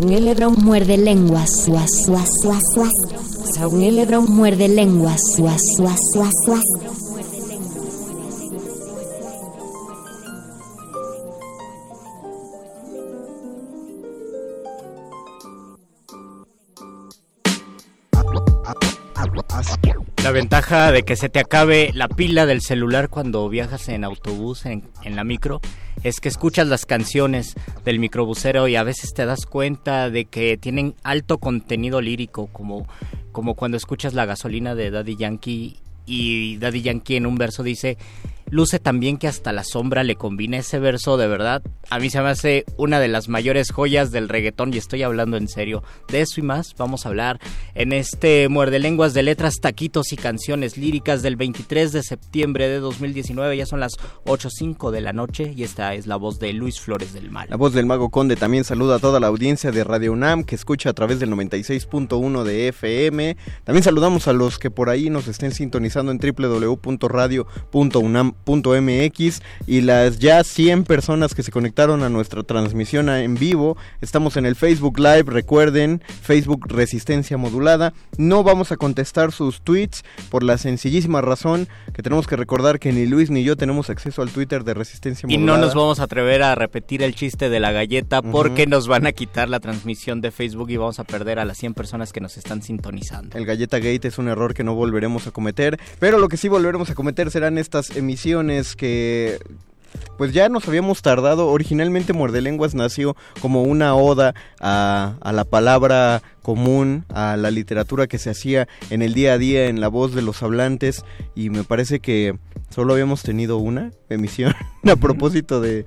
Muerde lenguas. Muerde lenguas. La ventaja de que se te acabe la pila del celular cuando viajas en autobús, en la micro, es que escuchas las canciones del microbusero y a veces te das cuenta de que tienen alto contenido lírico, como cuando escuchas La Gasolina de Daddy Yankee, y Daddy Yankee en un verso dice: luce tan bien que hasta la sombra le combina. Ese verso, de verdad, a mí se me hace una de las mayores joyas del reggaetón, y estoy hablando en serio. De eso y más vamos a hablar en este Muerde Lenguas de Letras, Taquitos y Canciones Líricas del 23 de septiembre de 2019. Ya son las 8:05 de la noche y esta es la voz de Luis Flores del Mal. La voz del Mago Conde también saluda a toda la audiencia de Radio UNAM que escucha a través del 96.1 de FM. También saludamos a los que por ahí nos estén sintonizando en www.radio.unam.mx y las ya 100 personas que se conectaron a nuestra transmisión en vivo. Estamos en el Facebook Live, recuerden, Facebook Resistencia Modulada. No vamos a contestar sus tweets por la sencillísima razón que tenemos que recordar que ni Luis ni yo tenemos acceso al Twitter de Resistencia Modulada. Y no nos vamos a atrever a repetir el chiste de la galleta porque nos van a quitar la transmisión de Facebook y vamos a perder a las 100 personas que nos están sintonizando. El Galleta Gate es un error que no volveremos a cometer, pero lo que sí volveremos a cometer serán estas emisiones que pues ya nos habíamos tardado. Originalmente Muerdelenguas nació como una oda a la palabra común, a la literatura que se hacía en el día a día, en la voz de los hablantes, y me parece que solo habíamos tenido una emisión a propósito de...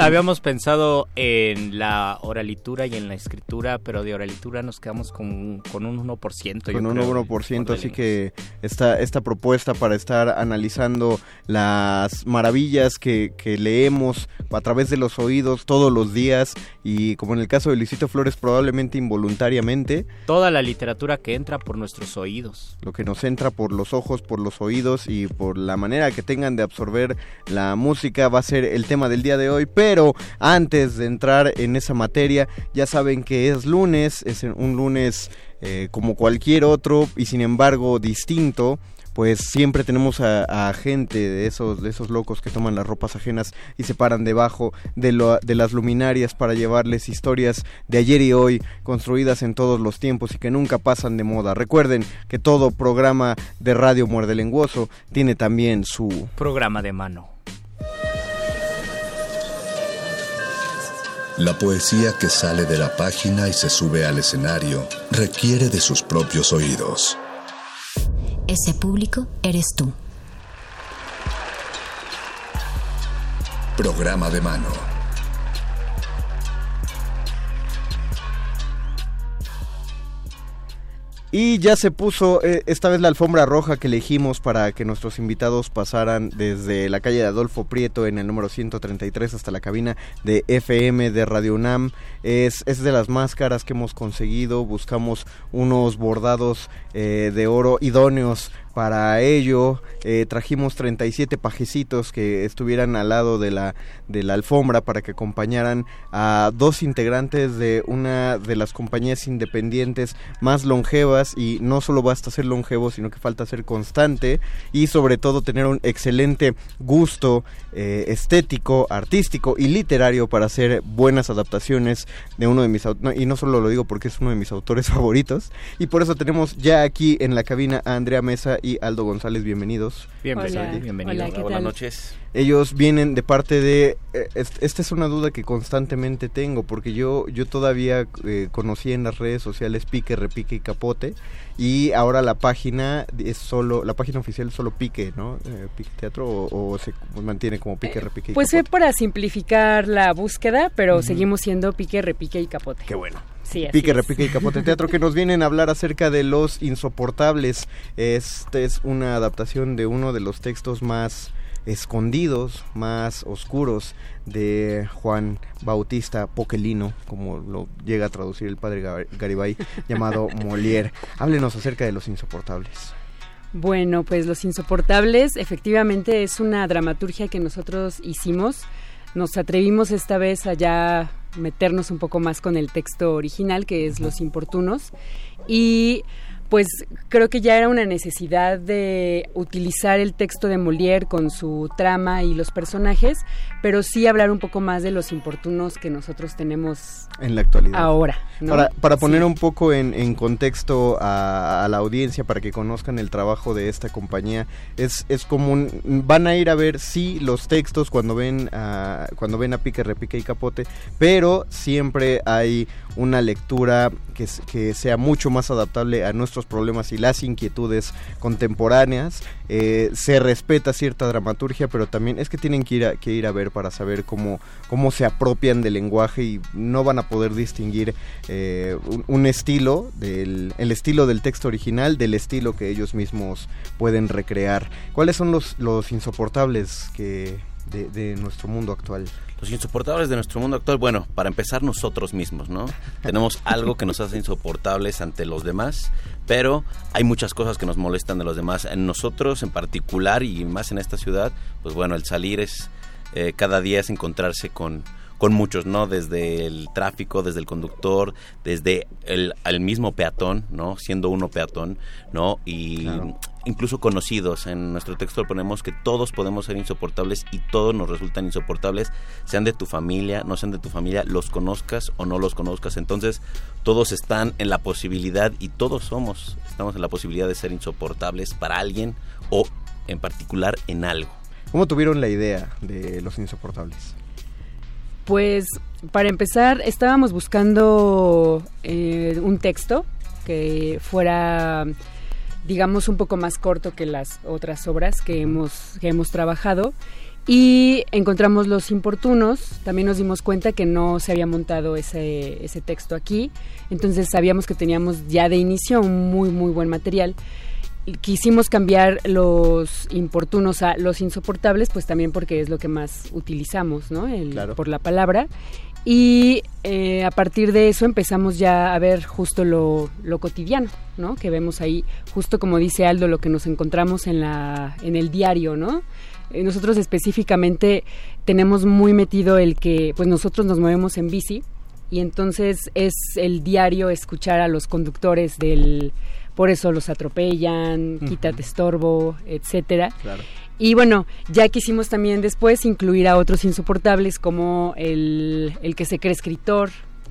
habíamos pensado en la oralitura y en la escritura, pero de oralitura nos quedamos con un 1%. Con un 1%, así que esta propuesta para estar analizando las maravillas que leemos a través de los oídos todos los días, y como en el caso de Luisito Flores, probablemente involuntariamente. Toda la literatura que entra por nuestros oídos. Lo que nos entra por los ojos, por los oídos y por la manera que tengan de absorber la música va a ser el tema del día de hoy. Pero antes de entrar en esa materia, ya saben que es lunes, es un lunes como cualquier otro y sin embargo distinto. Pues siempre tenemos a gente de esos locos que toman las ropas ajenas y se paran debajo de las luminarias para llevarles historias de ayer y hoy construidas en todos los tiempos y que nunca pasan de moda. Recuerden que todo programa de Radio Muerde Lenguoso tiene también su programa de mano. La poesía que sale de la página y se sube al escenario requiere de sus propios oídos. Ese público eres tú. Programa de mano. Y ya se puso esta vez la alfombra roja que elegimos para que nuestros invitados pasaran desde la calle de Adolfo Prieto en el número 133 hasta la cabina de FM de Radio UNAM. Es de las máscaras que hemos conseguido, buscamos unos bordados de oro idóneos. Para ello trajimos 37 pajecitos que estuvieran al lado de la alfombra para que acompañaran a dos integrantes de una de las compañías independientes más longevas, y no solo basta ser longevo, sino que falta ser constante y sobre todo tener un excelente gusto estético, artístico y literario para hacer buenas adaptaciones de uno de mis autores, y no solo lo digo porque es uno de mis autores favoritos, y por eso tenemos ya aquí en la cabina a Andrea Mesa y Aldo González, bienvenidos. Bienvenidos. Hola, buenas noches. Ellos vienen de parte de... Esta es una duda que constantemente tengo, porque yo todavía conocí en las redes sociales Pique, Repique y Capote, y ahora la página es solo, la página oficial es solo Pique, ¿no? Pique Teatro, o se mantiene como Pique, Repique y pues Capote. Pues fue para simplificar la búsqueda, pero seguimos siendo Pique, Repique y Capote. Qué bueno. Sí, Pique, Repique y Capote Teatro, que nos vienen a hablar acerca de Los Insoportables. Esta es una adaptación de uno de los textos más escondidos, más oscuros de Juan Bautista Poquelino, como lo llega a traducir el padre Garibay, llamado Molière. Háblenos acerca de Los Insoportables. Bueno, pues Los Insoportables efectivamente es una dramaturgia que nosotros hicimos. Nos atrevimos esta vez a ya meternos un poco más con el texto original, que es Los Importunos, y pues creo que ya era una necesidad de utilizar el texto de Molière con su trama y los personajes, pero sí hablar un poco más de los importunos que nosotros tenemos en la actualidad. Ahora, ¿no? Para poner un poco en contexto a la audiencia, para que conozcan el trabajo de esta compañía, es común, van a ir a ver sí los textos cuando ven a Pique, Repique y Capote, pero siempre hay una lectura que sea mucho más adaptable a nuestros problemas y las inquietudes contemporáneas. Se respeta cierta dramaturgia, pero también es que tienen que ir a ver para saber cómo se apropian del lenguaje, y no van a poder distinguir un estilo, el estilo del texto original del estilo que ellos mismos pueden recrear. ¿Cuáles son los insoportables de nuestro mundo actual? Los insoportables de nuestro mundo actual, bueno, para empezar, nosotros mismos, ¿no? Tenemos algo que nos hace insoportables ante los demás, pero hay muchas cosas que nos molestan de los demás. En nosotros en particular, y más en esta ciudad, pues bueno, el salir es cada día es encontrarse con muchos, ¿no? Desde el tráfico, desde el conductor, desde el mismo peatón, ¿no? Siendo uno peatón, ¿no? Y claro, incluso conocidos. En nuestro texto ponemos que todos podemos ser insoportables y todos nos resultan insoportables, sean de tu familia, no sean de tu familia, los conozcas o no los conozcas. Entonces, todos están en la posibilidad, y todos estamos en la posibilidad de ser insoportables para alguien, o en particular en algo. ¿Cómo tuvieron la idea de Los Insoportables? Pues, para empezar, estábamos buscando un texto que fuera, digamos, un poco más corto que las otras obras que hemos trabajado, y encontramos Los Importunos. También nos dimos cuenta que no se había montado ese texto aquí, entonces sabíamos que teníamos ya de inicio un muy, muy buen material. Quisimos cambiar Los Importunos a Los Insoportables, pues también porque es lo que más utilizamos, ¿no? Claro. Por la palabra. Y a partir de eso empezamos ya a ver justo lo cotidiano, ¿no? Que vemos ahí, justo como dice Aldo, lo que nos encontramos en el diario, ¿no? Nosotros específicamente tenemos muy metido el que, pues nosotros nos movemos en bici, y entonces es el diario escuchar a los conductores por eso los atropellan, quítate estorbo, etcétera. Claro. Y bueno, ya quisimos también después incluir a otros insoportables, como el que se cree escritor,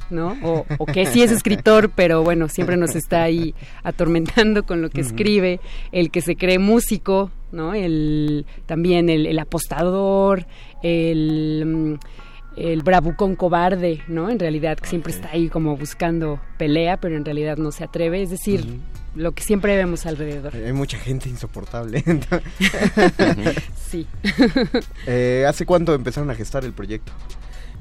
¿no? O que sí es escritor, pero bueno, siempre nos está ahí atormentando con lo que escribe, el que se cree músico, ¿no? También el apostador, el bravucón cobarde, ¿no? En realidad, que siempre está ahí como buscando pelea, pero en realidad no se atreve, es decir, lo que siempre vemos alrededor. Hay mucha gente insoportable. Sí. ¿Hace cuánto empezaron a gestar el proyecto?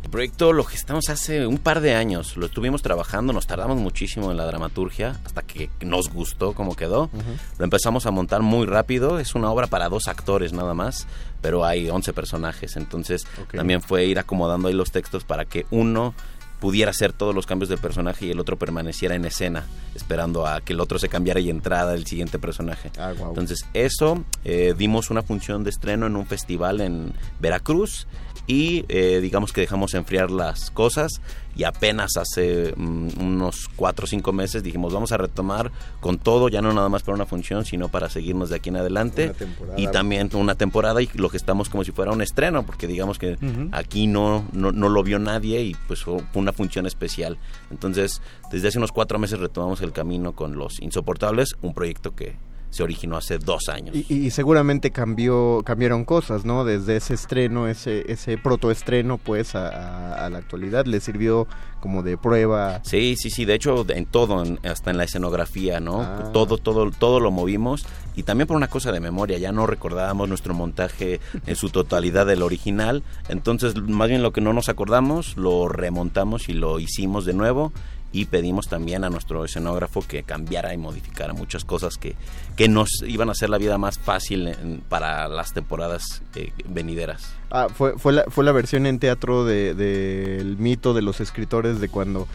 El proyecto lo gestamos hace un par de años, lo estuvimos trabajando, nos tardamos muchísimo en la dramaturgia hasta que nos gustó cómo quedó. Uh-huh. Lo empezamos a montar muy rápido, es una obra para 2 actores nada más, pero hay 11 personajes, entonces también fue ir acomodando ahí los textos para que uno pudiera hacer todos los cambios del personaje y el otro permaneciera en escena, esperando a que el otro se cambiara y entrara el siguiente personaje. Ah, wow. Entonces eso, dimos una función de estreno en un festival en Veracruz y digamos que dejamos enfriar las cosas y apenas hace unos 4 o 5 meses dijimos vamos a retomar con todo, ya no nada más para una función, sino para seguirnos de aquí en adelante y también una temporada, y lo gestamos como si fuera un estreno, porque digamos que aquí no lo vio nadie y pues fue una función especial. Entonces desde hace unos 4 meses retomamos el camino con Los Insoportables, un proyecto que se originó hace 2 años. Y seguramente cambiaron cosas, ¿no? Desde ese estreno, ese protoestreno, pues, a la actualidad, le sirvió como de prueba. Sí, de hecho, en todo, hasta en la escenografía, ¿no? Ah. Todo lo movimos, y también por una cosa de memoria, ya no recordábamos nuestro montaje en su totalidad del original, entonces, más bien lo que no nos acordamos, lo remontamos y lo hicimos de nuevo, y pedimos también a nuestro escenógrafo que cambiara y modificara muchas cosas que nos iban a hacer la vida más fácil para las temporadas venideras. Fue la versión en teatro del mito de los escritores, de cuando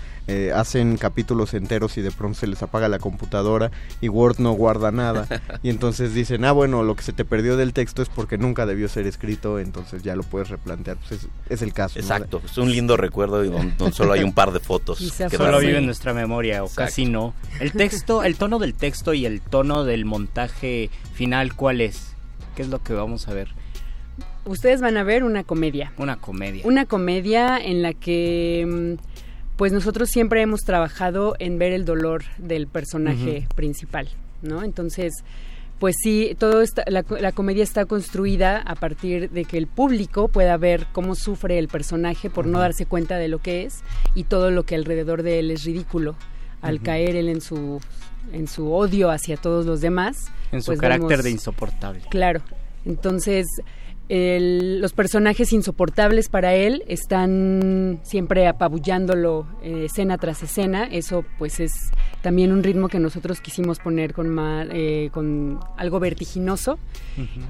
hacen capítulos enteros y de pronto se les apaga la computadora y Word no guarda nada, y entonces dicen, bueno, lo que se te perdió del texto es porque nunca debió ser escrito, entonces ya lo puedes replantear. Pues es el caso. Exacto, ¿no? Es un lindo recuerdo donde solo hay un par de fotos. Quizás solo vive en nuestra memoria, o exacto, casi no. El texto, el tono del texto y el tono del montaje final, ¿cuál es? ¿Qué es lo que vamos a ver? Ustedes van a ver una comedia. Una comedia en la que, pues, nosotros siempre hemos trabajado en ver el dolor del personaje principal, ¿no? Entonces, pues sí, la comedia está construida a partir de que el público pueda ver cómo sufre el personaje por no darse cuenta de lo que es, y todo lo que alrededor de él es ridículo. Al caer él en su odio hacia todos los demás. En su carácter de insoportable. Claro. Entonces, los personajes insoportables para él están siempre apabullándolo escena tras escena. Eso pues es también un ritmo que nosotros quisimos poner con algo vertiginoso.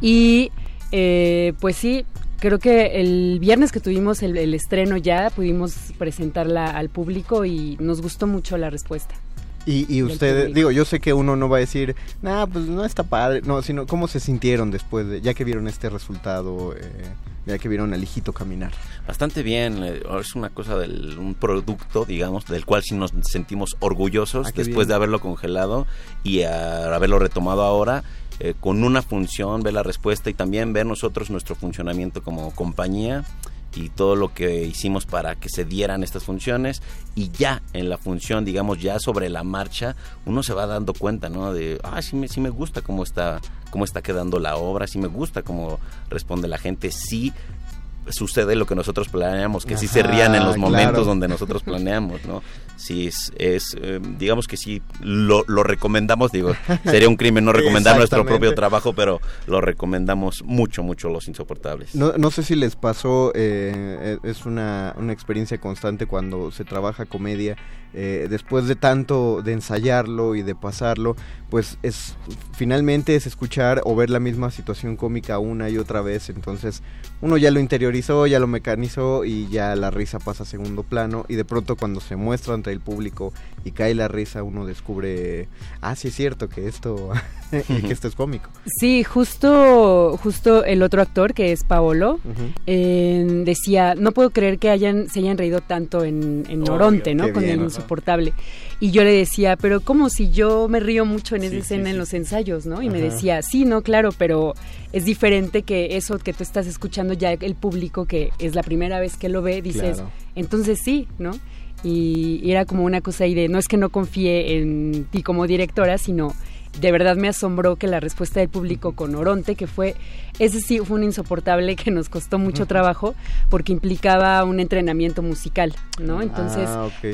Y pues sí, creo que el viernes que tuvimos el estreno ya pudimos presentarla al público y nos gustó mucho la respuesta. Y ustedes, digo, yo sé que uno no va a decir, pues no está padre, no, sino cómo se sintieron después, ya que vieron este resultado, ya que vieron al hijito caminar. Bastante bien, es una cosa un producto, digamos, del cual sí nos sentimos orgullosos después de haberlo congelado y haberlo retomado ahora. Con una función, ver la respuesta y también ver nosotros nuestro funcionamiento como compañía y todo lo que hicimos para que se dieran estas funciones, y ya en la función, digamos, ya sobre la marcha, uno se va dando cuenta, ¿no? De, sí me gusta cómo está quedando la obra, sí me gusta cómo responde la gente, sí sucede lo que nosotros planeamos, que sí se rían en los momentos donde nosotros planeamos, ¿no? Sí, es digamos que sí, lo recomendamos, digo, sería un crimen no recomendar nuestro propio trabajo, pero lo recomendamos mucho, mucho, Los Insoportables. No sé si les pasó, es una experiencia constante cuando se trabaja comedia, después de tanto de ensayarlo y de pasarlo, pues finalmente es escuchar o ver la misma situación cómica una y otra vez, entonces uno ya lo interiorizó, ya lo mecanizó y ya la risa pasa a segundo plano, y de pronto cuando se muestra ante el público y cae la risa, uno descubre, sí es cierto que esto que esto es cómico. Sí, justo el otro actor, que es Paolo, decía, no puedo creer que se hayan reído tanto en Oronte, ¿no? Con bien, el insoportable. Y yo le decía, pero como si yo me río mucho en esa escena en los ensayos, ¿no? Y me decía, sí, no, claro, pero es diferente que eso que tú estás escuchando ya el público, que es la primera vez que lo ve, dices, entonces sí, ¿no? Y era como una cosa ahí de, no es que no confíe en ti como directora, sino de verdad me asombró que la respuesta del público con Oronte, que fue un insoportable que nos costó mucho trabajo, porque implicaba un entrenamiento musical, ¿no? Entonces,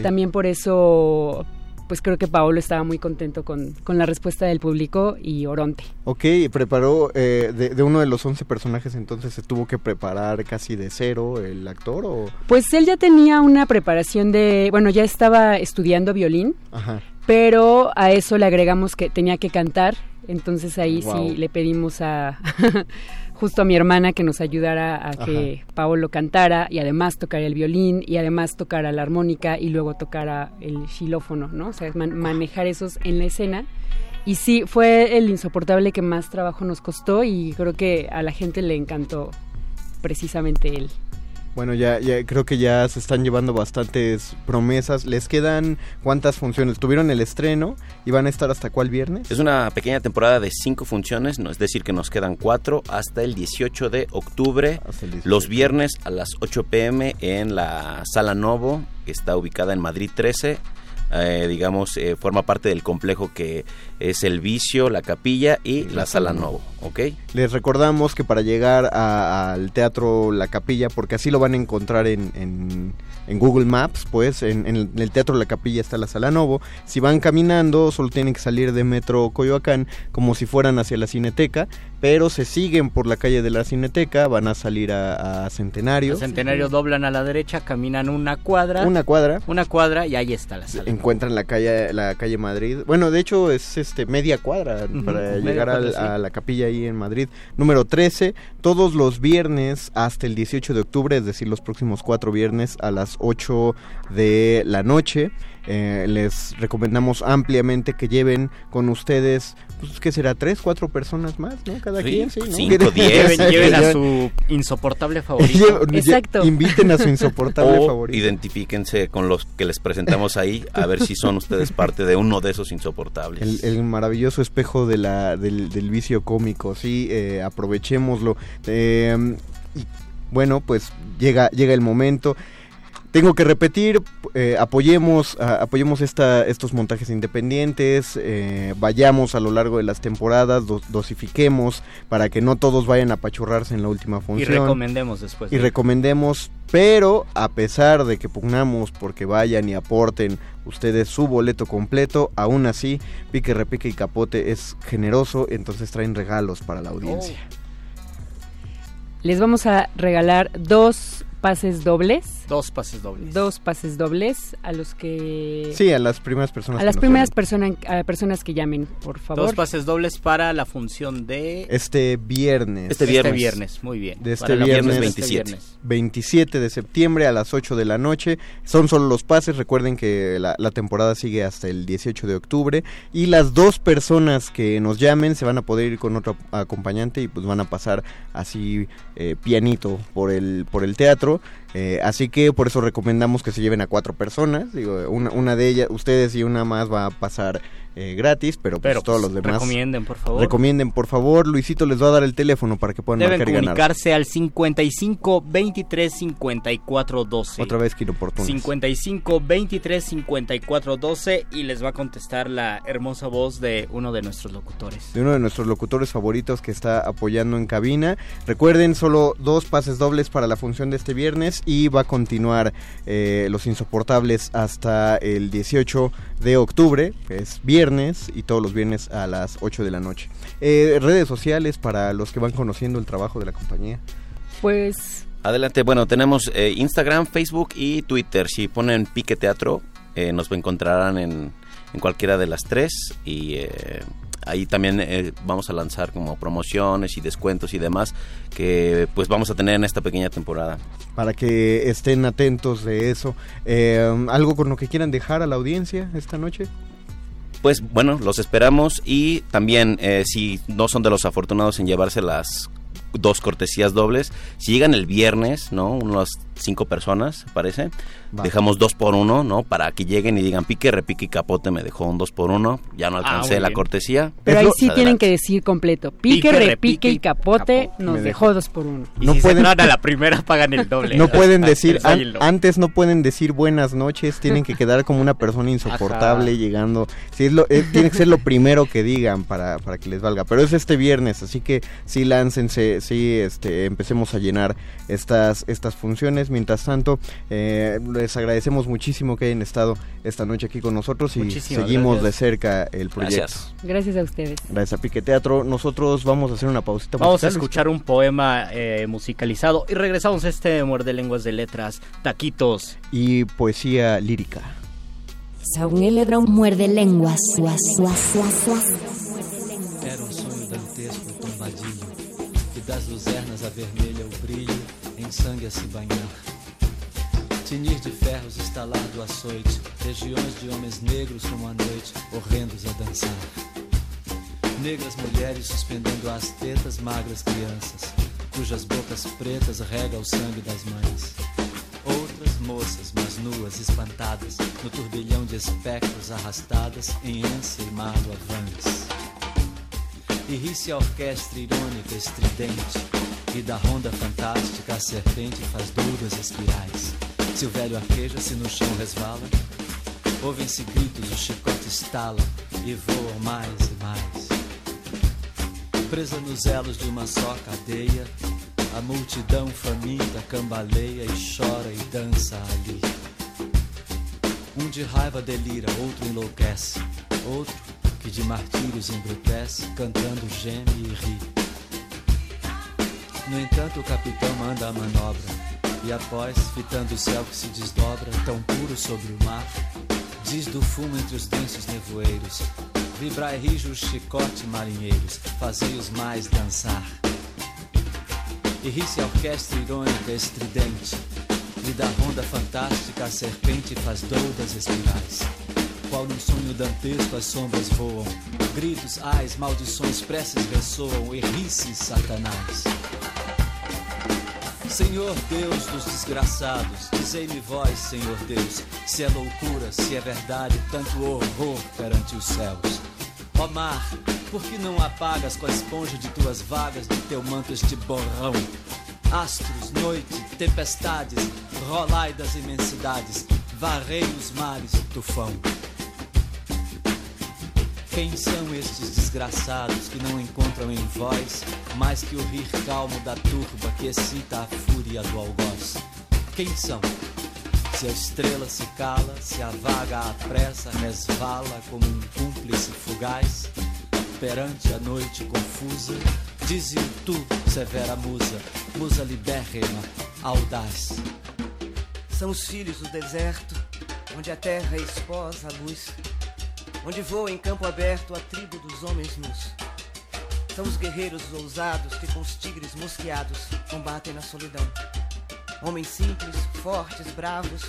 también por eso pues creo que Paolo estaba muy contento con la respuesta del público y Oronte. Ok, preparó de uno de los 11 personajes, entonces se tuvo que preparar casi de cero el actor, ¿o? Pues él ya tenía una preparación de, bueno, ya estaba estudiando violín, ajá, pero a eso le agregamos que tenía que cantar, entonces ahí wow, sí le pedimos a... justo a mi hermana que nos ayudara a que ajá, Paolo cantara y además tocara el violín y además tocara la armónica y luego tocara el xilófono, ¿no? O sea, manejar esos en la escena. Y sí, fue el insoportable que más trabajo nos costó y creo que a la gente le encantó precisamente él. Bueno, ya creo que ya se están llevando bastantes promesas. ¿Les quedan cuántas funciones? ¿Tuvieron el estreno y van a estar hasta cuál viernes? Es una pequeña temporada de 5 funciones, no, es decir que nos quedan 4 hasta el 18 de octubre, los viernes a las 8 p.m. en la Sala Novo, que está ubicada en Madrid 13. Forma parte del complejo que es el Vicio, la Capilla y la Sala Novo, ¿ok? Les recordamos que para llegar al Teatro La Capilla, porque así lo van a encontrar en Google Maps, pues en el Teatro La Capilla está la Sala Novo. Si van caminando, solo tienen que salir de Metro Coyoacán como si fueran hacia la Cineteca, pero se siguen por la calle de la Cineteca, van a salir a Centenario. A Centenario doblan a la derecha, caminan una cuadra y ahí está la Sala Novo. Encuentran la calle Madrid. Bueno, de hecho es media cuadra para llegar a la capilla ahí en Madrid. Número 13, todos los viernes hasta el 18 de octubre, es decir, los próximos 4 viernes a las 8 de la noche. Les recomendamos ampliamente que lleven con ustedes, pues, ¿qué será? 3, 4 personas más, ¿no? Cada quien, sí, ¿no? 5, 10. Lleven a su insoportable favorito. Exacto. Inviten a su insoportable favorito. Identifíquense con los que les presentamos ahí, a ver si son ustedes parte de uno de esos insoportables. El maravilloso espejo del vicio cómico, sí, aprovechémoslo. Y bueno, pues llega el momento. Tengo que repetir, apoyemos estos montajes independientes, vayamos a lo largo de las temporadas, dosifiquemos para que no todos vayan a apachurrarse en la última función. Y recomendemos después. Pero a pesar de que pugnamos porque vayan y aporten ustedes su boleto completo, aún así Pique, Repique y Capote es generoso, entonces traen regalos para la audiencia. Les vamos a regalar 2 pases dobles. 2 pases dobles a los que... Sí, a las primeras personas. A las primeras personas que llamen, por favor. 2 pases dobles para la función de... Este viernes, muy bien. De este viernes 27. 27 de septiembre a las 8 de la noche. Son solo los pases, recuerden que la temporada sigue hasta el 18 de octubre. Y las 2 personas que nos llamen se van a poder ir con otro acompañante y pues van a pasar así pianito por el teatro. Así que por eso recomendamos que se lleven a 4 personas. Digo, una de ellas, ustedes y una más va a pasar gratis, pero todos los demás recomienden por favor. Luisito les va a dar el teléfono para que puedan marcar y ganar. Deben comunicarse al 55 23 54 12. Otra vez que inoportuno. 55 23 54 12 y les va a contestar la hermosa voz de uno de nuestros locutores. Favoritos que está apoyando en cabina. Recuerden, solo 2 pases dobles para la función de este viernes y va a continuar Los Insoportables hasta el 18 de octubre, es viernes. Y todos los viernes a las 8 de la noche. Redes sociales para los que van conociendo el trabajo de la compañía. Pues... Adelante, bueno, tenemos Instagram, Facebook y Twitter. Si ponen Pique Teatro, nos encontrarán en cualquiera de las 3 y... Ahí también vamos a lanzar como promociones y descuentos y demás que pues vamos a tener en esta pequeña temporada. Para que estén atentos de eso. ¿Algo con lo que quieran dejar a la audiencia esta noche? Pues bueno, los esperamos y también si no son de los afortunados en llevarse las 2 cortesías dobles, si llegan el viernes, ¿no? Unas 5 personas, parece, va. Dejamos 2x1, ¿no? Para que lleguen y digan Pique, Repique y Capote me dejó un 2x1, ya no alcancé la cortesía. Pero ahí sí tienen que decir completo, Pique, Repique y Capote nos dejó 2x1. Y no si pueden, se entran a la primera pagan el doble. No pueden decir, antes no pueden decir buenas noches, tienen que quedar como una persona insoportable llegando. Si es tiene que ser lo primero que digan para que les valga, pero es este viernes, así que sí láncense sí empecemos a llenar estas funciones. Mientras tanto, les agradecemos muchísimo que hayan estado esta noche aquí con nosotros y muchísimas seguimos gracias. De cerca el proyecto. Gracias a ustedes. Gracias a Pique Teatro. Nosotros vamos a hacer una pausita. Vamos a escuchar un poema musicalizado y regresamos a este Muerde Lenguas de Letras, Taquitos y poesía lírica. Saúl Elebrón muerde lenguas. Era sonho dantesco, tombadilho, que das luzernas avermelha o brilho, em sangue a se banhar. Tinir de ferros, estalar do açoite, regiões de homens negros como a noite, horrendos a dançar. Negras mulheres suspendendo as tetas, magras crianças, cujas bocas pretas rega o sangue das mães. Outras moças, mas nuas, espantadas, no turbilhão de espectros arrastadas em ânsia e mardo avanço. E ri-se a orquestra irônica estridente, e da ronda fantástica a serpente faz duras espirais. Se o velho arqueja, se no chão resvala, ouvem-se gritos, o chicote estala e voa mais e mais. Presa nos elos de uma só cadeia, a multidão faminta cambaleia e chora e dança ali. Um de raiva delira, outro enlouquece, outro que de martírios embrutece, cantando geme e ri. No entanto o capitão manda a manobra e após, fitando o céu que se desdobra tão puro sobre o mar, diz do fumo entre os densos nevoeiros: vibrai rijo o chicote marinheiros, fazei-os mais dançar. E ri-se a orquestra irônica estridente, e da ronda fantástica a serpente faz doudas espirais. Qual num sonho dantesco as sombras voam, gritos, ais, maldições, preces ressoam, e ri-se Satanás. Senhor Deus dos desgraçados, dizei-me vós, Senhor Deus, se é loucura, se é verdade, tanto horror perante os céus. Ó mar, por que não apagas com a esponja de tuas vagas do teu manto este borrão? Astros, noite, tempestades, rolai das imensidades, varrei os mares do tufão. Quem são estes desgraçados que não encontram em vós mais que o rir calmo da turba que excita a fúria do algoz? Quem são? Se a estrela se cala, se a vaga apressa, resvala como um cúmplice fugaz perante a noite confusa, dize tu, severa musa, musa libérrima, audaz. São os filhos do deserto, onde a terra esposa a luz, onde voa em campo aberto a tribo dos homens nus. São os guerreiros ousados que com os tigres mosqueados combatem na solidão. Homens simples, fortes, bravos,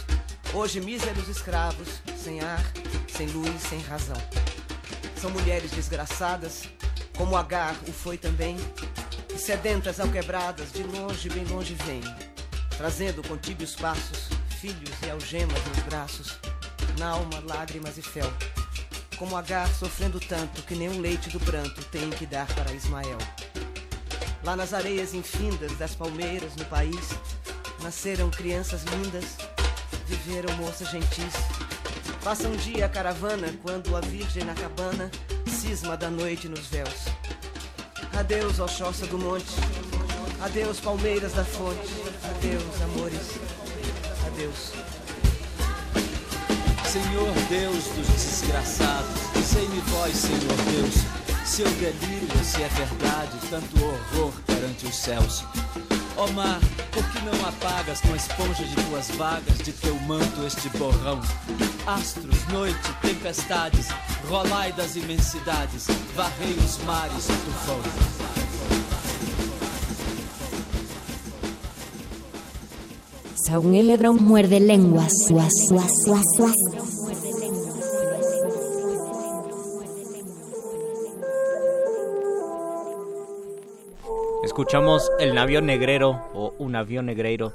hoje míseros escravos, sem ar, sem luz, sem razão. São mulheres desgraçadas, como Agar o foi também, e sedentas ao quebradas, de longe, bem longe vêm, trazendo com tíbios passos, filhos e algemas nos braços, na alma lágrimas e fel, como Agar sofrendo tanto, que nem o leite do pranto tem que dar para Ismael. Lá nas areias infindas das palmeiras no país, nasceram crianças lindas, viveram moças gentis. Passa um dia a caravana, quando a virgem na cabana cisma da noite nos véus. Adeus, Oxóssia do monte, adeus, palmeiras da fonte, adeus, amores, adeus. Senhor Deus dos desgraçados, dizei-me vós, Senhor Deus, se eu delírio, se é verdade, tanto horror perante os céus. Ó mar, por que não apagas com a esponja de tuas vagas de teu manto este borrão? Astros, noite, tempestades, rolai das imensidades, varrei os mares do tufão. Saúl Elebrón muerde lenguas. Escuchamos El Navío Negrero o Un Navío Negreiro,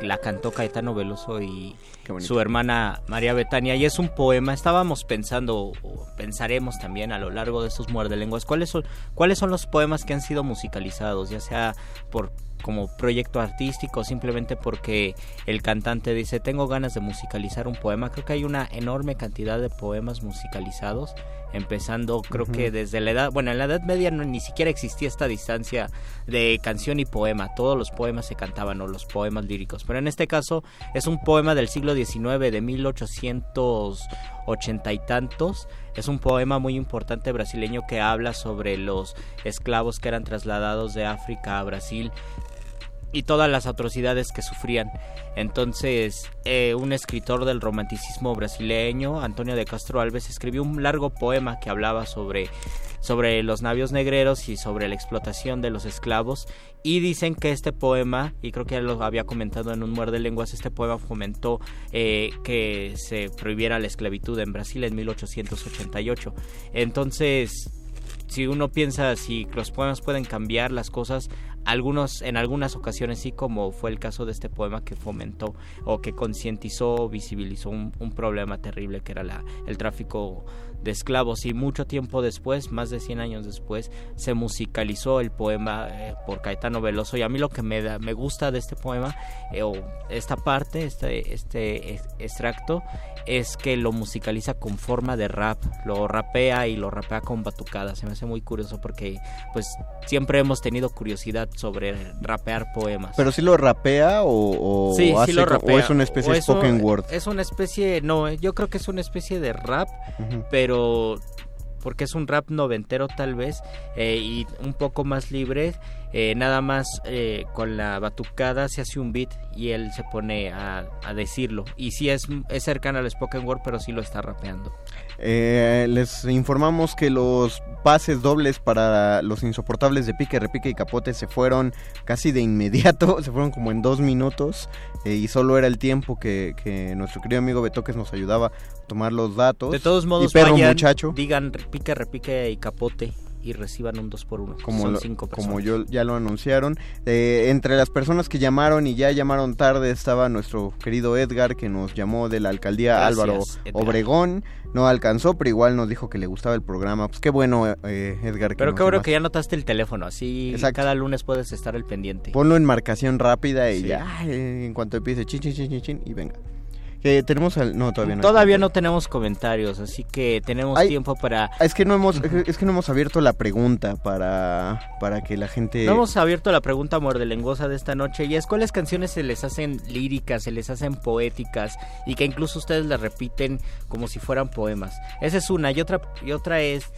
la cantó Caetano Veloso y su hermana María Betania, y es un poema. Estábamos pensando, o pensaremos también a lo largo de estos muerdelenguas, ¿cuáles son los poemas que han sido musicalizados, ya sea por como proyecto artístico, simplemente porque el cantante dice tengo ganas de musicalizar un poema. Creo que hay una enorme cantidad de poemas musicalizados, empezando creo que desde la edad, bueno, en la Edad Media no, ni siquiera existía esta distancia de canción y poema, todos los poemas se cantaban, o los poemas líricos, pero en este caso es un poema del siglo XIX, de 1880 y tantos, es un poema muy importante brasileño que habla sobre los esclavos que eran trasladados de África a Brasil y todas las atrocidades que sufrían. Entonces, un escritor del romanticismo brasileño, Antônio de Castro Alves, escribió un largo poema que hablaba sobre los navios negreros y sobre la explotación de los esclavos, y dicen que este poema, y creo que ya lo había comentado en un Muerde Lenguas, este poema fomentó que se prohibiera la esclavitud en Brasil en 1888. Entonces, si uno piensa si los poemas pueden cambiar las cosas, en algunas ocasiones sí, como fue el caso de este poema que fomentó o que concientizó, visibilizó un problema terrible que era el tráfico de esclavos, y mucho tiempo después, más de 100 años después, se musicalizó el poema por Caetano Veloso. Y a mí lo que me gusta de este poema, o esta parte, este extracto, es que lo musicaliza con forma de rap, lo rapea y lo rapea con batucadas. Se me hace muy curioso porque pues siempre hemos tenido curiosidad sobre rapear poemas. ¿Pero si lo rapea sí lo rapea, o es una especie de spoken word? Es una especie, no, yo creo que es una especie de rap, pero porque es un rap noventero tal vez, y un poco más libre, nada más con la batucada se hace un beat y él se pone a decirlo, y sí es cercano al spoken word, pero sí lo está rapeando. Les informamos que los pases dobles para los Insoportables de Pique, Repique y Capote se fueron casi de inmediato, se fueron como en 2 minutos, y solo era el tiempo que nuestro querido amigo Betoques nos ayudaba a tomar los datos. De todos modos, digan Pique, Repique y Capote y reciban un 2x1, son 5 personas. Como ya lo anunciaron, entre las personas que llamaron y ya llamaron tarde estaba nuestro querido Edgar, que nos llamó de la alcaldía. Gracias, Álvaro Edgar. Obregón, no alcanzó, pero igual nos dijo que le gustaba el programa, pues qué bueno, Edgar. Pero qué bueno que ya notaste el teléfono, así. Exacto. Cada lunes puedes estar al pendiente. Ponlo en marcación rápida y sí, ya, en cuanto empiece, chin, chin, chin, chin, chin, y venga. Todavía no tenemos comentarios, así que tenemos tiempo para... Es que no hemos abierto la pregunta para que la gente... No hemos abierto la pregunta mordelenguosa de esta noche, y es ¿cuáles canciones se les hacen líricas, se les hacen poéticas, y que incluso ustedes las repiten como si fueran poemas? Esa es una, y otra es...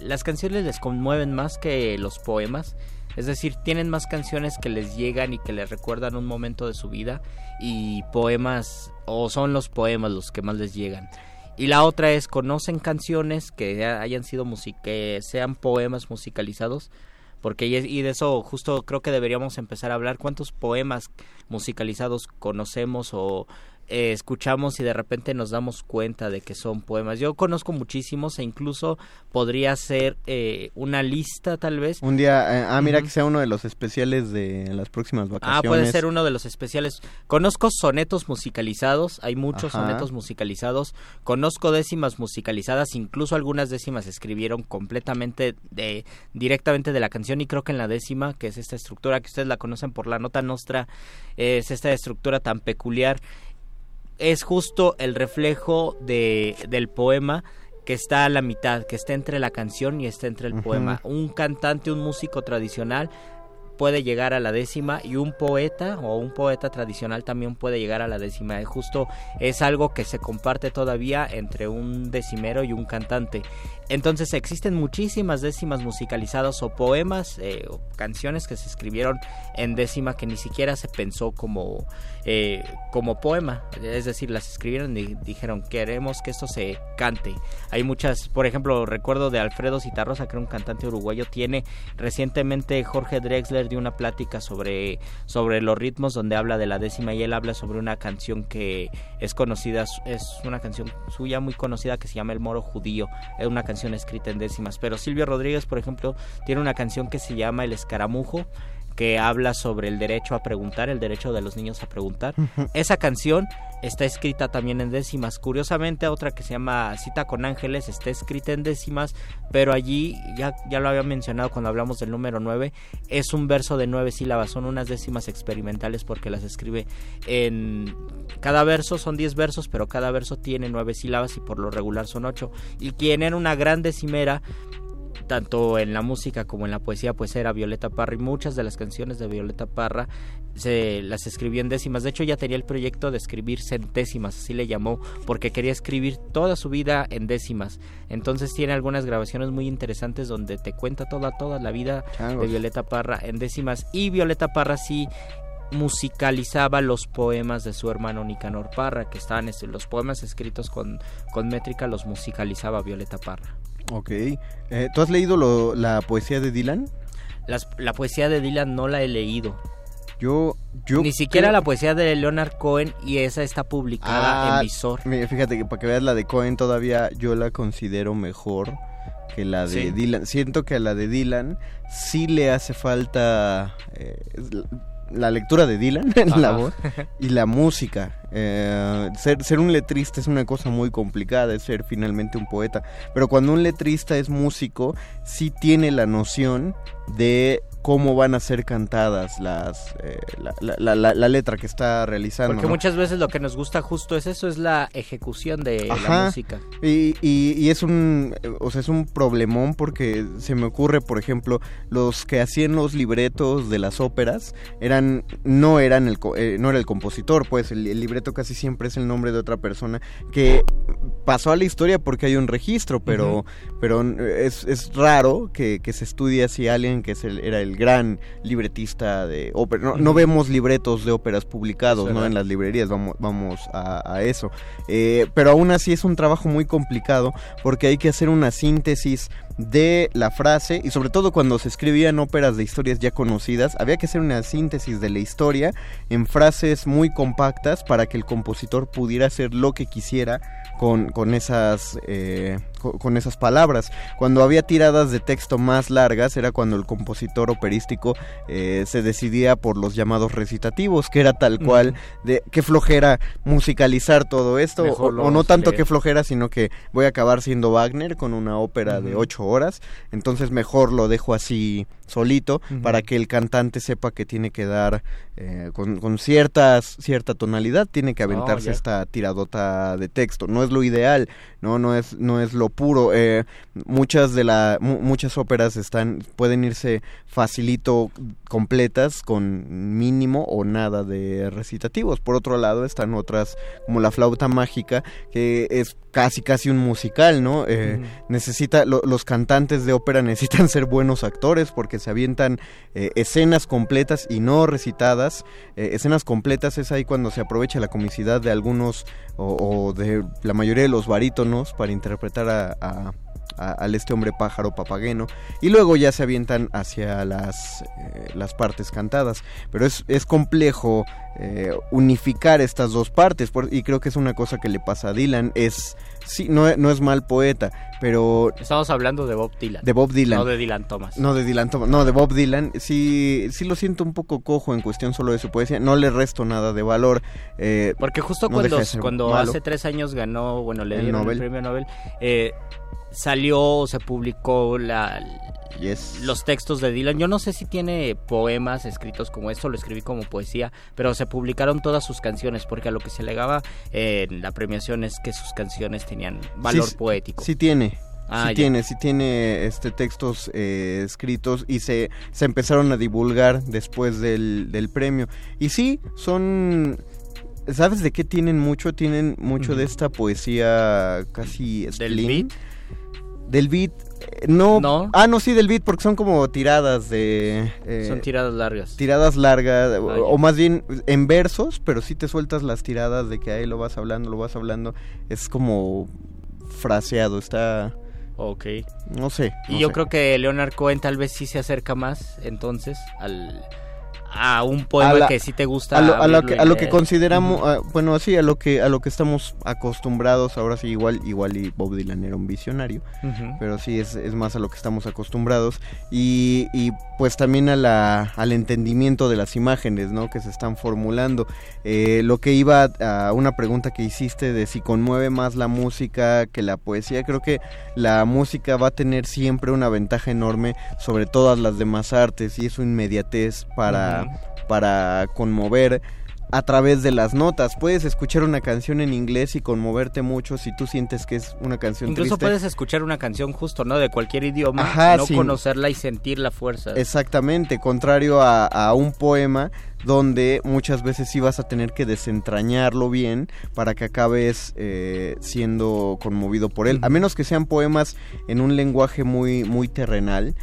las canciones les conmueven más que los poemas. Es decir, tienen más canciones que les llegan y que les recuerdan un momento de su vida, y poemas, o son los poemas los que más les llegan. Y la otra es, ¿conocen canciones que hayan sido que sean poemas musicalizados? Porque y de eso justo creo que deberíamos empezar a hablar. ¿Cuántos poemas musicalizados conocemos o escuchamos y de repente nos damos cuenta de que son poemas? Yo conozco muchísimos, e incluso podría ser una lista tal vez. Un día, mira, que sea uno de los especiales de las próximas vacaciones. Puede ser uno de los especiales. Conozco sonetos musicalizados, hay muchos. Ajá. Sonetos musicalizados. Conozco décimas musicalizadas, incluso algunas décimas escribieron completamente directamente de la canción, y creo que en la décima, que es esta estructura que ustedes la conocen por la nota nostra, es esta estructura tan peculiar, es justo el reflejo del poema que está a la mitad, que está entre la canción y está entre el poema. Un cantante, un músico tradicional puede llegar a la décima, y un poeta tradicional también puede llegar a la décima. Justo es algo que se comparte todavía entre un decimero y un cantante. Entonces existen muchísimas décimas musicalizadas, o poemas o canciones que se escribieron en décima que ni siquiera se pensó como poema. Es decir, las escribieron y dijeron queremos que esto se cante. Hay muchas, por ejemplo, recuerdo de Alfredo Zitarrosa, que era un cantante uruguayo. Tiene recientemente Jorge Drexler dio una plática sobre los ritmos, donde habla de la décima, y él habla sobre una canción que es conocida, es una canción suya muy conocida que se llama El Moro Judío. Es una canción escrita en décimas. Pero Silvio Rodríguez, por ejemplo, tiene una canción que se llama El Escaramujo, que habla sobre el derecho a preguntar, el derecho de los niños a preguntar. Esa canción está escrita también en décimas. Curiosamente, otra que se llama Cita con Ángeles está escrita en décimas, pero allí, ya lo había mencionado cuando hablamos del número 9, es un verso de 9 sílabas, son unas décimas experimentales porque las escribe en... Cada verso son 10 versos, pero cada verso tiene 9 sílabas y por lo regular son 8. Y quien era una gran decimera, tanto en la música como en la poesía, pues era Violeta Parra, y muchas de las canciones de Violeta Parra se las escribió en décimas. De hecho, ya tenía el proyecto de escribir centésimas, así le llamó, porque quería escribir toda su vida en décimas. Entonces tiene algunas grabaciones muy interesantes donde te cuenta toda la vida de Violeta Parra en décimas. Y Violeta Parra sí musicalizaba los poemas de su hermano Nicanor Parra, que estaban los poemas escritos con métrica, los musicalizaba Violeta Parra. Ok. ¿Tú has leído la poesía de Dylan? La poesía de Dylan no la he leído. Yo ni siquiera la poesía de Leonard Cohen, y esa está publicada en Visor. Fíjate que para que veas, la de Cohen todavía yo la considero mejor que la de Dylan. Siento que a la de Dylan sí le hace falta la lectura de Dylan en la voz y la música. Ser un letrista es una cosa muy complicada, es ser finalmente un poeta. Pero cuando un letrista es músico, sí tiene la noción de cómo van a ser cantadas la letra que está realizando. Porque muchas veces lo que nos gusta justo es eso, es la ejecución de la música. Y es un problemón, porque se me ocurre, por ejemplo, los que hacían los libretos de las óperas no era el compositor, pues el libreto casi siempre es el nombre de otra persona que pasó a la historia porque hay un registro, pero es raro que se estudie así alguien que era el gran libretista de ópera. No vemos libretos de óperas publicados, ¿no? En las librerías, vamos a eso. Pero aún así es un trabajo muy complicado, porque hay que hacer una síntesis de la frase, y sobre todo cuando se escribían óperas de historias ya conocidas, había que hacer una síntesis de la historia en frases muy compactas para que el compositor pudiera hacer lo que quisiera con esas palabras. Cuando había tiradas de texto más largas era cuando el compositor operístico se decidía por los llamados recitativos, que era tal cual de qué flojera musicalizar todo esto, o no tanto qué flojera, sino que voy a acabar siendo Wagner con una ópera de 8 horas, entonces mejor lo dejo así solito, para que el cantante sepa que tiene que dar con cierta tonalidad, tiene que aventarse esta tiradota de texto. No es lo ideal, no es lo puro. Muchas óperas pueden irse facilito, completas, con mínimo o nada de recitativos. Por otro lado están otras, como La Flauta Mágica, que es casi un musical, ¿no? Los cantantes de ópera necesitan ser buenos actores, porque se avientan escenas completas y no recitadas. Escenas completas es ahí cuando se aprovecha la comicidad de algunos o de la mayoría de los barítonos para interpretar al este hombre pájaro Papageno, y luego ya se avientan hacia las partes cantadas, pero es complejo unificar estas dos partes, y creo que es una cosa que le pasa a Dylan. No es mal poeta, pero... Estamos hablando de Bob Dylan. De Bob Dylan. No, de Bob Dylan. Sí lo siento un poco cojo en cuestión solo de su poesía. No le resto nada de valor. Porque justo cuando hace 3 años ganó, le dieron el premio Nobel, salió, se publicó los textos de Dylan. Yo no sé si tiene poemas escritos como esto, lo escribí como poesía, pero se publicaron todas sus canciones, porque a lo que se alegaba en la premiación es que sus canciones tenían valor poético. Sí tiene textos escritos, y se empezaron a divulgar después del premio. Y sí, son... ¿Sabes de qué tienen mucho? Tienen mucho de esta poesía casi... Del beat. No. Ah, no, sí, del beat, porque son como tiradas de... son tiradas largas. O más bien en versos, pero sí te sueltas las tiradas de que ahí lo vas hablando. Es como fraseado, está... Ok. No sé. Creo que Leonard Cohen tal vez sí se acerca más, entonces, al... a un poema que sí te gusta. A lo que consideramos, bueno, sí, a lo que estamos acostumbrados, ahora sí, igual y Bob Dylan era un visionario, uh-huh, pero sí es más a lo que estamos acostumbrados y pues también al entendimiento de las imágenes, ¿no?, que se están formulando. Lo que iba a una pregunta que hiciste de si conmueve más la música que la poesía, creo que la música va a tener siempre una ventaja enorme sobre todas las demás artes y es su inmediatez para conmover a través de las notas. Puedes escuchar una canción en inglés y conmoverte mucho si tú sientes que es una canción triste. Incluso puedes escuchar una canción justo, ¿no?, de cualquier idioma, conocerla y sentir la fuerza. Exactamente, contrario a un poema donde muchas veces sí vas a tener que desentrañarlo bien para que acabes siendo conmovido por él, a menos que sean poemas en un lenguaje muy, muy terrenal.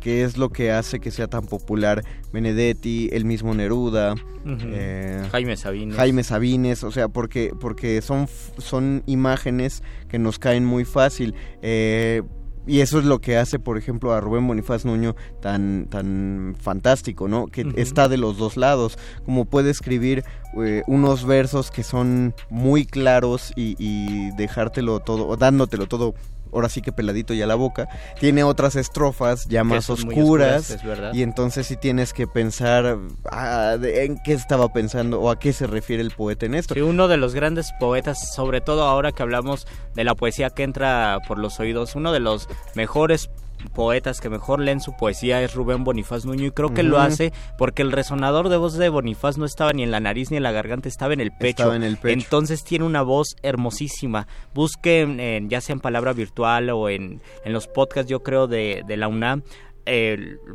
Que es lo que hace que sea tan popular Benedetti, el mismo Neruda, uh-huh, Jaime Sabines, o sea, porque son imágenes que nos caen muy fácil, y eso es lo que hace, por ejemplo, a Rubén Bonifaz Nuño tan fantástico, ¿no?, que uh-huh, está de los dos lados, como puede escribir unos versos que son muy claros y dejártelo todo, o dándotelo todo, ahora sí que peladito y a la boca. Tiene otras estrofas ya más oscuras y entonces sí tienes que pensar en qué estaba pensando o a qué se refiere el poeta en esto. Sí, uno de los grandes poetas, sobre todo ahora que hablamos de la poesía que entra por los oídos, uno de los mejores poetas que mejor leen su poesía es Rubén Bonifaz Nuño, y creo que uh-huh, lo hace porque el resonador de voz de Bonifaz no estaba ni en la nariz ni en la garganta, estaba en el pecho. Entonces tiene una voz hermosísima. Busquen, ya sea en Palabra Virtual o en los podcasts, yo creo, de la UNAM,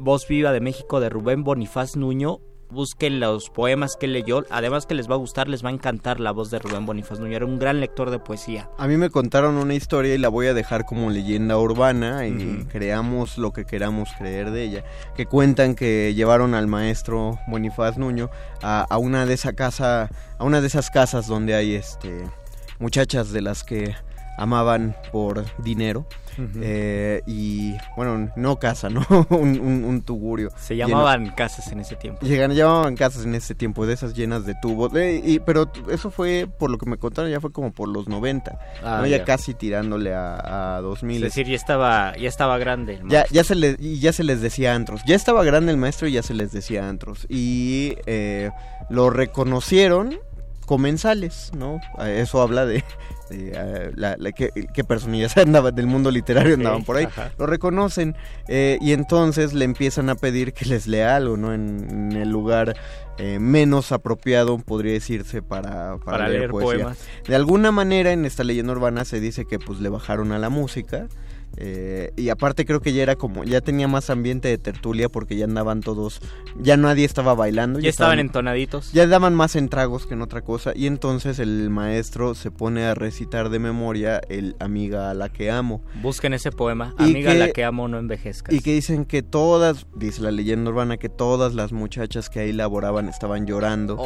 Voz Viva de México de Rubén Bonifaz Nuño. Busquen los poemas que leyó, además que les va a gustar, les va a encantar la voz de Rubén Bonifaz Nuño, era un gran lector de poesía. A mí me contaron una historia y la voy a dejar como leyenda urbana, y uh-huh, creamos lo que queramos creer de ella, que cuentan que llevaron al maestro Bonifaz Nuño a una de esas casas donde hay muchachas de las que amaban por dinero, uh-huh, y bueno, no casa, ¿no? un tugurio. Se llamaban casas en ese tiempo. Llamaban casas en ese tiempo, de esas llenas de tubos, pero eso fue, por lo que me contaron, ya fue como por los 90, ¿no? Ya casi tirándole a 2000. Es decir, ya estaba grande el maestro. Ya se les decía antros, ya estaba grande el maestro y ya se les decía antros, y lo reconocieron comensales, ¿no? Eso habla de qué personalidades andaban del mundo literario, andaban por ahí, ajá, lo reconocen, y entonces le empiezan a pedir que les lea algo, ¿no?, en el lugar menos apropiado, podría decirse, para leer poemas. De alguna manera, en esta leyenda urbana se dice que pues le bajaron a la música. Y aparte creo que ya tenía más ambiente de tertulia, porque ya andaban todos, ya nadie estaba bailando, ya estaban entonaditos, ya daban más en tragos que en otra cosa, y entonces el maestro se pone a recitar de memoria el Amiga a la que amo. Busquen ese poema, Amiga a la que amo, no envejezcas. Y que dicen que dice la leyenda urbana, que todas las muchachas que ahí laboraban estaban llorando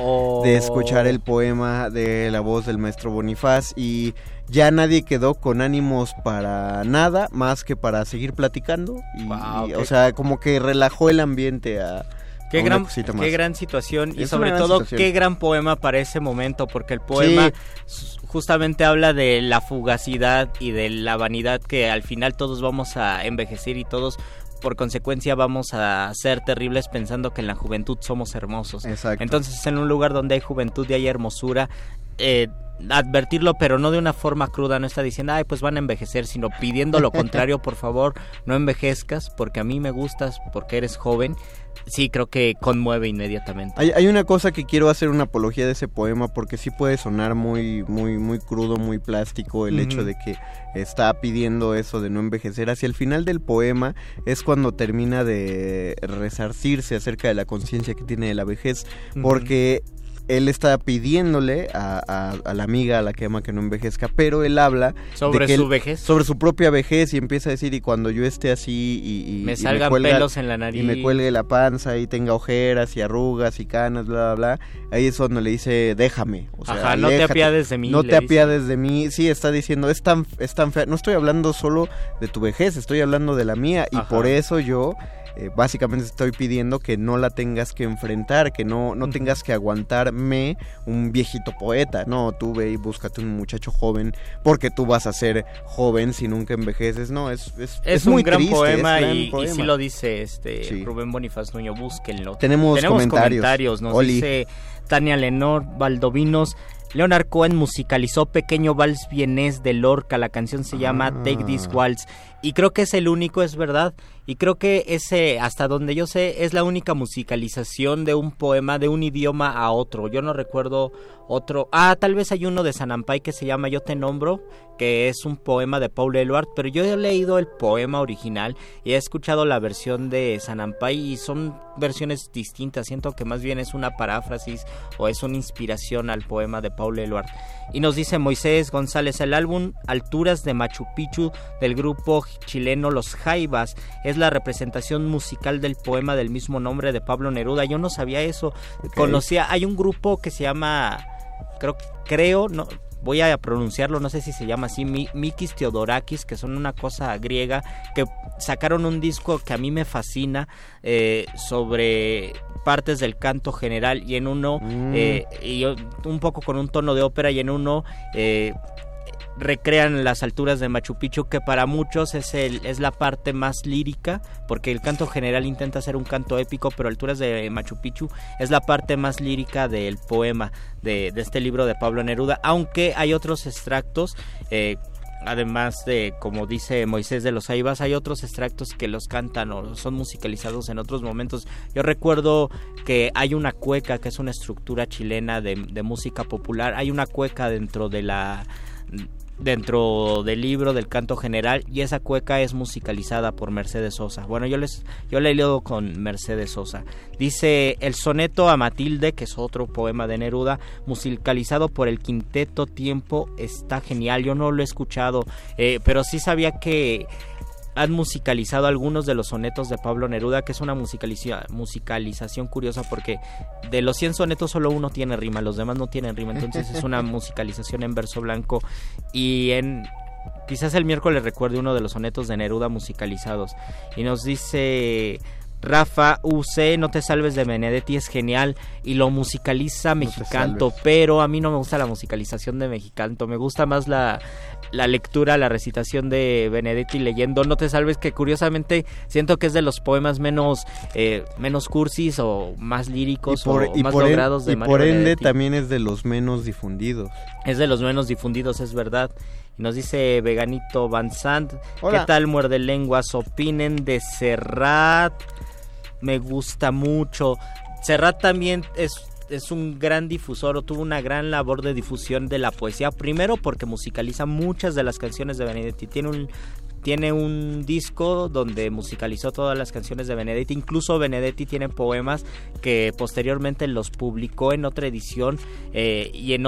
de escuchar el poema de la voz del maestro Bonifaz, y ya nadie quedó con ánimos para nada más que para seguir platicando y o sea, como que relajó el ambiente a qué gran situación, y sobre todo qué gran poema para ese momento, porque el poema justamente habla de la fugacidad y de la vanidad, que al final todos vamos a envejecer y todos por consecuencia vamos a ser terribles pensando que en la juventud somos hermosos. Exacto. Entonces, en un lugar donde hay juventud y hay hermosura, advertirlo, pero no de una forma cruda, no está diciendo, ay, pues van a envejecer, sino pidiendo lo contrario, por favor, no envejezcas, porque a mí me gustas, porque eres joven. Sí, creo que conmueve inmediatamente. Hay una cosa que quiero hacer una apología de ese poema, porque sí puede sonar muy, muy, muy crudo, muy plástico, el uh-huh, hecho de que está pidiendo eso de no envejecer. Hacia el final del poema es cuando termina de resarcirse acerca de la conciencia que tiene de la vejez, porque él está pidiéndole a la amiga a la que ama que no envejezca, pero él habla sobre su vejez, sobre su propia vejez, y empieza a decir, y cuando yo esté así y me salgan pelos en la nariz y me cuelgue la panza y tenga ojeras y arrugas y canas, bla bla bla, ahí es donde le dice déjame, o sea, ajá, aléjate, no te apiades de mí, no te apiades de mí, sí, está diciendo es tan fea, no estoy hablando solo de tu vejez, estoy hablando de la mía, y ajá, por eso yo básicamente estoy pidiendo que no la tengas que enfrentar, que no tengas que aguantarme un viejito poeta, no, tú ve y búscate un muchacho joven, porque tú vas a ser joven si nunca envejeces, no, es muy triste. Es un gran poema. Y sí lo dice sí. Rubén Bonifaz Nuño, búsquenlo. Tenemos comentarios, nos Oli. Dice Tania Lenor Valdovinos, Leonard Cohen musicalizó Pequeño Vals vienés de Lorca, la canción se llama Take This Waltz, y creo que es el único, es verdad, y creo que ese, hasta donde yo sé, es la única musicalización de un poema de un idioma a otro, yo no recuerdo otro, tal vez hay uno de Sanampay que se llama Yo te nombro, que es un poema de Paul Eluard, pero yo he leído el poema original y he escuchado la versión de Sanampay y son versiones distintas, siento que más bien es una paráfrasis o es una inspiración al poema de Paul Eluard. Y nos dice Moisés González, el álbum Alturas de Machu Picchu del grupo chileno Los Jaivas es la representación musical del poema del mismo nombre de Pablo Neruda, yo no sabía eso, okay. Hay un grupo que se llama, no voy a pronunciarlo, no sé si se llama así, Mikis Theodorakis, que son una cosa griega, que sacaron un disco que a mí me fascina sobre partes del canto general, y en uno, y un poco con un tono de ópera, y en uno recrean las alturas de Machu Picchu, que para muchos es la parte más lírica, porque el canto general intenta ser un canto épico, pero Alturas de Machu Picchu es la parte más lírica del poema de este libro de Pablo Neruda, aunque hay otros extractos, además de, como dice Moisés de los Jaivas, hay otros extractos que los cantan o son musicalizados en otros momentos. Yo recuerdo que hay una cueca, que es una estructura chilena de música popular, hay una cueca dentro del libro del canto general, y esa cueca es musicalizada por Mercedes Sosa. Bueno, yo la he leído con Mercedes Sosa. Dice el soneto a Matilde, que es otro poema de Neruda, musicalizado por el quinteto Tiempo, está genial. Yo no lo he escuchado, pero sí sabía que han musicalizado algunos de los sonetos de Pablo Neruda, que es una musicalización curiosa, porque de los 100 sonetos solo uno tiene rima, los demás no tienen rima, entonces es una musicalización en verso blanco, y quizás el miércoles recuerde uno de los sonetos de Neruda musicalizados. Y nos dice Rafa UC, No te salves de Benedetti es genial y lo musicaliza Mexicanto, pero a mí no me gusta la musicalización de Mexicanto, me gusta más la lectura, la recitación de Benedetti leyendo No te salves, que curiosamente siento que es de los poemas menos cursis o más líricos o más logrados de Mario Benedetti. Y por ende también es de los menos difundidos. Es verdad. Nos dice Veganito Van Sant, ¿qué tal Muerde Lenguas? Opinen de Serrat, me gusta mucho. Serrat también es un gran difusor, o tuvo una gran labor de difusión de la poesía, primero porque musicaliza muchas de las canciones de Benedetti, tiene un disco donde musicalizó todas las canciones de Benedetti, incluso Benedetti tiene poemas que posteriormente los publicó en otra edición y en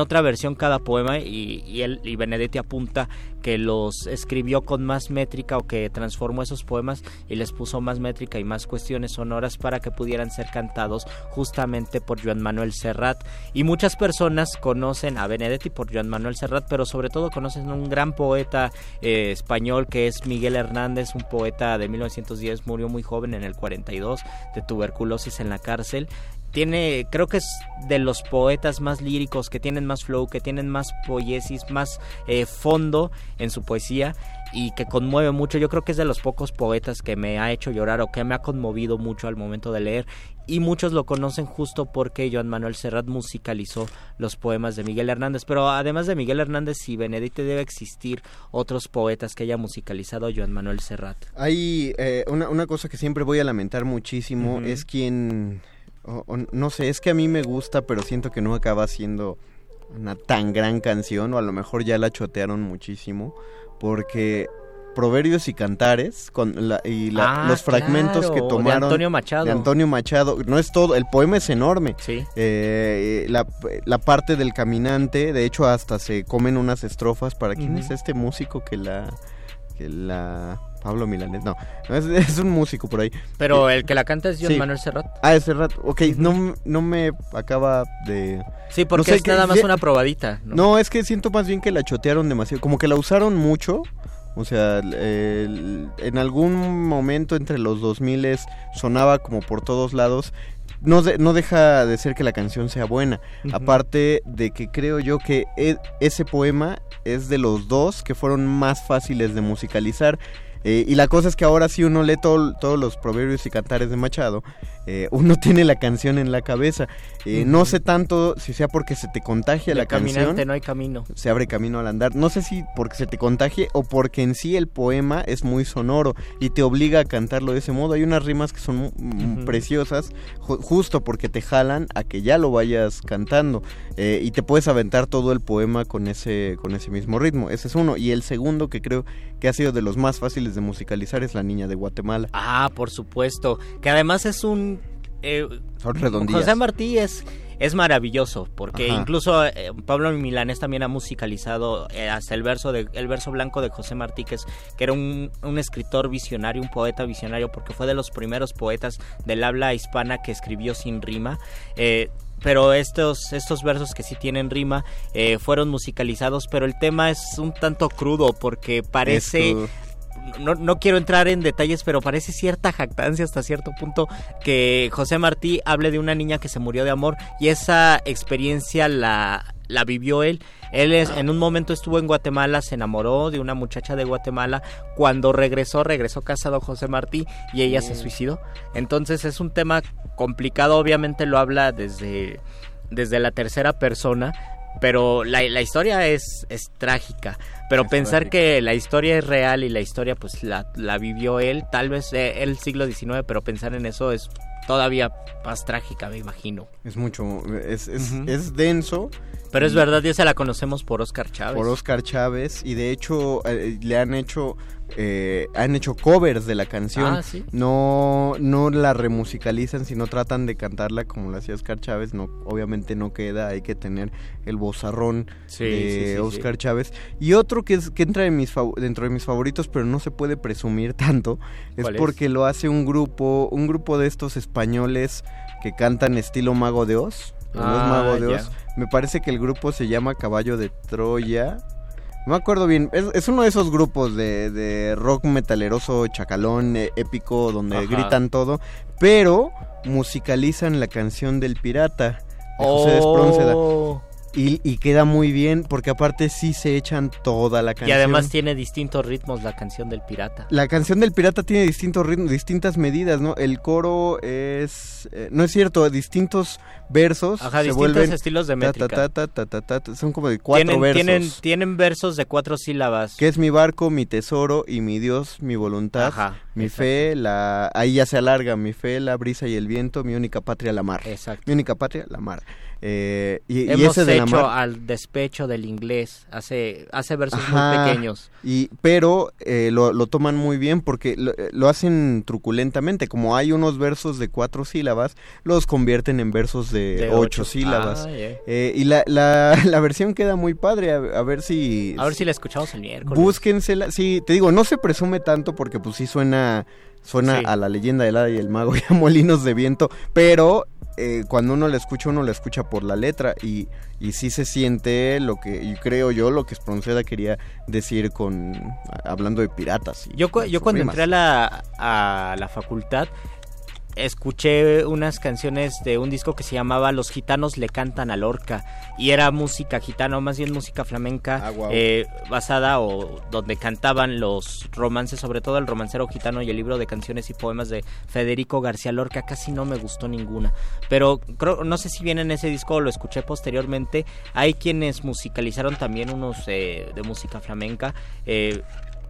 otra versión cada poema, y Benedetti apunta que los escribió con más métrica, o que transformó esos poemas y les puso más métrica y más cuestiones sonoras para que pudieran ser cantados justamente por Joan Manuel Serrat. Y muchas personas conocen a Benedetti por Joan Manuel Serrat, pero sobre todo conocen a un gran poeta español que es Miguel Hernández, un poeta de 1910, murió muy joven en el 42 de tuberculosis en la cárcel. Creo que es de los poetas más líricos, que tienen más flow, que tienen más poiesis, más fondo en su poesía, y que conmueve mucho. Yo creo que es de los pocos poetas que me ha hecho llorar o que me ha conmovido mucho al momento de leer, y muchos lo conocen justo porque Joan Manuel Serrat musicalizó los poemas de Miguel Hernández. Pero además de Miguel Hernández y Benedetti debe existir otros poetas que haya musicalizado Joan Manuel Serrat. Hay una cosa que siempre voy a lamentar muchísimo, es quien... no sé, es que a mí me gusta, pero siento que no acaba siendo una tan gran canción, o a lo mejor ya la chotearon muchísimo, porque Proverbios y Cantares con los fragmentos que tomaron de Antonio Machado. No es todo, el poema es enorme. Sí. La parte del caminante, de hecho hasta se comen unas estrofas para quién es este músico que la Pablo Milanés, es un músico por ahí. Pero el que la canta es John Manuel Serrat. Ah, es Serrat, ok, no me acaba de... Sí, porque no sé, es nada más una probadita, ¿no? No, es que siento más bien que la chotearon demasiado, como que la usaron mucho. O sea, en algún momento entre los 2000 sonaba como por todos lados. No deja de ser que la canción sea buena. Uh-huh. Aparte de que creo yo que ese poema es de los dos que fueron más fáciles de musicalizar. Y la cosa es que ahora si uno lee todos los proverbios y cantares de Machado, uno tiene la canción en la cabeza. No sé tanto si sea porque se te contagia la canción. Caminante no hay camino. Se abre camino al andar. No sé si porque se te contagie o porque en sí el poema es muy sonoro y te obliga a cantarlo de ese modo. Hay unas rimas que son preciosas, justo porque te jalan a que ya lo vayas cantando. Y te puedes aventar todo el poema con ese mismo ritmo. Ese es uno. Y el segundo, que creo que ha sido de los más fáciles de musicalizar, es La Niña de Guatemala. Ah, por supuesto, que además es un... son redondillas. José Martí es maravilloso, porque incluso Pablo Milanés también ha musicalizado hasta el verso blanco de José Martí, que era un escritor visionario, un poeta visionario, porque fue de los primeros poetas del habla hispana que escribió sin rima. Pero estos versos que sí tienen rima fueron musicalizados, pero el tema es un tanto crudo, porque parece... No quiero entrar en detalles, pero parece cierta jactancia hasta cierto punto que José Martí hable de una niña que se murió de amor, y esa experiencia la vivió él. En un momento estuvo en Guatemala, se enamoró de una muchacha de Guatemala. Cuando regresó casado José Martí, y ella se suicidó. Entonces es un tema complicado, obviamente lo habla desde la tercera persona. Pero la historia es trágica. Pero es pensar trágica. Que la historia es real y la historia pues la vivió él, tal vez el siglo XIX, pero pensar en eso es todavía más trágica, me imagino. Es mucho, es denso. Pero es verdad, ya se la conocemos por Óscar Chávez. Por Óscar Chávez, y de hecho le han hecho covers de la canción. ¿Sí? No la remusicalizan, sino tratan de cantarla como lo hacía Óscar Chávez. No, obviamente no queda, hay que tener el vozarrón de Óscar Chávez. Y otro que entra dentro de mis favoritos, pero no se puede presumir tanto, es porque lo hace un grupo de estos españoles que cantan estilo Mago de Oz. Mago de Oz. Me parece que el grupo se llama Caballo de Troya. No me acuerdo bien, es uno de esos grupos de rock metaleroso, chacalón, épico, donde gritan todo, pero musicalizan la canción del pirata de José Espronceda. Y queda muy bien, porque aparte sí se echan toda la canción. Y además tiene distintos ritmos la canción del pirata. La canción del pirata tiene distintos ritmos, distintas medidas, ¿no? El coro es... no es cierto, distintos versos. Ajá, se distintos vuelven, estilos de métrica. Son como de 4 versos. Tienen versos de 4 sílabas. Que es mi barco, mi tesoro y mi Dios, mi voluntad. Ajá. Mi fe, ahí ya se alarga, mi fe, la brisa y el viento, mi única patria, la mar. Exacto. Mi única patria, la mar. Hemos ese de hecho la mar... al despecho del inglés, hace versos muy pequeños. Pero lo toman muy bien, porque lo hacen truculentamente. Como hay unos versos de 4 sílabas, los convierten en versos de 8 sílabas. Y la versión queda muy padre, a ver si la escuchamos el miércoles. Búsquensela, sí, te digo, no se presume tanto, porque pues sí suena a La Leyenda del Hada y el Mago y a Molinos de Viento, pero cuando uno la escucha por la letra, y sí se siente lo que, y creo yo, lo que Espronceda quería decir hablando de piratas. Yo cuando entré a la facultad, escuché unas canciones de un disco que se llamaba Los Gitanos le Cantan a Lorca, y era música gitana, o más bien música flamenca, basada o donde cantaban los romances, sobre todo El romancero gitano y el libro de canciones y poemas de Federico García Lorca. Casi no me gustó ninguna, pero no sé si viene en ese disco o lo escuché posteriormente. Hay quienes musicalizaron también unos de música flamenca,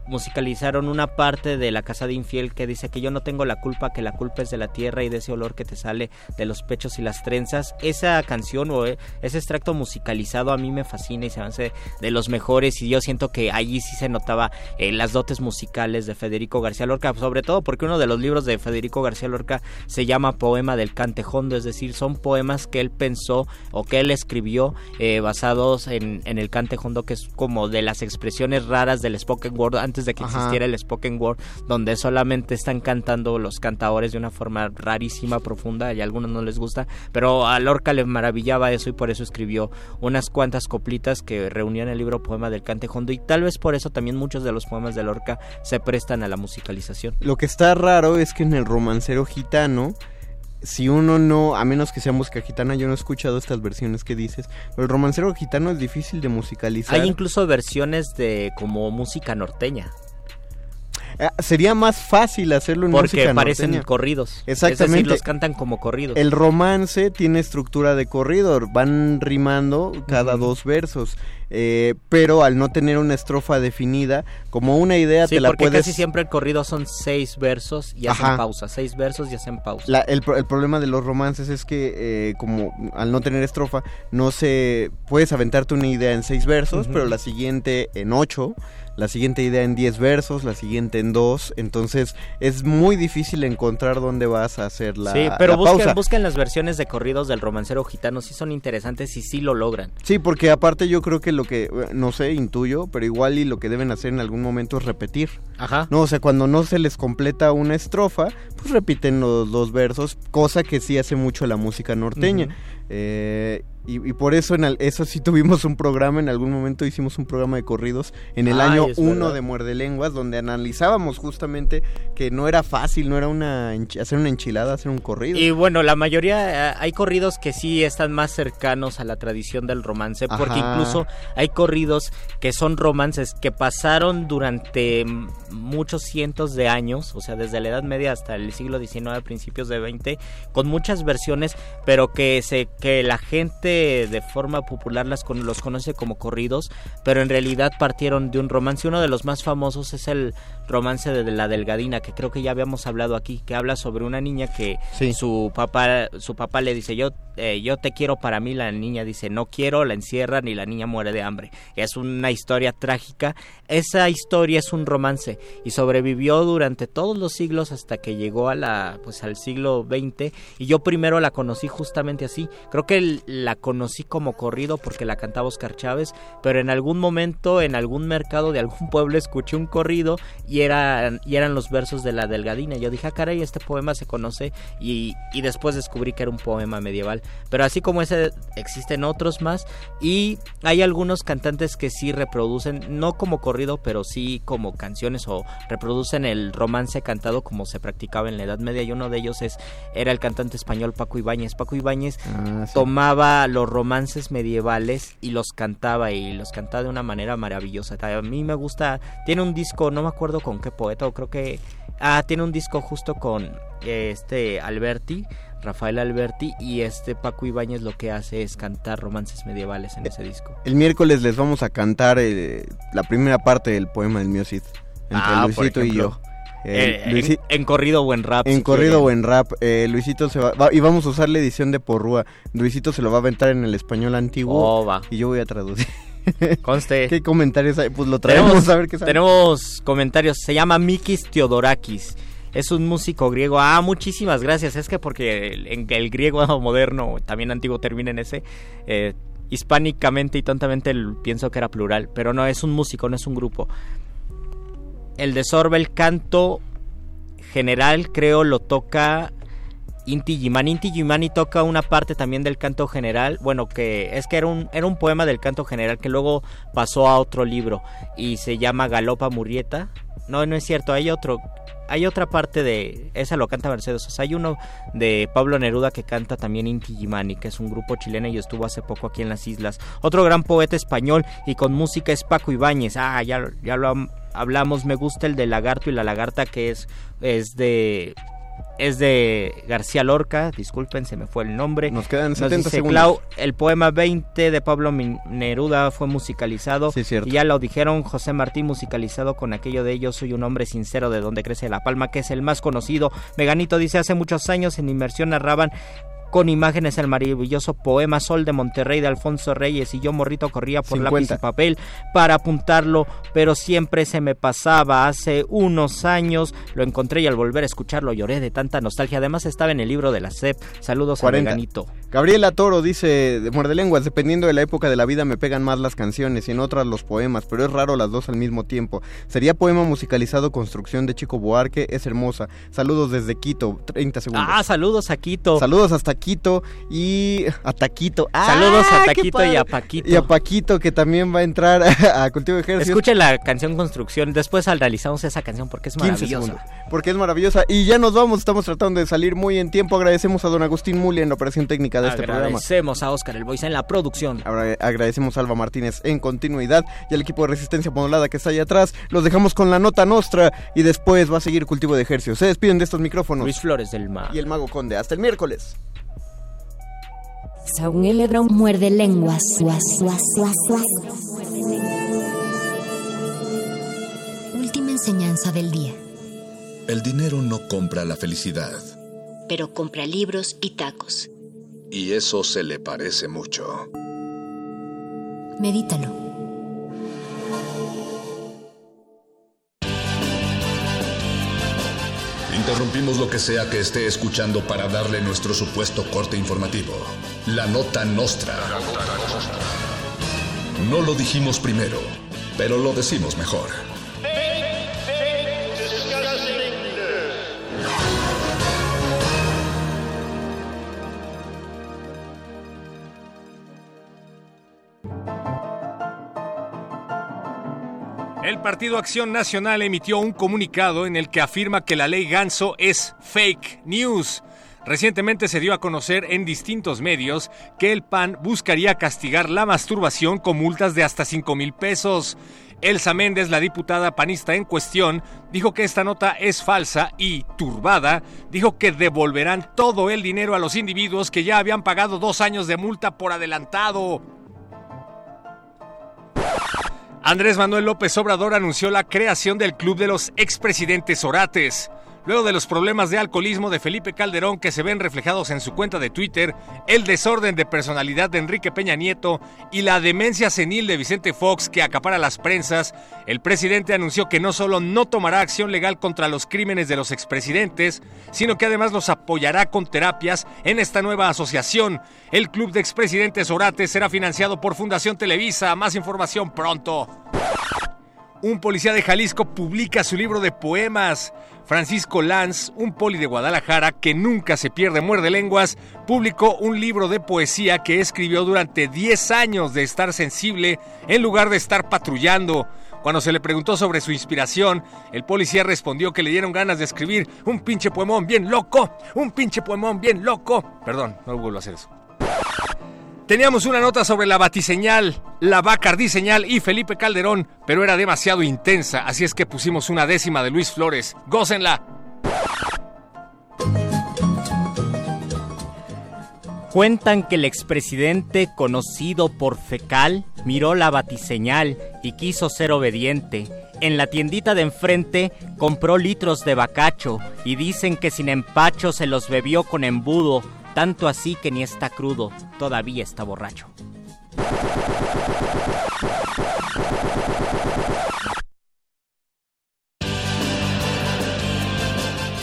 musicalizaron una parte de La Casa de Infiel que dice que yo no tengo la culpa, que la culpa es de la tierra y de ese olor que te sale de los pechos y las trenzas. Esa canción o ese extracto musicalizado a mí me fascina y se me hace de los mejores, y yo siento que allí sí se notaba las dotes musicales de Federico García Lorca, sobre todo porque uno de los libros de Federico García Lorca se llama Poema del Cantejondo, es decir, son poemas que él pensó o que él escribió basados en el cantejondo, que es como de las expresiones raras del spoken word antes de que existiera el spoken word, donde solamente están cantando los cantadores de una forma rarísima, profunda, y a algunos no les gusta, pero a Lorca le maravillaba eso y por eso escribió unas cuantas coplitas que reunían el libro Poema del Cantejondo, y tal vez por eso también muchos de los poemas de Lorca se prestan a la musicalización. Lo que está raro es que en El Romancero Gitano, si uno no, a menos que sea música gitana, yo no he escuchado estas versiones que dices, pero El Romancero Gitano es difícil de musicalizar. Hay incluso versiones de como música norteña. Sería más fácil hacerlo en música norteña. Porque parecen corridos. Exactamente. Es decir, los cantan como corridos. El romance tiene estructura de corrido, van rimando cada dos versos. Pero al no tener una estrofa definida, como una idea te la puedes... Sí, porque casi siempre el corrido son 6 versos y hacen pausa, 6 versos y hacen pausa. El problema de los romances es que como al no tener estrofa, no se... Puedes aventarte una idea en 6 versos, pero la siguiente en 8, la siguiente idea en 10 versos, la siguiente en 2. Entonces es muy difícil encontrar dónde vas a hacer la pausa. Sí, pero busquen las versiones de corridos del Romancero Gitano, sí son interesantes y sí lo logran. Sí, porque aparte yo creo que lo que, no sé, intuyo, pero igual y lo que deben hacer en algún momento es repetir. Ajá. No, o sea, cuando no se les completa una estrofa, pues repiten los 2 versos, cosa que sí hace mucho la música norteña. Y por eso, eso sí tuvimos un programa, en algún momento hicimos un programa de corridos en el año 1 de Muerde Lenguas, donde analizábamos justamente que no era fácil, no era hacer una enchilada, hacer un corrido. Y bueno, la mayoría, hay corridos que sí están más cercanos a la tradición del romance, porque incluso hay corridos que son romances que pasaron durante muchos cientos de años, o sea, desde la Edad Media hasta el siglo XIX, principios de XX, con muchas versiones, pero que la gente de forma popular los conoce como corridos, pero en realidad partieron de un romance. Uno de los más famosos es el romance de La Delgadina, que creo que ya habíamos hablado aquí, que habla sobre una niña que su papá le dice yo te quiero para mí, la niña dice no quiero, la encierran y la niña muere de hambre. Es una historia trágica, esa historia es un romance y sobrevivió durante todos los siglos hasta que llegó al siglo XX, y yo primero la conocí justamente así, creo que la conocí como corrido porque la cantaba Oscar Chávez, pero en algún momento en algún mercado de algún pueblo escuché un corrido y eran los versos de La Delgadina. Yo dije, caray, este poema se conoce, y después descubrí que era un poema medieval, pero así como ese existen otros más, y hay algunos cantantes que sí reproducen, no como corrido, pero sí como canciones, o reproducen el romance cantado como se practicaba en la Edad Media, y uno de ellos era el cantante español Paco Ibáñez. Paco Ibáñez tomaba los romances medievales y los cantaba de una manera maravillosa. A mí me gusta, tiene un disco, no me acuerdo con qué poeta, o creo que tiene un disco justo con Rafael Alberti, y Paco Ibáñez lo que hace es cantar romances medievales en ese disco. El miércoles les vamos a cantar la primera parte del poema del Mío Cid, entre Luisito y yo. En corrido o en rap. En corrido o en rap. Luisito se va, y vamos a usar la edición de Porrúa. Luisito se lo va a aventar en el español antiguo. Y yo voy a traducir. Conste. ¿Qué comentarios hay? Pues lo traemos. Tenemos comentarios. Se llama Mikis Theodorakis. Es un músico griego. Muchísimas gracias. Es que porque el griego moderno, también antiguo, termina en ese. Hispánicamente y tontamente pienso que era plural. Pero no, es un músico, no es un grupo. El desorbe, el canto general, creo, lo toca Inti Gimani. Inti Gimani toca una parte también del canto general, bueno, que es que era un poema del canto general que luego pasó a otro libro y se llama Galopa Murrieta. No es cierto, hay otra parte de esa, lo canta Mercedes. O sea, hay uno de Pablo Neruda que canta también Inti Gimani, que es un grupo chileno y estuvo hace poco aquí en las islas. Otro gran poeta español y con música es Paco Ibáñez. Ya lo hablamos. Me gusta el de Lagarto y la Lagarta, que es de es de García Lorca, disculpen, se me fue el nombre. Nos quedan 70 segundos. Clau, el poema 20 de Pablo Neruda fue musicalizado. Sí, cierto. Y ya lo dijeron, José Martí musicalizado con aquello de Yo soy un hombre sincero de donde crece la palma, que es el más conocido. Meganito dice, hace muchos años en Inmersión narraban con imágenes el maravilloso poema Sol de Monterrey de Alfonso Reyes y yo morrito corría por lápiz y papel para apuntarlo, pero siempre se me pasaba. Hace unos años lo encontré y al volver a escucharlo lloré de tanta nostalgia. Además estaba en el libro de la SEP. Saludos 40. A Meganito. Gabriela Toro dice, Muerdelenguas, dependiendo de la época de la vida me pegan más las canciones y en otras los poemas, pero es raro las dos al mismo tiempo. Sería poema musicalizado construcción de Chico Buarque, es hermosa. Saludos desde Quito, 30 segundos. Ah, saludos a Quito. Saludos hasta Quito y a Taquito. ¡Ah, saludos a Taquito y a Paquito! Y a Paquito, que también va a entrar a Cultivo de Ejercicios. Escuchen la canción Construcción, después analizamos esa canción porque es maravillosa. Porque es maravillosa. Y ya nos vamos, estamos tratando de salir muy en tiempo. Agradecemos a don Agustín Mulia en la operación técnica de este programa. Agradecemos a Óscar El Boiza en la producción. Agradecemos a Alba Martínez en continuidad y al equipo de Resistencia Modulada que está allá atrás. Los dejamos con la nota nostra y después va a seguir Cultivo de Ejercicios. Se despiden de estos micrófonos Luis Flores del Mar y el Mago Conde. Hasta el miércoles. Saúl Lebrón muerde lenguas. Última enseñanza del día. El dinero no compra la felicidad, pero compra libros y tacos. Y eso se le parece mucho. Medítalo. Interrumpimos lo que sea que esté escuchando para darle nuestro supuesto corte informativo. La nota nostra. No lo dijimos primero, pero lo decimos mejor. El Partido Acción Nacional emitió un comunicado en el que afirma que la ley Ganso es fake news. Recientemente se dio a conocer en distintos medios que el PAN buscaría castigar la masturbación con multas de hasta 5,000 pesos. Elsa Méndez, la diputada panista en cuestión, dijo que esta nota es falsa y, turbada, dijo que devolverán todo el dinero a los individuos que ya habían pagado 2 años de multa por adelantado. Andrés Manuel López Obrador anunció la creación del Club de los Expresidentes Orates. Luego de los problemas de alcoholismo de Felipe Calderón que se ven reflejados en su cuenta de Twitter, el desorden de personalidad de Enrique Peña Nieto y la demencia senil de Vicente Fox que acapara las prensas, el presidente anunció que no solo no tomará acción legal contra los crímenes de los expresidentes, sino que además los apoyará con terapias en esta nueva asociación. El Club de Expresidentes Orates será financiado por Fundación Televisa. Más información pronto. Un policía de Jalisco publica su libro de poemas. Francisco Lanz, un poli de Guadalajara que nunca se pierde muerdelenguas, publicó un libro de poesía que escribió durante 10 años de estar sensible en lugar de estar patrullando. Cuando se le preguntó sobre su inspiración, el policía respondió que le dieron ganas de escribir un pinche poemón bien loco, Perdón, no vuelvo a hacer eso. Teníamos una nota sobre la Batiseñal, la Bacardi Señal y Felipe Calderón, pero era demasiado intensa, así es que pusimos una décima de Luis Flores. ¡Gócenla! Cuentan que el expresidente, conocido por Fecal, miró la Batiseñal y quiso ser obediente. En la tiendita de enfrente compró litros de bacacho y dicen que sin empacho se los bebió con embudo. Tanto así que ni está crudo, todavía está borracho.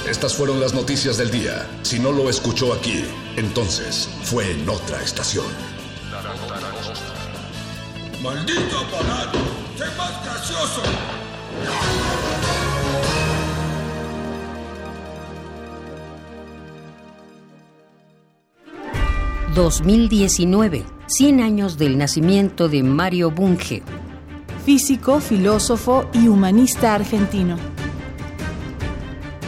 Estas fueron las noticias del día. Si no lo escuchó aquí, entonces fue en otra estación. ¡Maldito aparato! ¡Qué más gracioso! ...2019... 100 años del nacimiento de Mario Bunge... físico, filósofo y humanista argentino.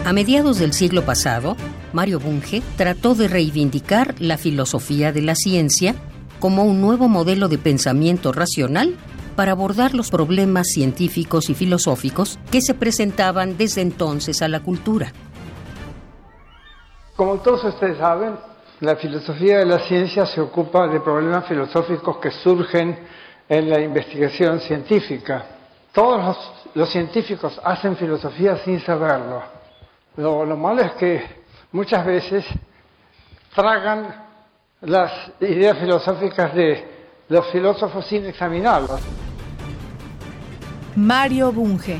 A mediados del siglo pasado, Mario Bunge trató de reivindicar la filosofía de la ciencia como un nuevo modelo de pensamiento racional para abordar los problemas científicos y filosóficos que se presentaban desde entonces a la cultura. Como todos ustedes saben, la filosofía de la ciencia se ocupa de problemas filosóficos que surgen en la investigación científica. Todos los científicos hacen filosofía sin saberlo. Lo malo es que muchas veces tragan las ideas filosóficas de los filósofos sin examinarlas. Mario Bunge,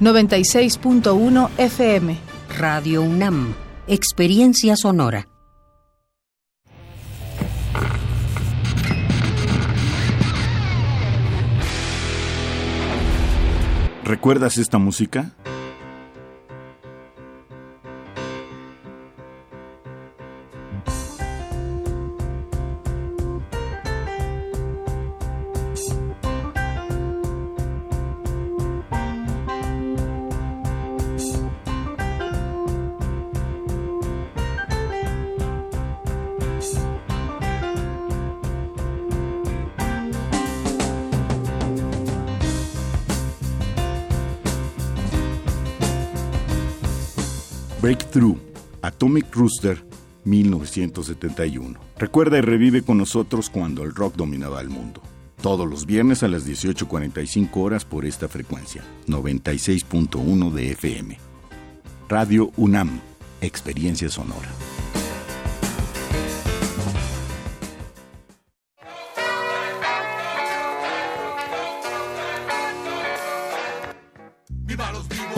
96.1 FM. Radio UNAM, Experiencia Sonora. ¿Recuerdas esta música? Breakthrough, Atomic Rooster, 1971. Recuerda y revive con nosotros cuando el rock dominaba el mundo. Todos los viernes a las 18:45 horas por esta frecuencia, 96.1 de FM. Radio UNAM, Experiencia Sonora.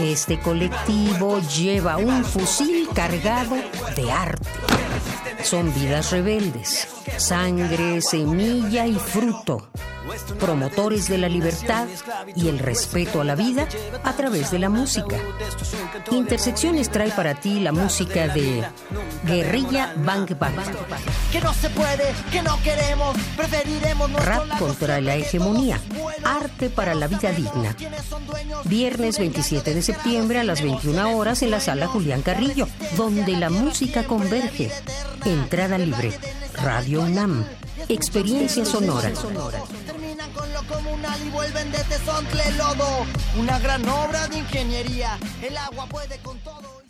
Este colectivo lleva un fusil cargado de arte. Son vidas rebeldes, sangre, semilla y fruto. Promotores de la libertad y el respeto a la vida a través de la música. Intersecciones trae para ti la música de Guerrilla Bang Bang. Que no se puede, que no queremos, preferiremos no. Rap contra la hegemonía. Arte para la vida digna. Viernes 27 de septiembre a las 21 horas en la Sala Julián Carrillo, donde la música converge. Entrada libre. Radio UNAM. Experiencia Sonora. Terminan con lo comunal y vuelven de Tezontle Lodo. Una gran obra de ingeniería. El agua puede con todo.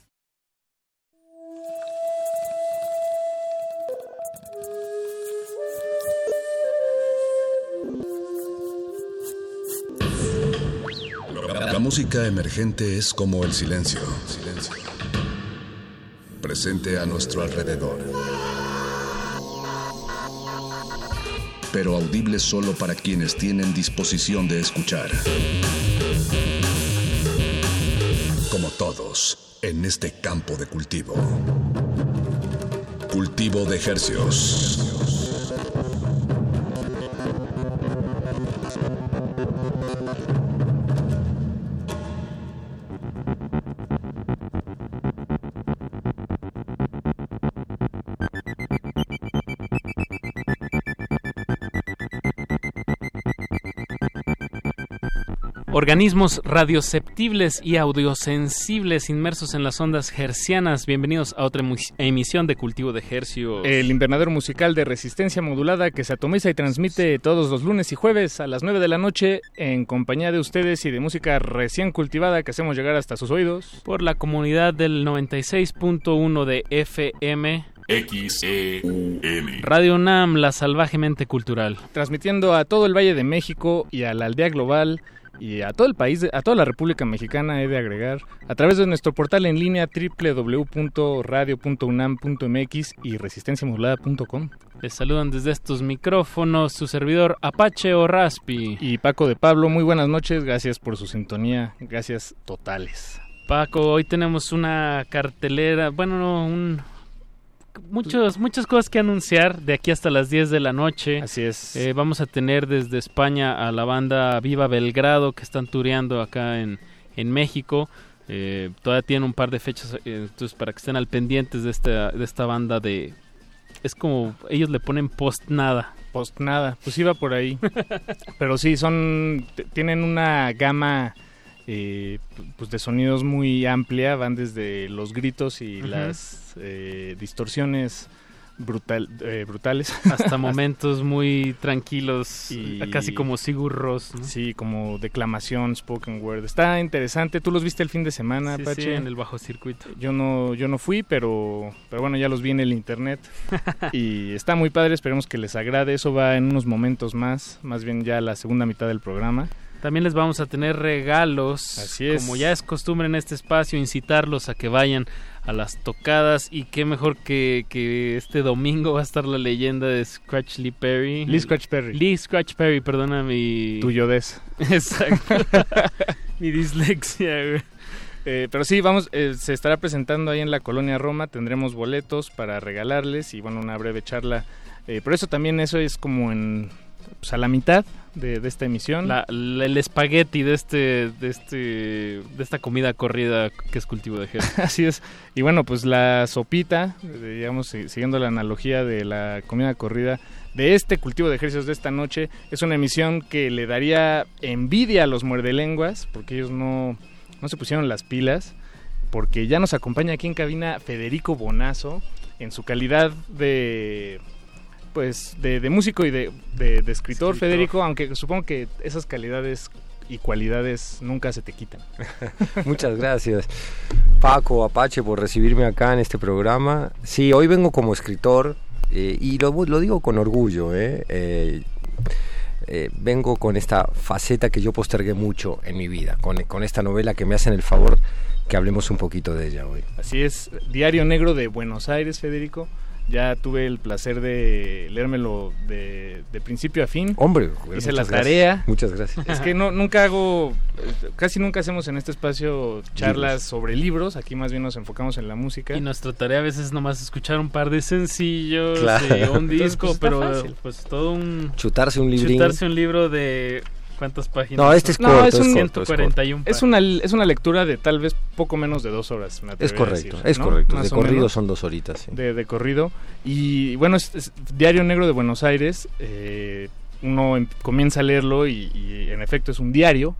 La música emergente es como el silencio, presente a nuestro alrededor, pero audible solo para quienes tienen disposición de escuchar. Como todos, en este campo de cultivo. Cultivo de hercios. Organismos radioceptibles y audiosensibles inmersos en las ondas hercianas. Bienvenidos a otra emisión de Cultivo de Hercios. El invernadero musical de resistencia modulada que se atomiza y transmite todos los lunes y jueves a las 9 de la noche en compañía de ustedes y de música recién cultivada que hacemos llegar hasta sus oídos. Por la comunidad del 96.1 de FM. XEUN. Radio UNAM, la salvajemente cultural. Transmitiendo a todo el Valle de México y a la aldea global. Y a todo el país, a toda la República Mexicana he de agregar, a través de nuestro portal en línea www.radio.unam.mx y resistenciamodulada.com. Les saludan desde estos micrófonos su servidor Apache o Raspi y Paco de Pablo. Muy buenas noches, gracias por su sintonía, gracias totales. Paco, hoy tenemos una cartelera, muchas cosas que anunciar de aquí hasta las 10 de la noche. Así es. Vamos a tener desde España a la banda Viva Belgrado que están tureando acá en México. Todavía tienen un par de fechas, entonces para que estén al pendientes de esta banda de... Es como ellos le ponen post-nada. Post-nada, pues iba por ahí. Pero sí, tienen una gama... pues de sonidos muy amplia, van desde los gritos y las distorsiones brutales. Hasta momentos muy tranquilos, y casi como Sigur Rós, ¿no? Sí, como declamación, spoken word. Está interesante. ¿Tú los viste el fin de semana, sí, Pache? Sí, en el bajo circuito. Yo no fui, pero bueno, ya los vi en el internet. Y está muy padre, esperemos que les agrade. Eso va en unos momentos más bien ya la segunda mitad del programa. También les vamos a tener regalos. Así es. Como ya es costumbre en este espacio, incitarlos a que vayan a las tocadas, y qué mejor que este domingo va a estar la leyenda de Lee Scratch Perry, perdona mi... Tu yodez. Exacto. Mi dislexia. Pero sí, vamos, se estará presentando ahí en la Colonia Roma, tendremos boletos para regalarles y bueno, una breve charla. Pero eso también, eso es como en... Pues a la mitad de esta emisión. El espagueti de esta comida corrida que es Cultivo de Ejercicios. Así es. Y bueno, pues la sopita, digamos, siguiendo la analogía de la comida corrida, de este Cultivo de Ejercicios de esta noche, es una emisión que le daría envidia a los muerdelenguas, porque ellos no se pusieron las pilas, porque ya nos acompaña aquí en cabina Federico Bonazo, en su calidad de... Pues de músico y de escritor, Federico, aunque supongo que esas calidades y cualidades nunca se te quitan. Muchas gracias, Paco, Apache, por recibirme acá en este programa. Sí, hoy vengo como escritor, y lo digo con orgullo, vengo con esta faceta que yo postergué mucho en mi vida, con esta novela que me hacen el favor que hablemos un poquito de ella hoy. Así es, Diario Negro de Buenos Aires, Federico. Ya tuve el placer de leérmelo de principio a fin. Hombre, hice la tarea. Gracias. Muchas gracias. Es que casi nunca hacemos en este espacio charlas sobre libros. Aquí más bien nos enfocamos en la música. Y nuestra tarea a veces es nomás escuchar un par de sencillos, un disco, entonces, pero fácil. Pues todo un... Chutarse un libro. Chutarse un libro de... ¿Cuántas páginas? No, este es corto. No, es un 141. Es una lectura de tal vez poco menos de 2 horas. Me atrevería a decir, ¿no? Es correcto. Más de corrido menos, son 2 horitas. Sí. De corrido. Y bueno, es Diario Negro de Buenos Aires. Uno comienza a leerlo y en efecto es un diario.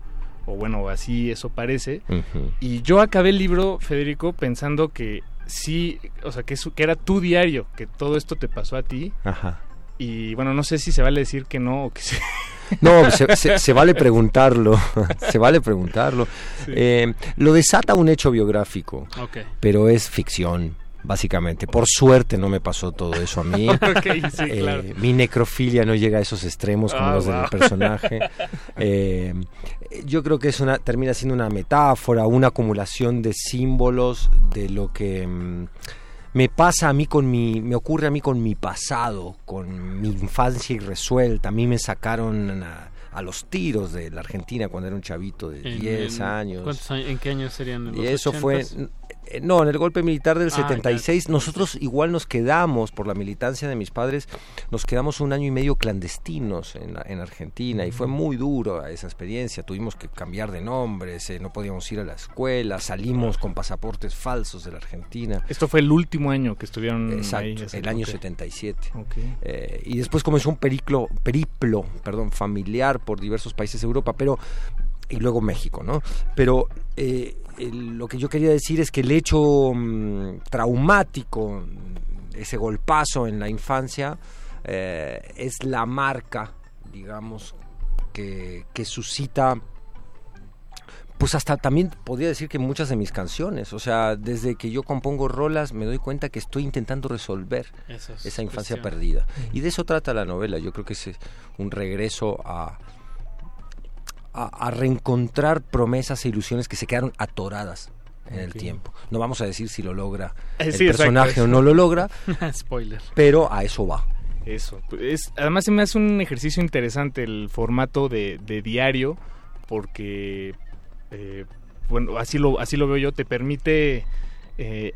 O bueno, así eso parece. Uh-huh. Y yo acabé el libro, Federico, pensando que sí, o sea, que era tu diario, que todo esto te pasó a ti. Ajá. Y bueno, no sé si se vale decir que no o que sí. No, se vale preguntarlo, Sí. Lo desata un hecho biográfico, okay, pero es ficción, básicamente. Por suerte no me pasó todo eso a mí. Okay, sí, claro. Mi necrofilia no llega a esos extremos como los del personaje. Yo creo que termina siendo una metáfora, una acumulación de símbolos de lo que... me ocurre a mí con mi pasado, con mi infancia irresuelta. A mí me sacaron a los tiros de la Argentina cuando era un chavito de 10 años. ¿Cuántos años? ¿En qué años serían? ¿En los 80s? Eso fue... No, en el golpe militar del 76, claro. Nosotros igual nos quedamos, por la militancia de mis padres, nos quedamos 1 año y medio clandestinos en Argentina, y fue muy duro esa experiencia. Tuvimos que cambiar de nombres, no podíamos ir a la escuela, salimos con pasaportes falsos de la Argentina. Esto fue el último año que estuvieron ahí. Exacto, el año 77. Okay. Y después comenzó un periplo familiar por diversos países de Europa, y luego México, ¿no? Pero... lo que yo quería decir es que el hecho traumático, ese golpazo en la infancia, es la marca, digamos, que suscita, pues hasta también podría decir que muchas de mis canciones, o sea, desde que yo compongo rolas me doy cuenta que estoy intentando resolver esa infancia perdida. Y de eso trata la novela. Yo creo que es un regreso a reencontrar promesas e ilusiones que se quedaron atoradas en el tiempo. No vamos a decir si lo logra el personaje o no lo logra. Spoiler. Pero a eso va. Eso. Además se me hace un ejercicio interesante el formato de diario, porque bueno, así lo veo yo, te permite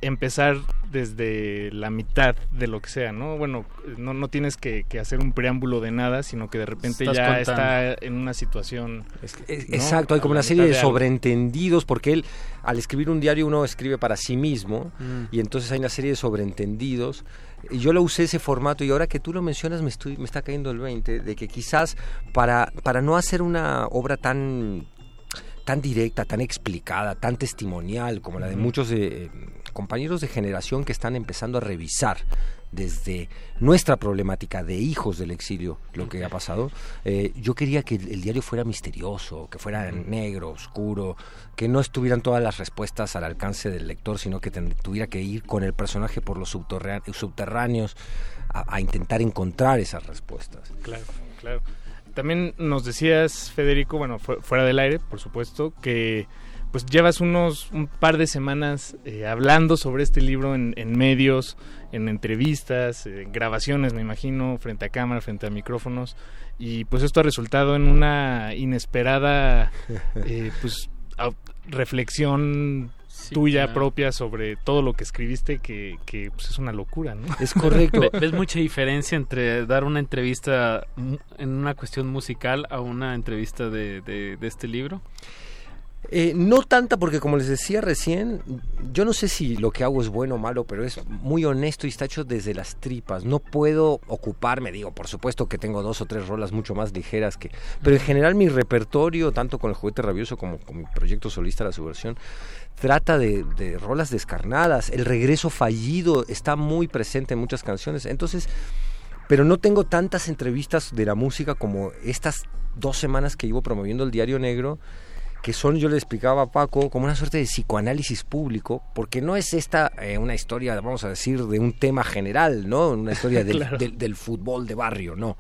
empezar desde la mitad de lo que sea, ¿no? Bueno, no tienes que hacer un preámbulo de nada, sino que de repente está en una situación... ¿no? Exacto, hay como una serie de sobreentendidos, porque él, al escribir un diario, uno escribe para sí mismo, y entonces hay una serie de sobreentendidos. Yo lo usé ese formato, y ahora que tú lo mencionas me está cayendo el 20, de que quizás para no hacer una obra tan directa, tan explicada, tan testimonial como la de muchos compañeros de generación que están empezando a revisar desde nuestra problemática de hijos del exilio lo que ha pasado. Yo quería que el diario fuera misterioso, que fuera negro, oscuro, que no estuvieran todas las respuestas al alcance del lector, sino que tuviera que ir con el personaje por los subterráneos a intentar encontrar esas respuestas. Claro, claro. También nos decías, Federico, bueno, fuera del aire, por supuesto, que pues llevas un par de semanas hablando sobre este libro en medios, en entrevistas, en grabaciones, me imagino, frente a cámara, frente a micrófonos, y pues esto ha resultado en una inesperada reflexión tuya propia sobre todo lo que escribiste, que pues es una locura, ¿no? Es correcto. ¿Ves mucha diferencia entre dar una entrevista en una cuestión musical a una entrevista de este libro? No tanta, porque como les decía recién, yo no sé si lo que hago es bueno o malo, pero es muy honesto y está hecho desde las tripas. No puedo ocuparme, digo, por supuesto que tengo 2 o 3 rolas mucho más ligeras que... Pero en general mi repertorio, tanto con El Juguete Rabioso como con mi proyecto solista La Subversión, trata de rolas descarnadas. El regreso fallido está muy presente en muchas canciones. Entonces, pero no tengo tantas entrevistas de la música como estas 2 semanas que llevo promoviendo el Diario Negro, que son, yo le explicaba a Paco, como una suerte de psicoanálisis público, porque no es esta una historia, vamos a decir, de un tema general, ¿no? Una historia del, claro, del fútbol de barrio, no.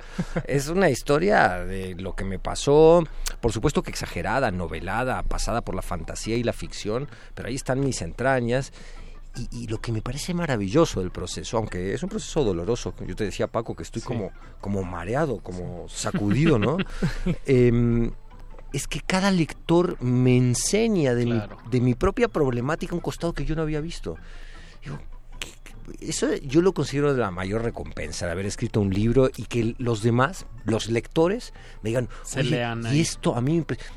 Es una historia de lo que me pasó, por supuesto que exagerada, novelada, pasada por la fantasía y la ficción, pero ahí están mis entrañas. Y lo que me parece maravilloso del proceso, aunque es un proceso doloroso, yo te decía, Paco, que estoy como mareado, como sacudido, ¿no? Es que cada lector me enseña de mi propia problemática un costado que yo no había visto. Digo, eso yo lo considero la mayor recompensa, de haber escrito un libro y que los demás, los lectores, me digan, y esto a mí me impresiona.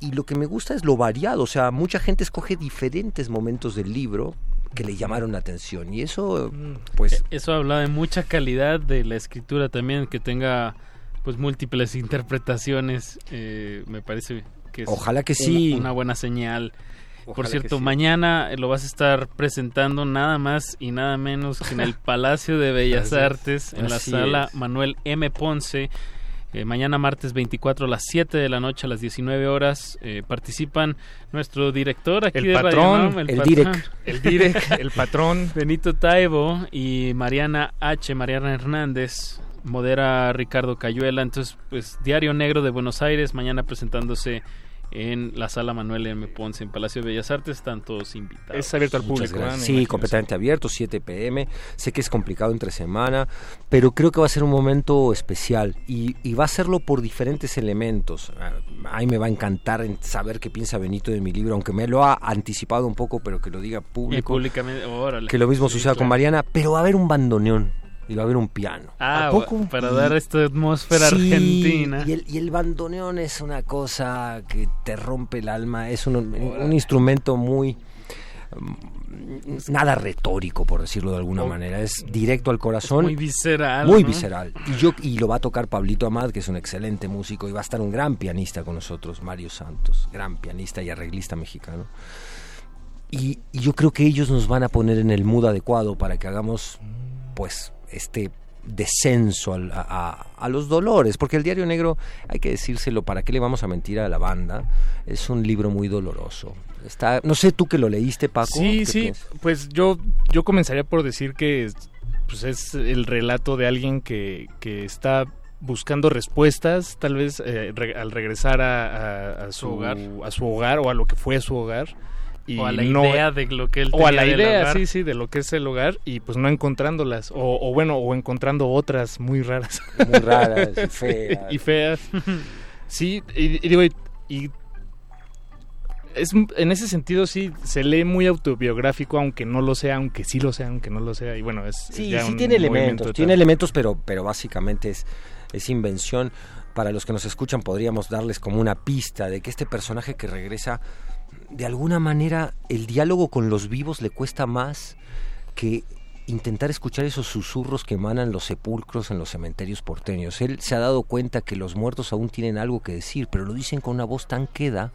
Y lo que me gusta es lo variado, o sea, mucha gente escoge diferentes momentos del libro que le llamaron la atención, y eso, pues... Eso habla de mucha calidad de la escritura también, que tenga... pues múltiples interpretaciones, me parece que es una buena señal. Ojalá. Por cierto, mañana lo vas a estar presentando nada más y nada menos que en el Palacio de Bellas Artes, en la sala Manuel M. Ponce. Mañana martes 24 a las 7 de la noche, a las 19 horas, participan nuestro director aquí de Radio UNAM, el patrón Benito Taibo y Mariana Hernández. Modera Ricardo Cayuela. Entonces, pues, Diario Negro de Buenos Aires, mañana presentándose en la sala Manuel M. Ponce, en Palacio de Bellas Artes, tantos invitados. Es abierto al público, ¿no? Sí, completamente abierto, 7 p.m. Sé que es complicado entre semana, pero creo que va a ser un momento especial y va a serlo por diferentes elementos. A mí me va a encantar saber qué piensa Benito de mi libro, aunque me lo ha anticipado un poco, pero que lo diga públicamente. Órale, que lo mismo suceda con Mariana, pero va a haber un bandoneón. Y va a haber un piano. ¿A poco? Para dar esta atmósfera argentina. Y el bandoneón es una cosa que te rompe el alma. Es un instrumento muy... nada retórico, por decirlo de alguna manera. Es directo al corazón. Es muy visceral. Muy visceral. Y lo va a tocar Pablito Amat, que es un excelente músico. Y va a estar un gran pianista con nosotros, Mario Santos. Gran pianista y arreglista mexicano. Y yo creo que ellos nos van a poner en el mood adecuado para que hagamos, pues... este descenso a los dolores, porque el Diario Negro, hay que decírselo, ¿para qué le vamos a mentir a la banda? Es un libro muy doloroso. No sé, tú que lo leíste, Paco. Sí, piensas? Pues yo comenzaría por decir que pues es el relato de alguien que está buscando respuestas, tal vez al regresar a su hogar, o a lo que fue su hogar. O a la idea de lo que él tenía. O a la idea, sí, de lo que es el hogar, y pues no encontrándolas, o encontrando otras muy raras. Muy raras y feas. Sí, y digo, y es, en ese sentido sí, se lee muy autobiográfico, aunque no lo sea, aunque sí lo sea, aunque no lo sea, y bueno, es... Sí, tiene elementos, pero básicamente es invención. Para los que nos escuchan podríamos darles como una pista de que este personaje que regresa... de alguna manera el diálogo con los vivos le cuesta más que intentar escuchar esos susurros que emanan los sepulcros en los cementerios porteños. Él se ha dado cuenta que los muertos aún tienen algo que decir, pero lo dicen con una voz tan queda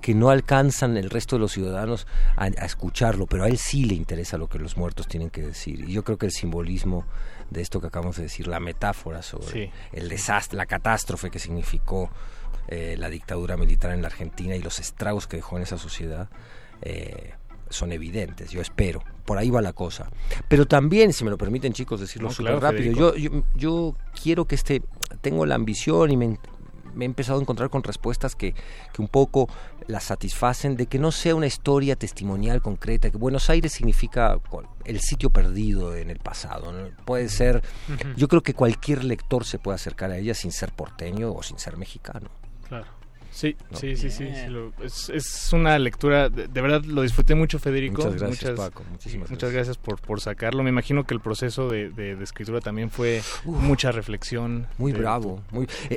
que no alcanzan el resto de los ciudadanos a escucharlo, pero a él sí le interesa lo que los muertos tienen que decir. Y yo creo que el simbolismo de esto que acabamos de decir, la metáfora sobre el desastre, la catástrofe que significó la dictadura militar en la Argentina y los estragos que dejó en esa sociedad, son evidentes, yo espero. Por ahí va la cosa. Pero también, si me lo permiten, chicos, decirlo súper rápido, yo quiero que tengo la ambición y me he empezado a encontrar con respuestas que un poco las satisfacen, de que no sea una historia testimonial concreta, que Buenos Aires significa el sitio perdido en el pasado, ¿no? Puede ser, yo creo que cualquier lector se puede acercar a ella sin ser porteño o sin ser mexicano. Claro. Sí. Es una lectura, de verdad lo disfruté mucho, Federico. Muchas gracias, Paco. Muchas gracias por sacarlo. Me imagino que el proceso de escritura también fue mucha reflexión. Muy bravo.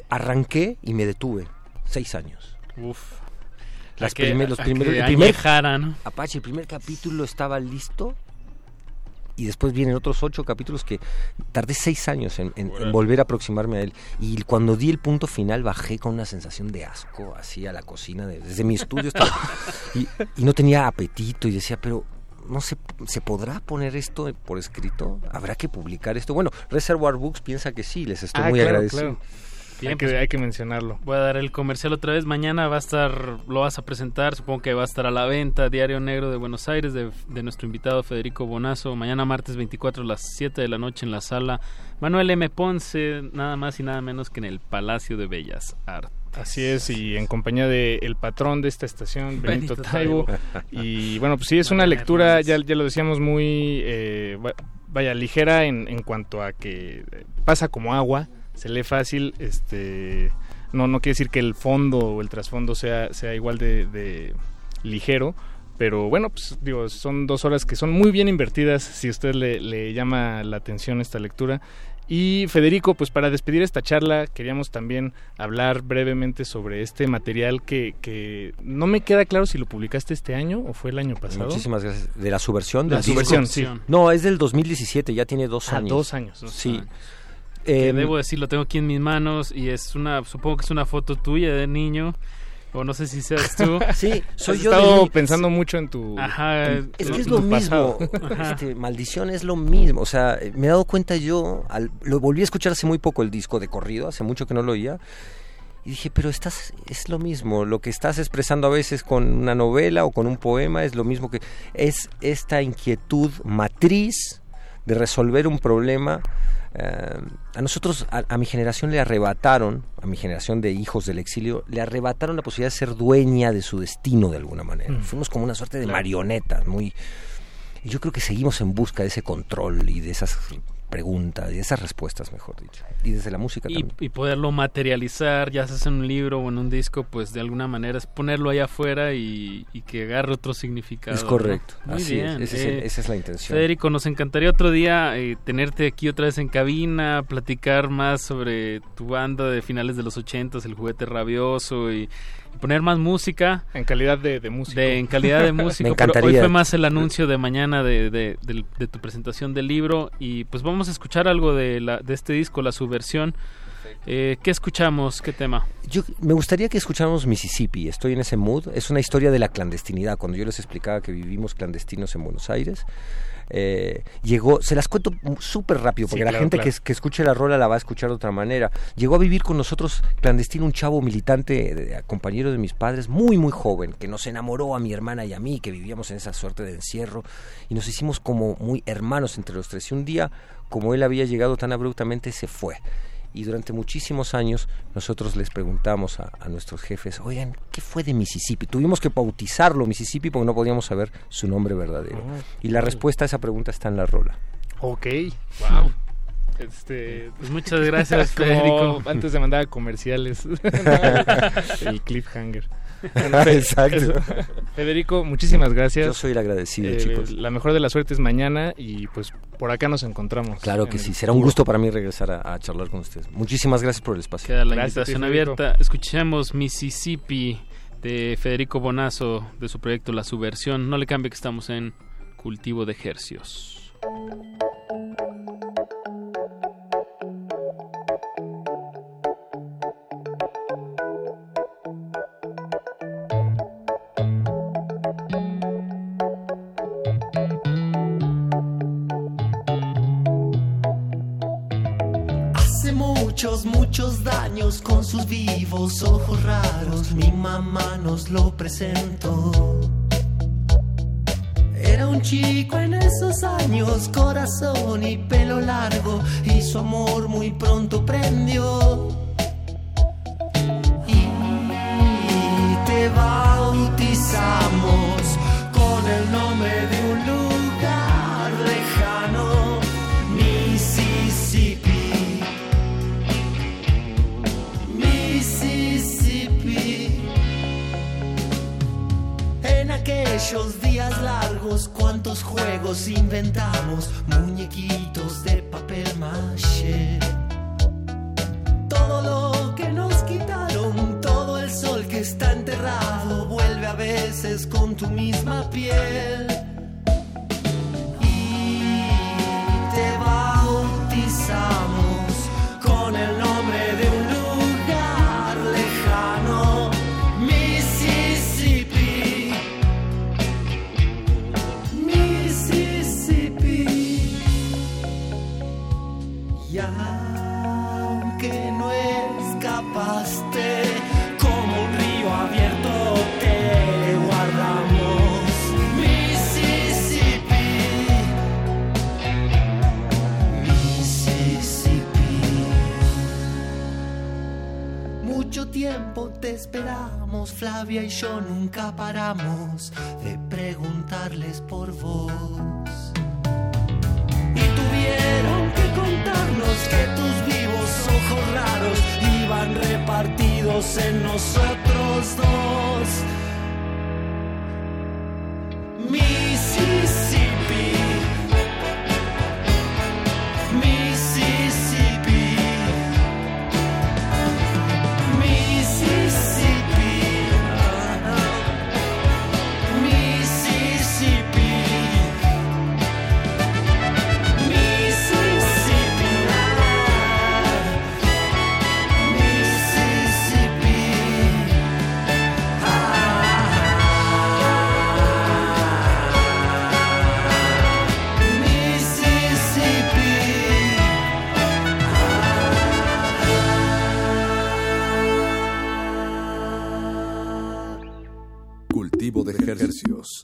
Arranqué y me detuve. 6 años. Uf. El primer capítulo estaba listo. Y después vienen otros 8 capítulos que tardé 6 años en volver a aproximarme a él. Y cuando di el punto final, bajé con una sensación de asco, así a la cocina, desde mi estudio. Estaba, y no tenía apetito y decía, pero no ¿se podrá poner esto por escrito? ¿Habrá que publicar esto? Bueno, Reservoir Books piensa que sí, les estoy muy agradecido. Claro. Hay que mencionarlo. Voy a dar el comercial otra vez. Mañana lo vas a presentar, supongo que va a estar a la venta, Diario Negro de Buenos Aires, de nuestro invitado Federico Bonasso. Mañana martes 24 a las 7 de la noche en la sala Manuel M. Ponce, nada más y nada menos que en el Palacio de Bellas Artes. Así es, y en compañía de el patrón de esta estación, Benito Taibo. Y bueno, pues sí, es una lectura, ya lo decíamos, muy ligera en cuanto a que pasa como agua. Se lee fácil, no quiere decir que el fondo o el trasfondo sea igual de ligero, pero bueno, pues digo, son 2 horas que son muy bien invertidas si a usted le llama la atención esta lectura. Y Federico, pues para despedir esta charla queríamos también hablar brevemente sobre este material que no me queda claro si lo publicaste este año o fue el año pasado. Muchísimas gracias. ¿De la subversión? La subversión, sí. No, es del 2017, ya tiene 2 años. 2 años. Sí. Que debo decir, lo tengo aquí en mis manos y supongo que es una foto tuya de niño, o no sé si seas tú. Sí, soy yo. He estado pensando mucho en tu... Ajá, es que es lo mismo, maldición es lo mismo, o sea, me he dado cuenta yo, lo volví a escuchar hace muy poco el disco de corrido, hace mucho que no lo oía, y dije, pero es lo mismo, lo que estás expresando a veces con una novela o con un poema es lo mismo que... Es esta inquietud matriz de resolver un problema. A nosotros, a mi generación le arrebataron, a mi generación de hijos del exilio, le arrebataron la posibilidad de ser dueña de su destino de alguna manera. Fuimos como una suerte de marionetas. Yo creo que seguimos en busca de ese control y de esas preguntas y de esas respuestas, mejor dicho. Y desde la música también. Y poderlo materializar, ya sea en un libro o en un disco, pues de alguna manera es ponerlo allá afuera y que agarre otro significado. Es correcto, ¿no? Así bien. Esa es la intención. Federico, nos encantaría otro día tenerte aquí otra vez en cabina, platicar más sobre tu banda de finales de los 80s, El Juguete Rabioso y poner más música en calidad de músico. En calidad de músico. Me encantaría. Pero hoy fue más el anuncio de mañana de tu presentación del libro. Y pues vamos a escuchar algo de este disco, La Subversión. ¿Qué escuchamos? ¿Qué tema? Me gustaría que escucháramos Mississippi. Estoy en ese mood. Es una historia de la clandestinidad. Cuando yo les explicaba que vivimos clandestinos en Buenos Aires, se las cuento súper rápido porque la gente que escuche la rola la va a escuchar de otra manera. Llegó a vivir con nosotros clandestino un chavo militante, compañero de mis padres, muy muy joven, que nos enamoró a mi hermana y a mí, que vivíamos en esa suerte de encierro y nos hicimos como muy hermanos entre los tres. Y un día, como él había llegado tan abruptamente, se fue. Y durante muchísimos años nosotros les preguntamos a nuestros jefes, oigan, ¿qué fue de Mississippi? Tuvimos que bautizarlo Mississippi porque no podíamos saber su nombre verdadero. Y la respuesta a esa pregunta está en la rola. Ok, wow. Pues muchas gracias, Federico. Antes de mandar a comerciales, el cliffhanger. Exacto. Federico, muchísimas gracias. Yo soy el agradecido, chicos. La mejor de las suertes mañana y pues por acá nos encontramos. Claro que sí, será un gusto para mí regresar a charlar con ustedes. Muchísimas gracias por el espacio. Queda la invitación abierta. Escuchemos Mississippi de Federico Bonasso, de su proyecto La Subversión. No le cambie que estamos en Cultivo de Ejercicios. muchos, muchos daños con sus vivos ojos raros. Mi mamá nos lo presentó. Era un chico en esos años, corazón y pelo largo, y su amor muy pronto prendió. Y te bautizamos con el nombre de un lugar lejano, Mississippi, Mississippi. En aquellos días largos, cuántos juegos inventamos, muñequitos de papel maché. Todo lo que nos quitaron, todo el sol que está enterrado, vuelve a veces con tu misma piel. Y te bautizamos con el nombre de un lugar lejano, Mississippi, Mississippi. Y aunque no escapaste, como un río abierto te guardamos, Mississippi, Mississippi. Mucho tiempo te esperamos, Flavia y yo nunca paramos de preguntarles por vos. Y tuvieron que contarnos que tus vivos ojos raros iban repartidos en nosotros dos. Mississippi, Mississippi, Mississippi, Mississippi, Mississippi, Mississippi. Cultivo de ejercicios.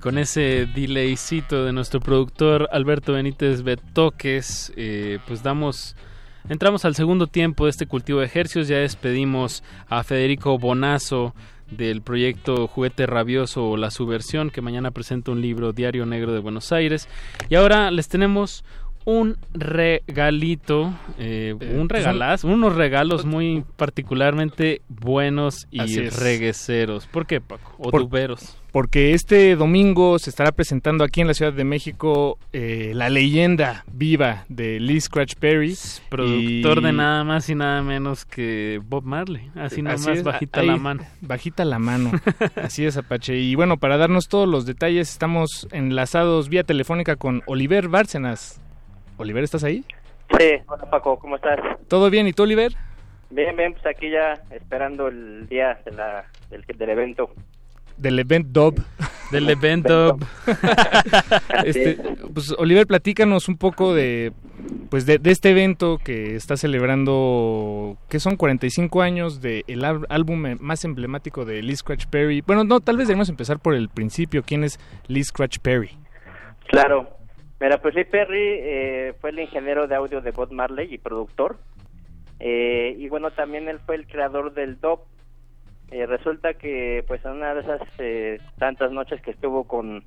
Con ese delaycito de nuestro productor Alberto Benítez Betoques, pues entramos al segundo tiempo de este cultivo de ejercicios. Ya despedimos a Federico Bonasso del proyecto Juguete Rabioso o La Subversión, que mañana presenta un libro, Diario Negro de Buenos Aires. Y ahora les tenemos un regalito, unos regalos muy particularmente buenos y regueceros. ¿Por qué, Paco? O tuberos. Porque este domingo se estará presentando aquí en la Ciudad de México la leyenda viva de Lee Scratch Perry, productor de nada más y nada menos que Bob Marley. Así nada más, bajita la mano. Bajita la mano. Así es, Apache. Y bueno, para darnos todos los detalles, estamos enlazados vía telefónica con Oliver Bárcenas. Oliver, ¿estás ahí? Sí, hola Paco, ¿cómo estás? ¿Todo bien? ¿Y tú, Oliver? Bien, bien, pues aquí ya esperando el día de del evento. Del event dub. Pues Oliver, platícanos un poco de este evento que está celebrando, que son 45 años del álbum más emblemático de Lee Scratch Perry. Bueno, no, tal vez debemos empezar por el principio. ¿Quién es Lee Scratch Perry? Claro, mira, pues Lee Perry fue el ingeniero de audio de Bob Marley y productor. Y bueno, también él fue el creador del dub. Resulta que pues en una de esas tantas noches que estuvo con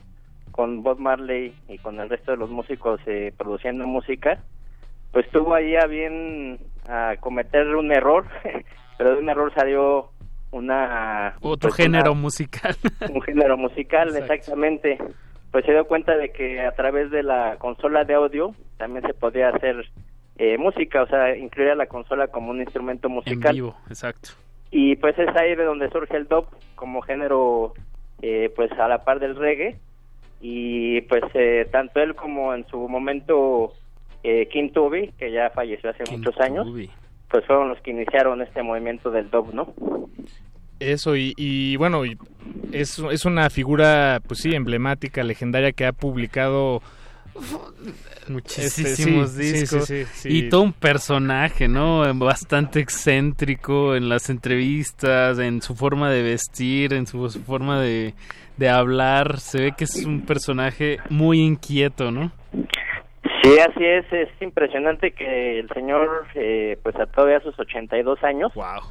Bob Marley y con el resto de los músicos produciendo música, pues estuvo ahí a bien a cometer un error, pero de un error salió género musical. Un género musical. Exacto. Exactamente. Pues se dio cuenta de que a través de la consola de audio también se podía hacer música, o sea, incluir a la consola como un instrumento musical. En vivo, exacto. Y pues es ahí de donde surge el dub como género, pues a la par del reggae. Y pues tanto él como en su momento King Tubi, que ya falleció hace muchos años, pues fueron los que iniciaron este movimiento del dub, ¿no? Eso, y bueno, es una figura, pues sí, emblemática, legendaria, que ha publicado muchísimos discos, y todo un personaje, ¿no? Bastante excéntrico en las entrevistas, en su forma de vestir, en su forma de hablar. Se ve que es un personaje muy inquieto, ¿no? Sí, así es impresionante que el señor, pues a todavía sus 82 años, wow,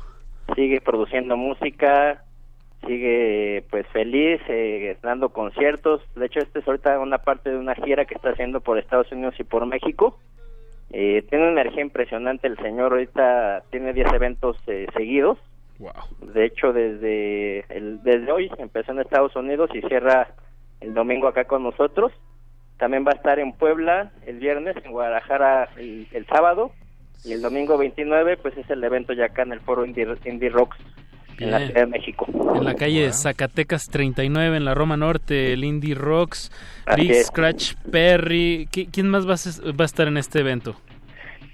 sigue produciendo música, sigue pues feliz, dando conciertos. De hecho, este es ahorita una parte de una gira que está haciendo por Estados Unidos y por México. Tiene una energía impresionante el señor, ahorita tiene 10 eventos seguidos. Wow. De hecho, desde hoy empezó en Estados Unidos y cierra el domingo acá con nosotros. También va a estar en Puebla el viernes, en Guadalajara el sábado, y el domingo 29 pues es el evento ya acá en el Foro Indie Rocks. Bien. En la Ciudad de México. En la calle Zacatecas 39, en la Roma Norte, el Indie Rocks. Así Big es. Scratch Perry. ¿Quién más va a estar en este evento?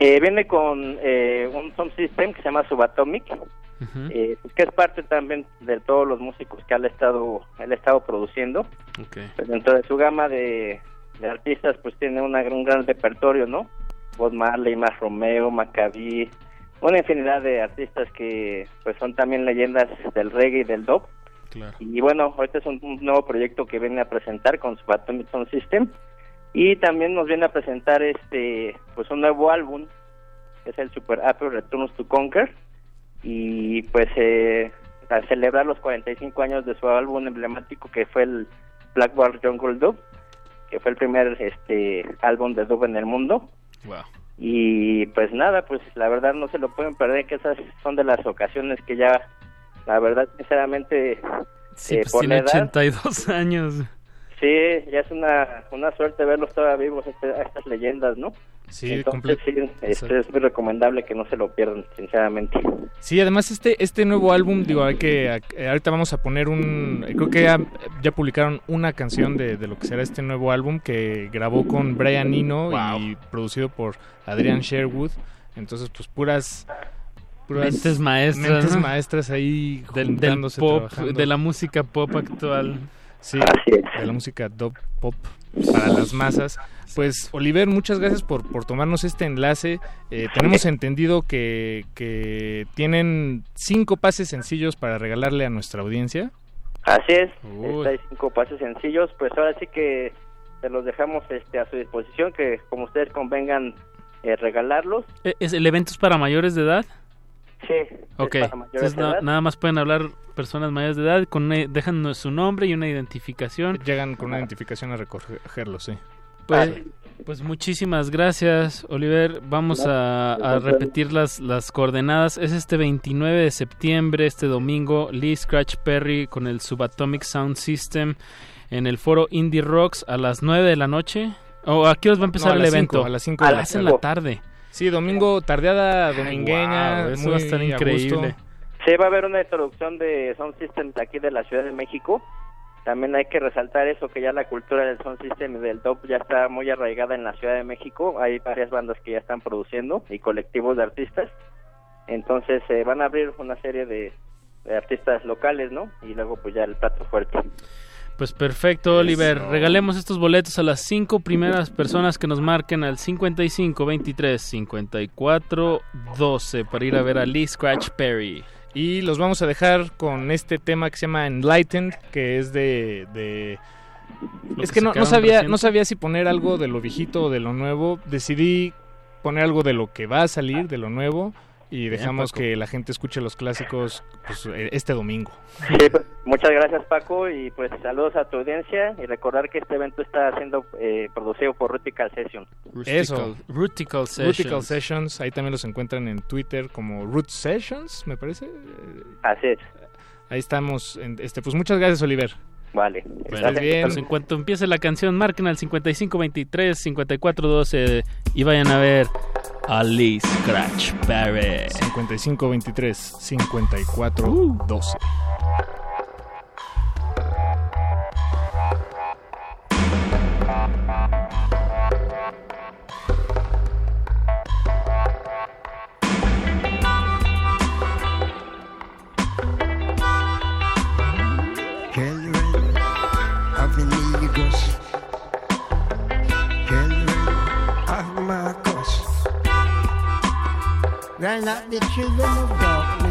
Viene con un sound system que se llama Subatomic, uh-huh, que es parte también de todos los músicos que él ha estado produciendo. Okay. Pues dentro de su gama de artistas, pues tiene un gran repertorio, ¿no? Bob Marley, Mas Romeo, Maccabi, una infinidad de artistas que pues son también leyendas del reggae y del dub. Claro. Y bueno, ahorita es un nuevo proyecto que viene a presentar con su Atomic Sound System, y también nos viene a presentar pues un nuevo álbum, que es el Super Apple Returns to Conquer, y pues a celebrar los 45 años de su álbum emblemático que fue el Blackboard Jungle Dub, que fue el primer álbum de dub en el mundo. Wow. Y pues nada, pues la verdad no se lo pueden perder, que esas son de las ocasiones que ya, la verdad, sinceramente, sí, pues tiene 82 años. Sí, ya es una suerte verlos todavía vivos, estas leyendas, ¿no? Sí, entonces sí, es muy recomendable que no se lo pierdan, sinceramente. Sí, además este nuevo álbum, digo, hay que ahorita vamos a poner creo que ya publicaron una canción de lo que será este nuevo álbum que grabó con Brian Eno, wow, y producido por Adrian Sherwood. Entonces, pues puras mentes maestras ahí juntándose, del pop, trabajando, de la música pop actual. Sí, de la música dub pop para las masas. Pues Oliver, muchas gracias por tomarnos este enlace. Tenemos entendido que tienen 5 pases sencillos para regalarle a nuestra audiencia. Así es. Hay 5 pases sencillos, pues ahora sí que se los dejamos a su disposición, que como ustedes convengan regalarlos. ¿El evento es para mayores de edad? Sí. Okay. Entonces nada más pueden hablar personas mayores de edad, dejan su nombre y una identificación. Llegan con una identificación a recogerlo, sí. Pues muchísimas gracias, Oliver. Vamos a repetir las coordenadas. Es este 29 de septiembre, este domingo, Lee Scratch Perry con el Subatomic Sound System en el Foro Indie Rocks a las 9 de la noche. ¿A qué hora va a empezar el evento? A las 5 de la tarde. Sí, domingo, tardeada domingueña. Wow, eso va a estar increíble. Sí, va a haber una introducción de Sound System de aquí de la Ciudad de México. También hay que resaltar eso, que ya la cultura del Sound System y del dub ya está muy arraigada en la Ciudad de México. Hay varias bandas que ya están produciendo y colectivos de artistas. Entonces van a abrir una serie de artistas locales, ¿no? Y luego pues ya el plato fuerte. Pues perfecto, Oliver. Eso. Regalemos estos boletos a las 5 primeras personas que nos marquen al 55-23-54-12 para ir a ver a Lee Scratch Perry. Y los vamos a dejar con este tema que se llama Enlightened, que es de... Es que no sabía si poner algo de lo viejito o de lo nuevo. Decidí poner algo de lo que va a salir, de lo nuevo. Y dejamos que la gente escuche los clásicos pues, este domingo. Sí, pues, muchas gracias, Paco, y pues saludos a tu audiencia, y recordar que este evento está siendo producido por Rutical Sessions. Eso, Rutical Sessions. Rutical Sessions, ahí también los encuentran en Twitter como Root Sessions, me parece. Así es. Ahí estamos, pues muchas gracias, Oliver. Vale. Pues bien. Pues en cuanto empiece la canción, marquen al 55-23-54-12 y vayan a ver Ali Scratch Perry. 55-23-54-12. They're not the children of darkness.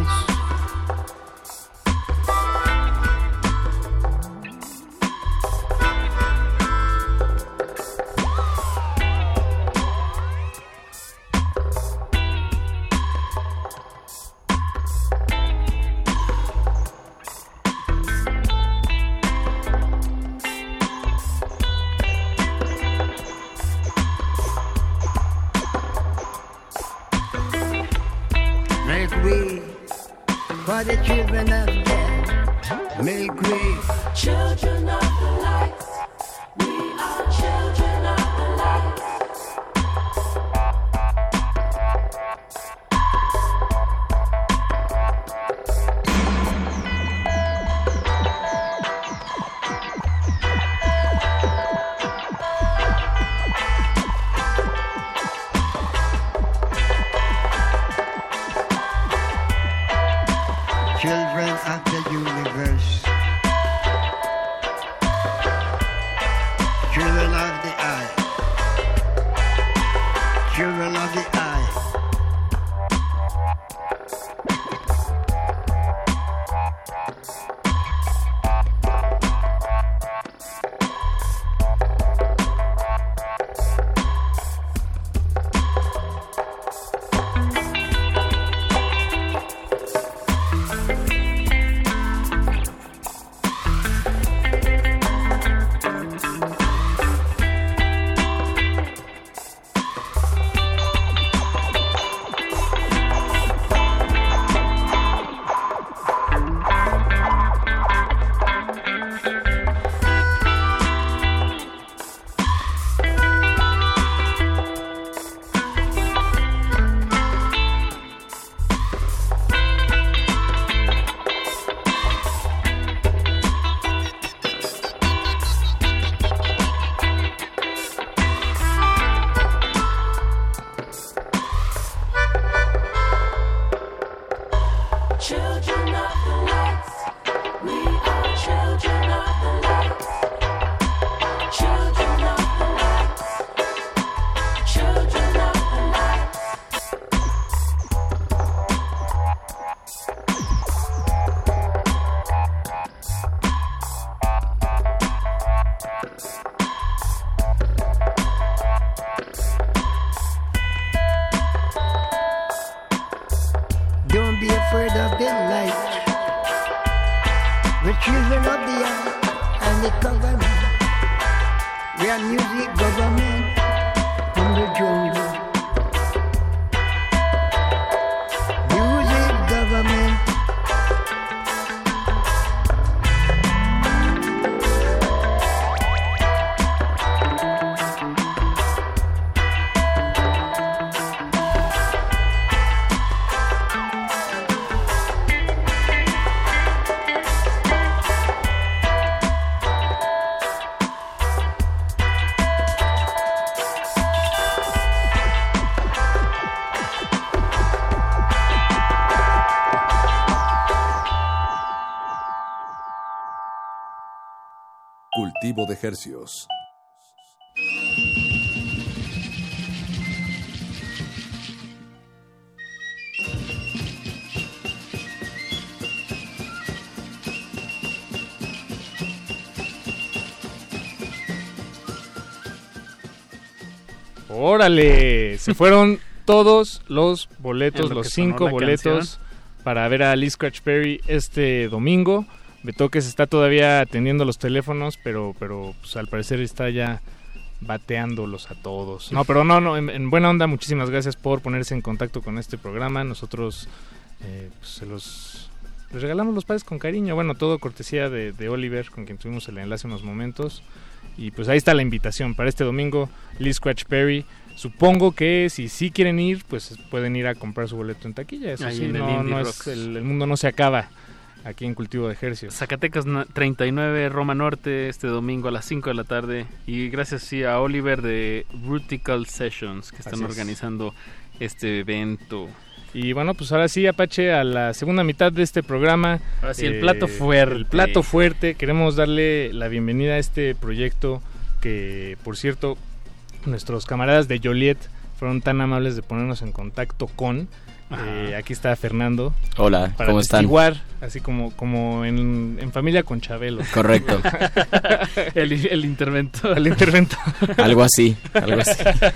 De ejercicios. ¡Órale! Se fueron todos los boletos, los 5 boletos para ver a Ali Scratch Perry este domingo. Betoques está todavía atendiendo los teléfonos, pero pues, al parecer está ya bateándolos a todos. No, pero no, en buena onda, muchísimas gracias por ponerse en contacto con este programa. Nosotros pues, les regalamos los pases con cariño. Bueno, todo cortesía de Oliver, con quien tuvimos el enlace unos momentos. Y pues ahí está la invitación para este domingo, Lee Scratch Perry. Supongo que si sí quieren ir, pues pueden ir a comprar su boleto en taquilla. Eso ahí sí, no es, el mundo no se acaba aquí en Cultivo de Ejercicios. Zacatecas 39, Roma Norte, este domingo a las 5 de la tarde. Y gracias sí a Oliver de Brutical Sessions, que están organizando este evento. Y bueno, pues ahora sí, Apache, a la segunda mitad de este programa. Ahora sí, el plato fuerte. El plato fuerte. Queremos darle la bienvenida a este proyecto que, por cierto, nuestros camaradas de Joliet fueron tan amables de ponernos en contacto con. Aquí está Fernando. Hola, ¿cómo están? Para testiguar, así como en Familia con Chabelo. Correcto. el interventor. El interventor. Algo así.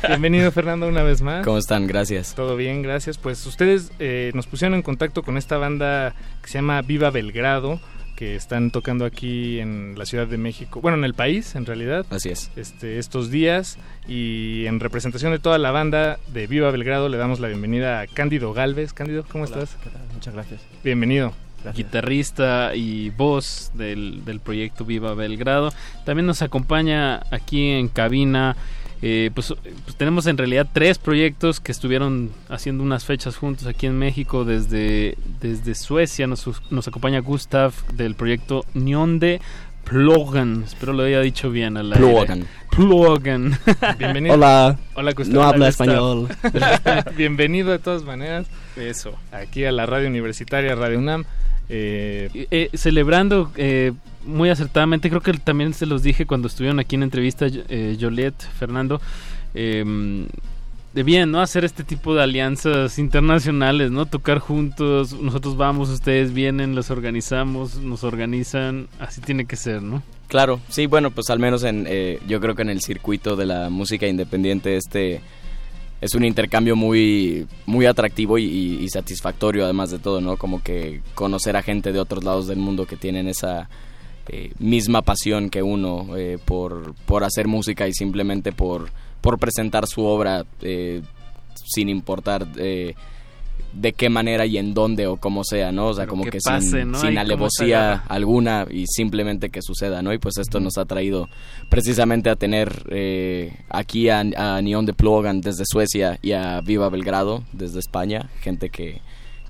Bienvenido, Fernando, una vez más. ¿Cómo están? Gracias. Todo bien, gracias. Pues ustedes nos pusieron en contacto con esta banda que se llama Viva Belgrado, que están tocando aquí en la Ciudad de México, bueno, en el país en realidad. Así es. Estos días, y en representación de toda la banda de Viva Belgrado le damos la bienvenida a Cándido Galvez. Cándido, ¿cómo estás? ¿Qué tal? Muchas gracias. Bienvenido. Gracias. Guitarrista y voz del proyecto Viva Belgrado. También nos acompaña aquí en cabina. Pues tenemos en realidad 3 proyectos que estuvieron haciendo unas fechas juntos aquí en México. Desde Suecia nos acompaña Gustav del proyecto Njonde Plogan. Espero lo haya dicho bien al aire. Plogan. Bienvenido. Hola Gustav. No habla español. Bienvenido de todas maneras. Eso. Aquí a la radio universitaria, Radio UNAM. Celebrando muy acertadamente, creo que también se los dije cuando estuvieron aquí en entrevista Joliet, Fernando, de bien, ¿no? Hacer este tipo de alianzas internacionales, ¿no? Tocar juntos, nosotros vamos, ustedes vienen, los organizamos, nos organizan, así tiene que ser, ¿no? Claro, sí, bueno, pues al menos yo creo que en el circuito de la música independiente es un intercambio muy, muy atractivo y satisfactorio, además de todo, ¿no? Como que conocer a gente de otros lados del mundo que tienen esa misma pasión que uno por hacer música y simplemente por presentar su obra sin importar de qué manera y en dónde o cómo sea, ¿no? O sea, pero como que pase, sin, ¿no? Sin alevosía alguna y simplemente que suceda, ¿no? Y pues esto nos ha traído precisamente a tener aquí a Njonde Plogan desde Suecia y a Viva Belgrado desde España, gente que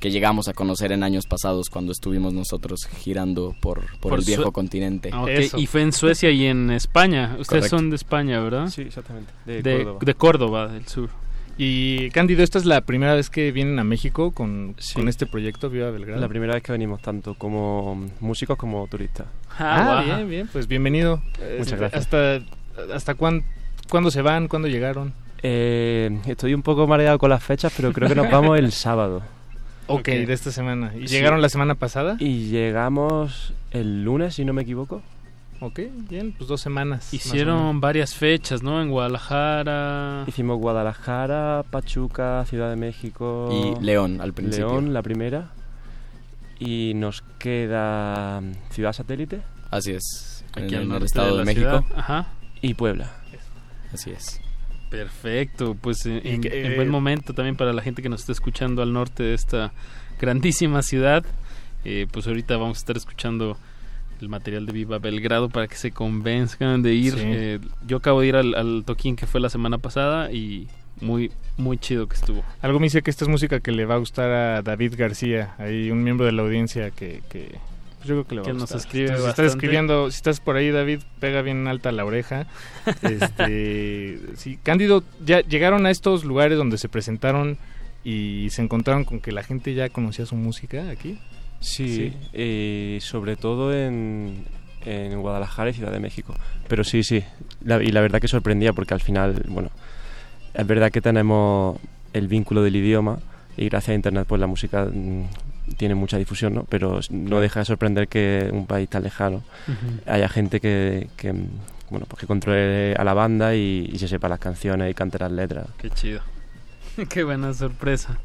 llegamos a conocer en años pasados cuando estuvimos nosotros girando por el viejo continente. Okay. Y fue en Suecia y en España. Ustedes Correcto. Son de España, ¿verdad? Sí, exactamente. De Córdoba, del sur. Y Cándido, ¿esta es la primera vez que vienen a México con este proyecto Viva Belgrado? La primera vez que venimos tanto como músicos como turistas. Wow. Bien, pues bienvenido. Muchas gracias. ¿Hasta cuándo se van? ¿Cuándo llegaron? Estoy un poco mareado con las fechas, pero creo que nos vamos el sábado. Okay, de esta semana. ¿Y llegaron la semana pasada? Y llegamos el lunes, si no me equivoco. Ok, bien, pues 2 semanas. Hicieron varias fechas, ¿no? En Guadalajara. Hicimos Guadalajara, Pachuca, Ciudad de México. Y León, al principio. León, la primera. Y nos queda Ciudad Satélite. Así es. Aquí en el Estado de México. Ajá. Y Puebla. Así es. Perfecto, pues en buen momento también para la gente que nos está escuchando al norte de esta grandísima ciudad. Pues ahorita vamos a estar escuchando el material de Viva Belgrado para que se convenzcan de ir. Sí. Yo acabo de ir al toquín que fue la semana pasada y muy, muy chido que estuvo. Algo me dice que esta es música que le va a gustar a David García, hay un miembro de la audiencia que yo creo que le va a gustar. Entonces, si estás por ahí, David, pega bien alta la oreja. Sí, Cándido, ya llegaron a estos lugares donde se presentaron y se encontraron con que la gente ya conocía su música aquí. Sí. Sobre todo en Guadalajara y Ciudad de México. Pero sí, y la verdad que sorprendía porque al final, bueno, es verdad que tenemos el vínculo del idioma y gracias a internet pues la música tiene mucha difusión, ¿no? Pero no deja de sorprender que un país tan lejano haya gente que controle a la banda y se sepa las canciones y cante las letras. Qué chido. Qué buena sorpresa.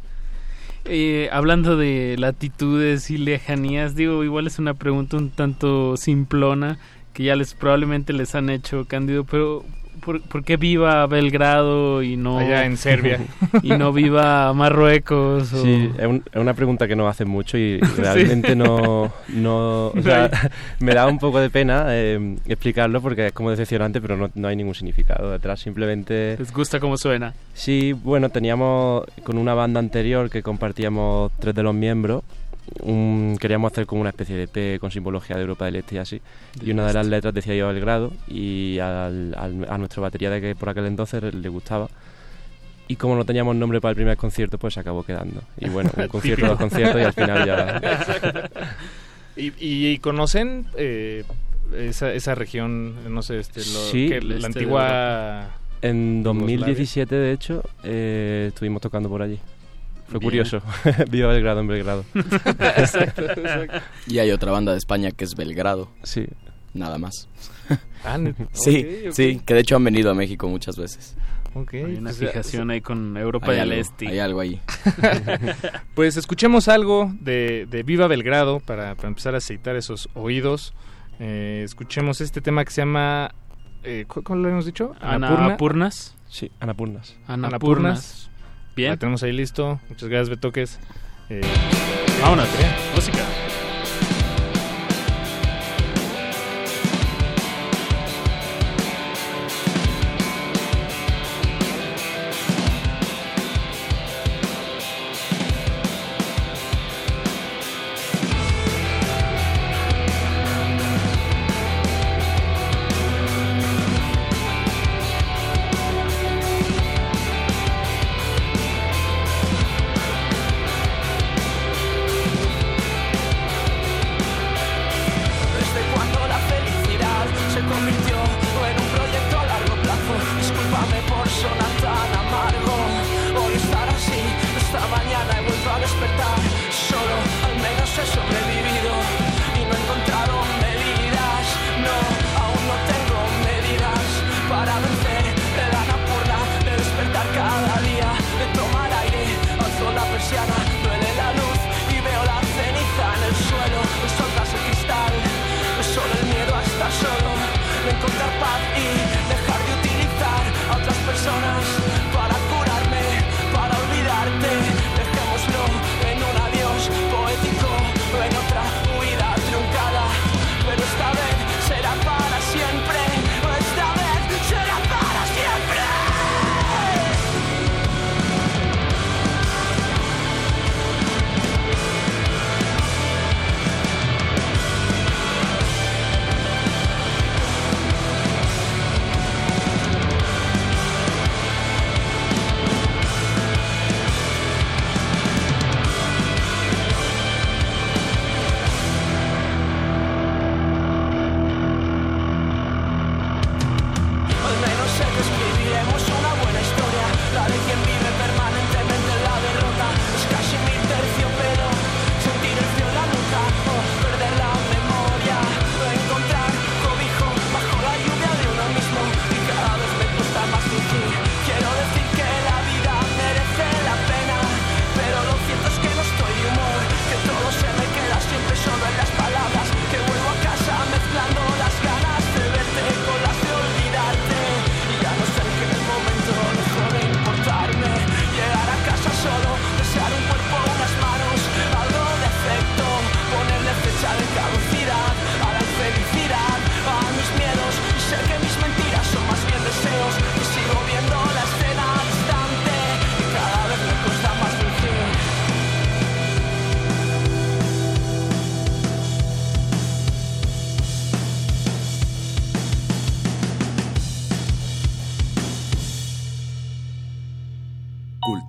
Hablando de latitudes y lejanías, digo, igual es una pregunta un tanto simplona que probablemente les han hecho, Cándido, pero por qué viva Belgrado y no allá en Serbia y no viva Marruecos o... Sí, es una pregunta que nos hacen mucho y realmente sí. no o sea, me da un poco de pena explicarlo porque es como decepcionante, pero no hay ningún significado detrás, simplemente les gusta cómo suena. Sí, bueno, teníamos con una banda anterior que compartíamos tres de los miembros, queríamos hacer como una especie de EP con simbología de Europa del Este y así, y una de las letras decía yo Belgrado, y a nuestro batería de que por aquel entonces le gustaba, y como no teníamos nombre para el primer concierto pues se acabó quedando, y bueno, un concierto, dos conciertos y al final ya... ¿Y conocen esa región, no sé, sí, que, la antigua... En 2017 de hecho estuvimos tocando por allí. Fue curioso. Viva Belgrado en Belgrado. Exacto. Y hay otra banda de España que es Belgrado. Sí. Nada más. Sí, okay. Sí, que de hecho han venido a México muchas veces. Okay. Hay una fijación ahí con Europa del Este. Hay algo ahí. Pues escuchemos algo de Viva Belgrado para empezar a aceitar esos oídos. Escuchemos este tema que se llama... ¿Cómo lo hemos dicho? Anapurnas. Sí, Anapurnas. Bien. La tenemos ahí listo. Muchas gracias, Betoques. Vámonos, música.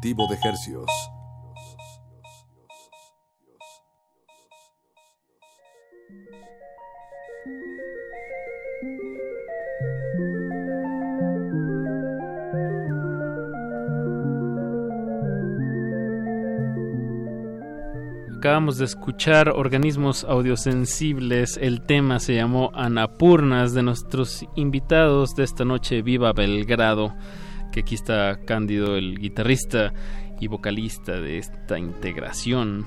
De ejercicios. Acabamos de escuchar Organismos Audiosensibles, el tema se llamó Anapurnas, de nuestros invitados de esta noche, Viva Belgrado. Que aquí está Cándido, el guitarrista y vocalista de esta integración,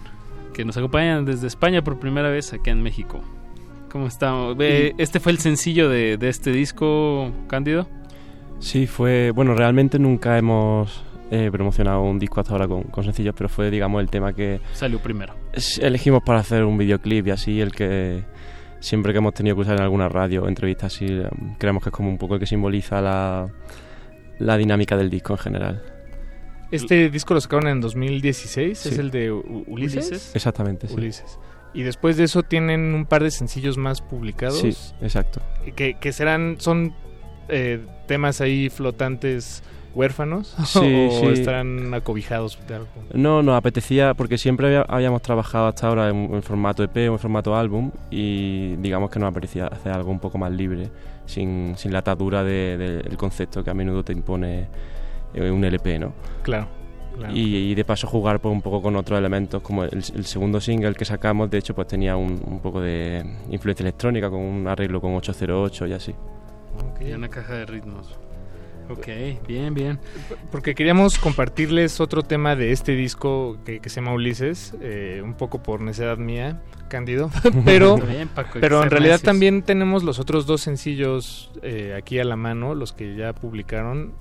que nos acompañan desde España por primera vez acá en México. ¿Cómo estamos? ¿Este fue el sencillo de este disco, Cándido? Sí, fue... Bueno, realmente nunca hemos promocionado un disco hasta ahora con sencillos, pero fue, digamos, el tema que... salió primero. Elegimos para hacer un videoclip y así, el que siempre que hemos tenido que usar en alguna radio o entrevista, así, creemos que es como un poco el que simboliza la dinámica del disco en general. Este disco lo sacaron en 2016, sí. ¿Es el de Ulises? Exactamente, sí. Ulises. Y después de eso tienen un par de sencillos más publicados. Sí, exacto. Que serán... son... temas ahí flotantes, huérfanos, sí, o sí. Estarán acobijados de algo. No, apetecía, porque siempre habíamos trabajado hasta ahora en formato EP o en formato álbum, y digamos que nos apetecía hacer algo un poco más libre, sin la atadura del concepto que a menudo te impone un LP, ¿no? Claro. Y de paso jugar pues un poco con otros elementos, como el segundo single que sacamos, de hecho pues tenía un poco de influencia electrónica, con un arreglo con 808 y así. Okay. Y una caja de ritmos. Ok, bien. Porque queríamos compartirles otro tema de este disco que se llama Ulises, un poco por necesidad mía, Cándido. pero en realidad también tenemos los otros dos sencillos aquí a la mano, los que ya publicaron.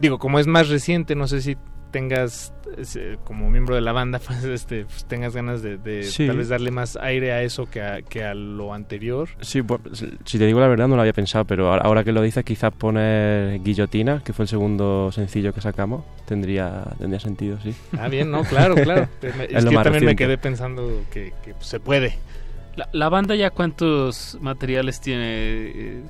Digo, como es más reciente, no sé si tengas, como miembro de la banda, pues tengas ganas de sí. Tal vez darle más aire a eso que a lo anterior. Sí, pues, si te digo la verdad no lo había pensado, pero ahora que lo dices, quizás poner Guillotina, que fue el segundo sencillo que sacamos, tendría sentido, sí. Ah, bien, no, claro. Es que yo también me quedé pensando que pues, se puede. ¿La banda ya cuántos materiales tiene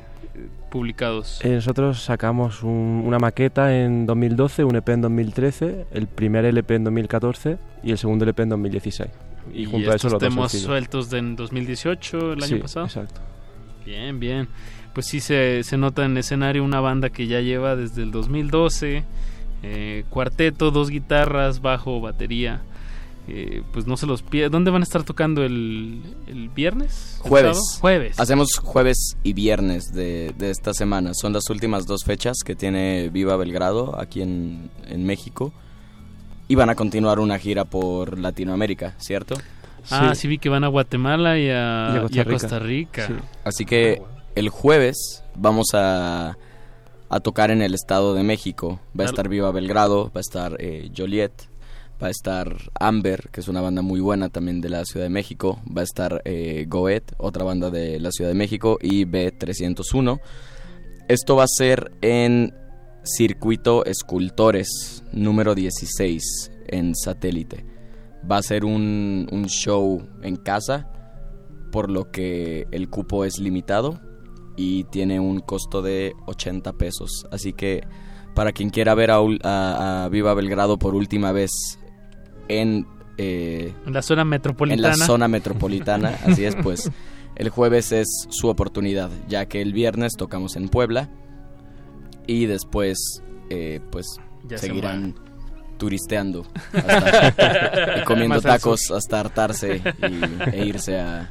publicados? Nosotros sacamos una maqueta en 2012, un EP en 2013, el primer LP en 2014 y el segundo LP en 2016. Y junto a eso los temas sueltos en 2018, el año pasado. Exacto. Bien. Pues sí se nota en el escenario una banda que ya lleva desde el 2012, cuarteto, 2 guitarras, bajo, batería. Pues no se los pierdan. ¿Dónde van a estar tocando el viernes? Jueves. Hacemos jueves y viernes de esta semana. Son las últimas 2 fechas que tiene Viva Belgrado aquí en México. Y van a continuar una gira por Latinoamérica, ¿cierto? Ah, sí, vi que van a Guatemala y a Costa Rica. Sí. Así que el jueves vamos a tocar en el Estado de México. Va a estar Viva Belgrado, va a estar Joliet. Va a estar Amber, que es una banda muy buena también de la Ciudad de México. Va a estar Goet, otra banda de la Ciudad de México, y B301. Esto va a ser en Circuito Escultores, número 16, en Satélite. Va a ser un show en casa, por lo que el cupo es limitado y tiene un costo de 80 pesos. Así que para quien quiera ver a Viva Belgrado por última vez en la zona metropolitana. Así es, pues el jueves es su oportunidad, ya que el viernes tocamos en Puebla y después pues ya seguirán turisteando y comiendo tacos hasta hartarse e irse a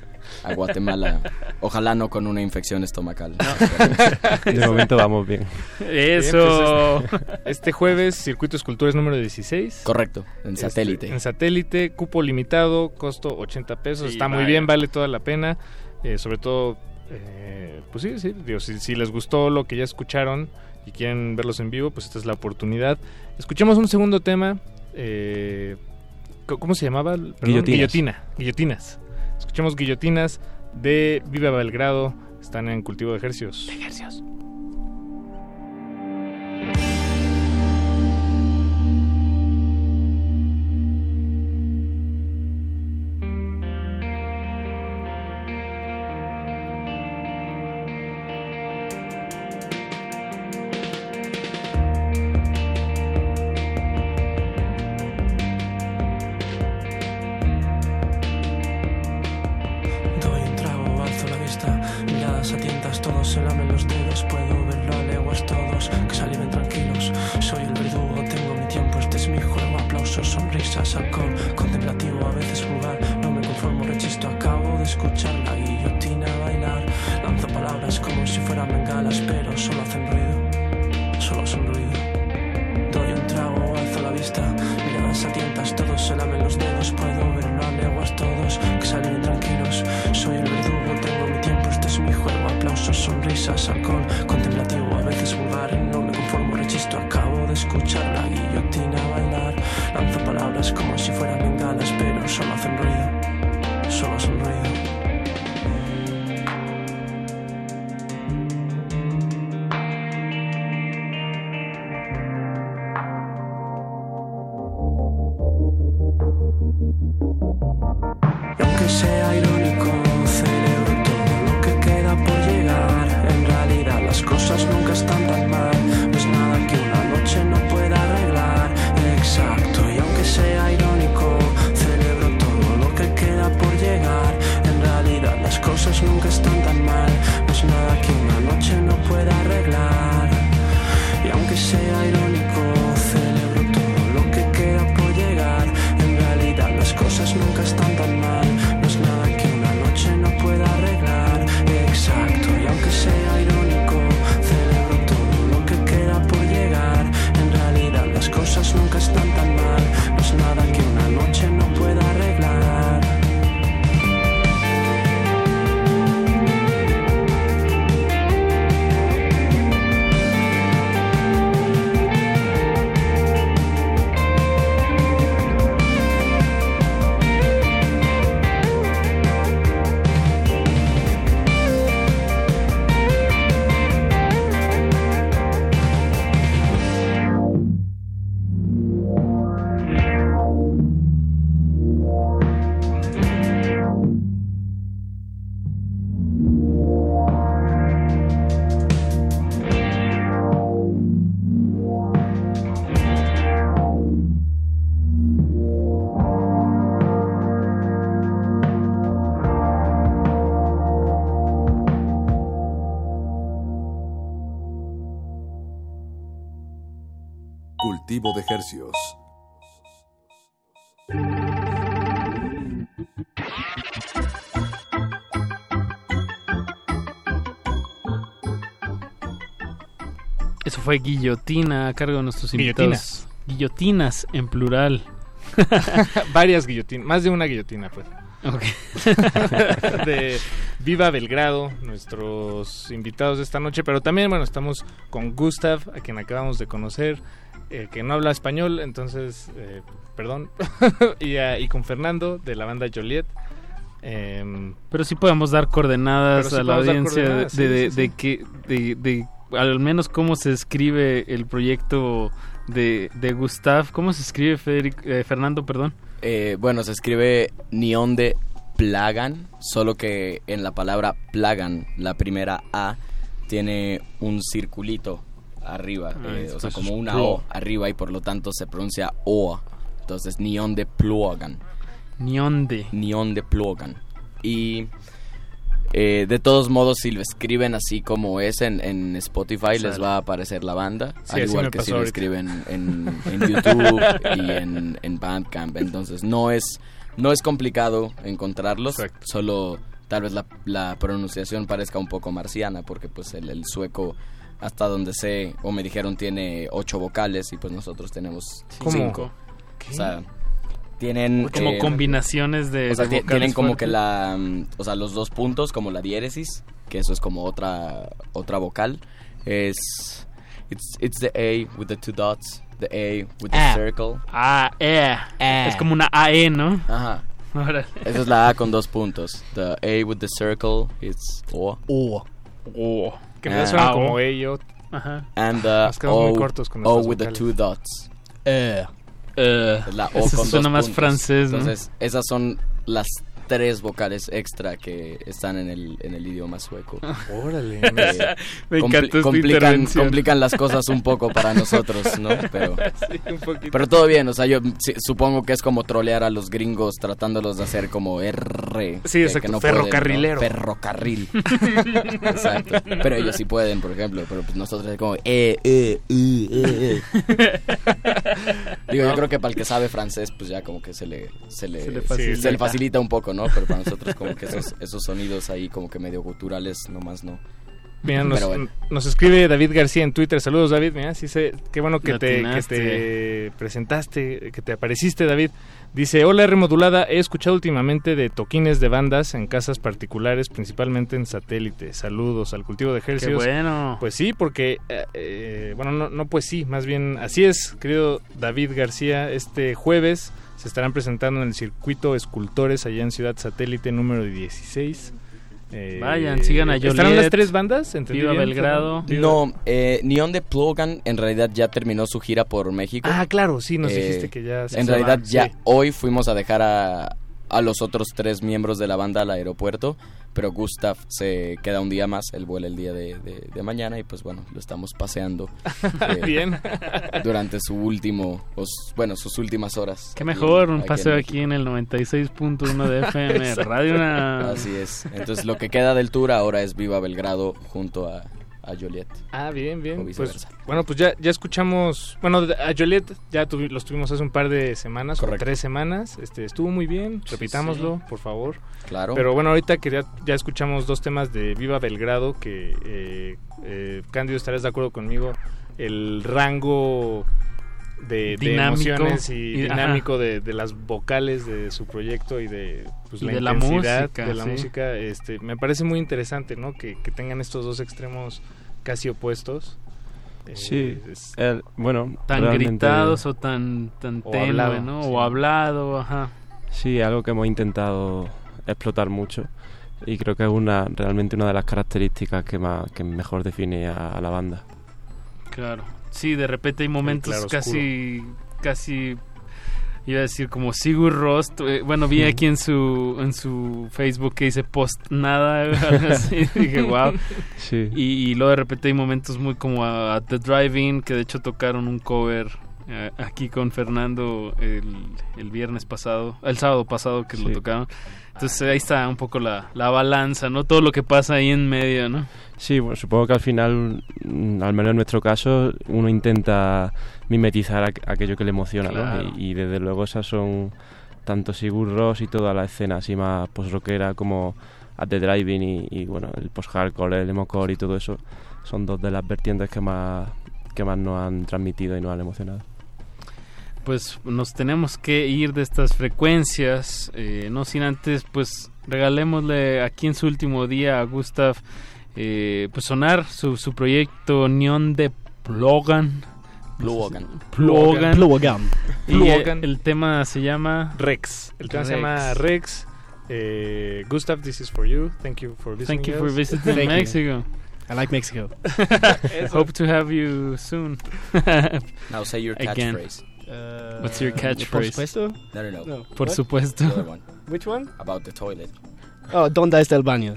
Guatemala, ojalá no con una infección estomacal. No. De momento vamos bien. Eso. Bien, pues este jueves, Circuito Escultores número 16. Correcto, en Satélite. En Satélite, cupo limitado, costo 80 pesos. Sí, está muy bien, vale toda la pena. Sobre todo, pues sí. Digo, si les gustó lo que ya escucharon y quieren verlos en vivo, pues esta es la oportunidad. Escuchemos un segundo tema. ¿Cómo se llamaba? Perdón, Guillotinas. Escuchemos Guillotinas de Viva Belgrado. Están en Cultivo de Ejercicios. Sonrisas, alcohol, contemplativo, a veces Y aunque sea irónico, celebro todo lo que queda por llegar. En realidad las cosas nunca están tan mal, no es nada que una noche no pueda arreglar. Exacto, y aunque sea irónico, celebro todo lo que queda por llegar. En realidad las cosas nunca están tan mal, no es nada que una noche no pueda arreglar. Y aunque sea irónico, celebro todo lo que queda por llegar. En realidad las cosas nunca están tan mal, no es nada que una noche no pueda arreglar. Exacto, y aunque sea irónico, celebro todo lo que queda por llegar. En realidad las cosas nunca están tan mal, no es nada que una noche no pueda arreglar. Cultivo de ejercicios. Eso fue Guillotina a cargo de nuestros invitados. Guillotinas en plural. Varias guillotinas, más de una guillotina, pues. Okay. De Viva Belgrado, nuestros invitados de esta noche, pero también, bueno, estamos con Gustav, a quien acabamos de conocer, que no habla español, entonces, perdón, y con Fernando, de la banda Joliet. Pero sí podemos dar coordenadas a la audiencia de al menos cómo se escribe el proyecto de Gustav. ¿Cómo se escribe, Fernando, perdón? Bueno, se escribe Neón de Plagan, solo que en la palabra Plagan, la primera A tiene un circulito arriba, o sea, como una O arriba, y por lo tanto se pronuncia O. Entonces, Neón de Plagan. Neón de Plagan. Y de todos modos, si lo escriben así como es en Spotify, les va a aparecer la banda, sí, al igual que si lo escriben en YouTube y en Bandcamp. Entonces no es complicado encontrarlos. Exacto. Solo tal vez la pronunciación parezca un poco marciana, porque pues el sueco, hasta donde sé o me dijeron, tiene 8 vocales, y pues nosotros tenemos 5. O sea, tienen como combinaciones de, o sea, de tienen como fuertes, que la, o sea, los 2 puntos, como la diéresis, que eso es como otra vocal. Es it's the A with the 2 dots, the A with the circle. Es como una AE, ¿no? Ajá. Ahora. Esa es la A con 2 puntos. The A with the circle is O. Que me suena como ello. Ajá. And nos quedamos muy cortos con O with vocales. The 2 dots. La O con suena 2 más puntos. Francés, ¿no? Entonces, esas son las 3 vocales extra que están en el idioma sueco. Órale. Me encantó. Complican las cosas un poco para nosotros, ¿no? Pero sí, un poquito. Pero todo bien, o sea, yo supongo que es como trolear a los gringos tratándolos de hacer como R. Sí, exacto, que no ferrocarrilero. Pueden, ¿no? Ferrocarril. Exacto. Pero ellos sí pueden, por ejemplo, pero pues nosotros es como Digo, no. Yo creo que para el que sabe francés, pues ya como que se le facilita un poco, ¿no? Pero para nosotros como que esos sonidos ahí como que medio guturales nomás no. Mira, nos escribe David García en Twitter. Saludos, David. Mira, sí sé, qué bueno que te presentaste, que te apareciste, David. Dice: hola, Remodulada, he escuchado últimamente de toquines de bandas en casas particulares, principalmente en Satélite. Saludos al Cultivo de Ejercicios. ¡Qué bueno! Pues sí, porque, bueno, no pues sí, más bien así es, querido David García. Este jueves se estarán presentando en el circuito Escultores, allá en Ciudad Satélite número 16. Vayan, sigan a Joliet. ¿Están las tres bandas? Viva Belgrado. No, Neon the Plogan en realidad ya terminó su gira por México. Ah, claro, sí, nos dijiste que ya se en realidad van, ya sí. Hoy fuimos a dejar a los otros tres miembros de la banda al aeropuerto, pero Gustav se queda un día más, él vuela el día de mañana y pues bueno, lo estamos paseando bien durante su último, bueno, sus últimas horas. Qué mejor, un paseo aquí en el 96.1 de FM Radio Una. Así es, entonces lo que queda del tour ahora es Viva Belgrado junto a Joliet. Ah, bien, bien. Pues, bueno, pues ya escuchamos. Bueno, a Joliet ya los tuvimos hace un par de semanas, correcto, o 3 semanas. Estuvo muy bien, repitámoslo, sí, por favor. Claro. Pero bueno, ahorita que ya escuchamos 2 temas de Viva Belgrado, que Cándido, estarás de acuerdo conmigo, el rango de emociones y dinámico de las vocales de su proyecto y de, pues, y la de intensidad la música, de la sí. música, me parece muy interesante, ¿no? Que tengan estos 2 extremos casi opuestos. Sí, bueno, tan gritados o tan tenue, ¿no? Sí. O hablado, ajá. Sí, algo que hemos intentado explotar mucho y creo que es realmente una de las características que mejor define a la banda. Claro. Sí, de repente hay momentos casi iba a decir como Sigur Rós. Bueno, vi aquí en su Facebook que dice post nada, así, dije wow. Sí. Y luego de repente hay momentos muy como a The Drive-In, que de hecho tocaron un cover aquí con Fernando el viernes pasado, el sábado pasado que sí. lo tocaron. Entonces ahí está un poco la balanza, ¿no? Todo lo que pasa ahí en medio, ¿no? Sí, bueno, supongo que al final, al menos en nuestro caso, uno intenta mimetizar aquello que le emociona, claro, ¿no? Y desde luego esas son tanto Sigur Rós y toda la escena así más post-rockera como At The Drive-In y bueno, el post-hardcore, el emo-core y todo eso son 2 de las vertientes que más nos han transmitido y nos han emocionado. Pues nos tenemos que ir de estas frecuencias, no sin antes pues regalémosle aquí en su último día a Gustav pues sonar su proyecto Neon the Plogan. Y el tema se llama Rex. Gustav, this is for you. Thank you for visiting. Mexico. I like Mexico. Hope to have you soon. Now say your catchphrase. What's your catchphrase? Por supuesto? No. Por What? Supuesto. The other one. Which one? About the toilet. Oh, ¿dónde está el baño?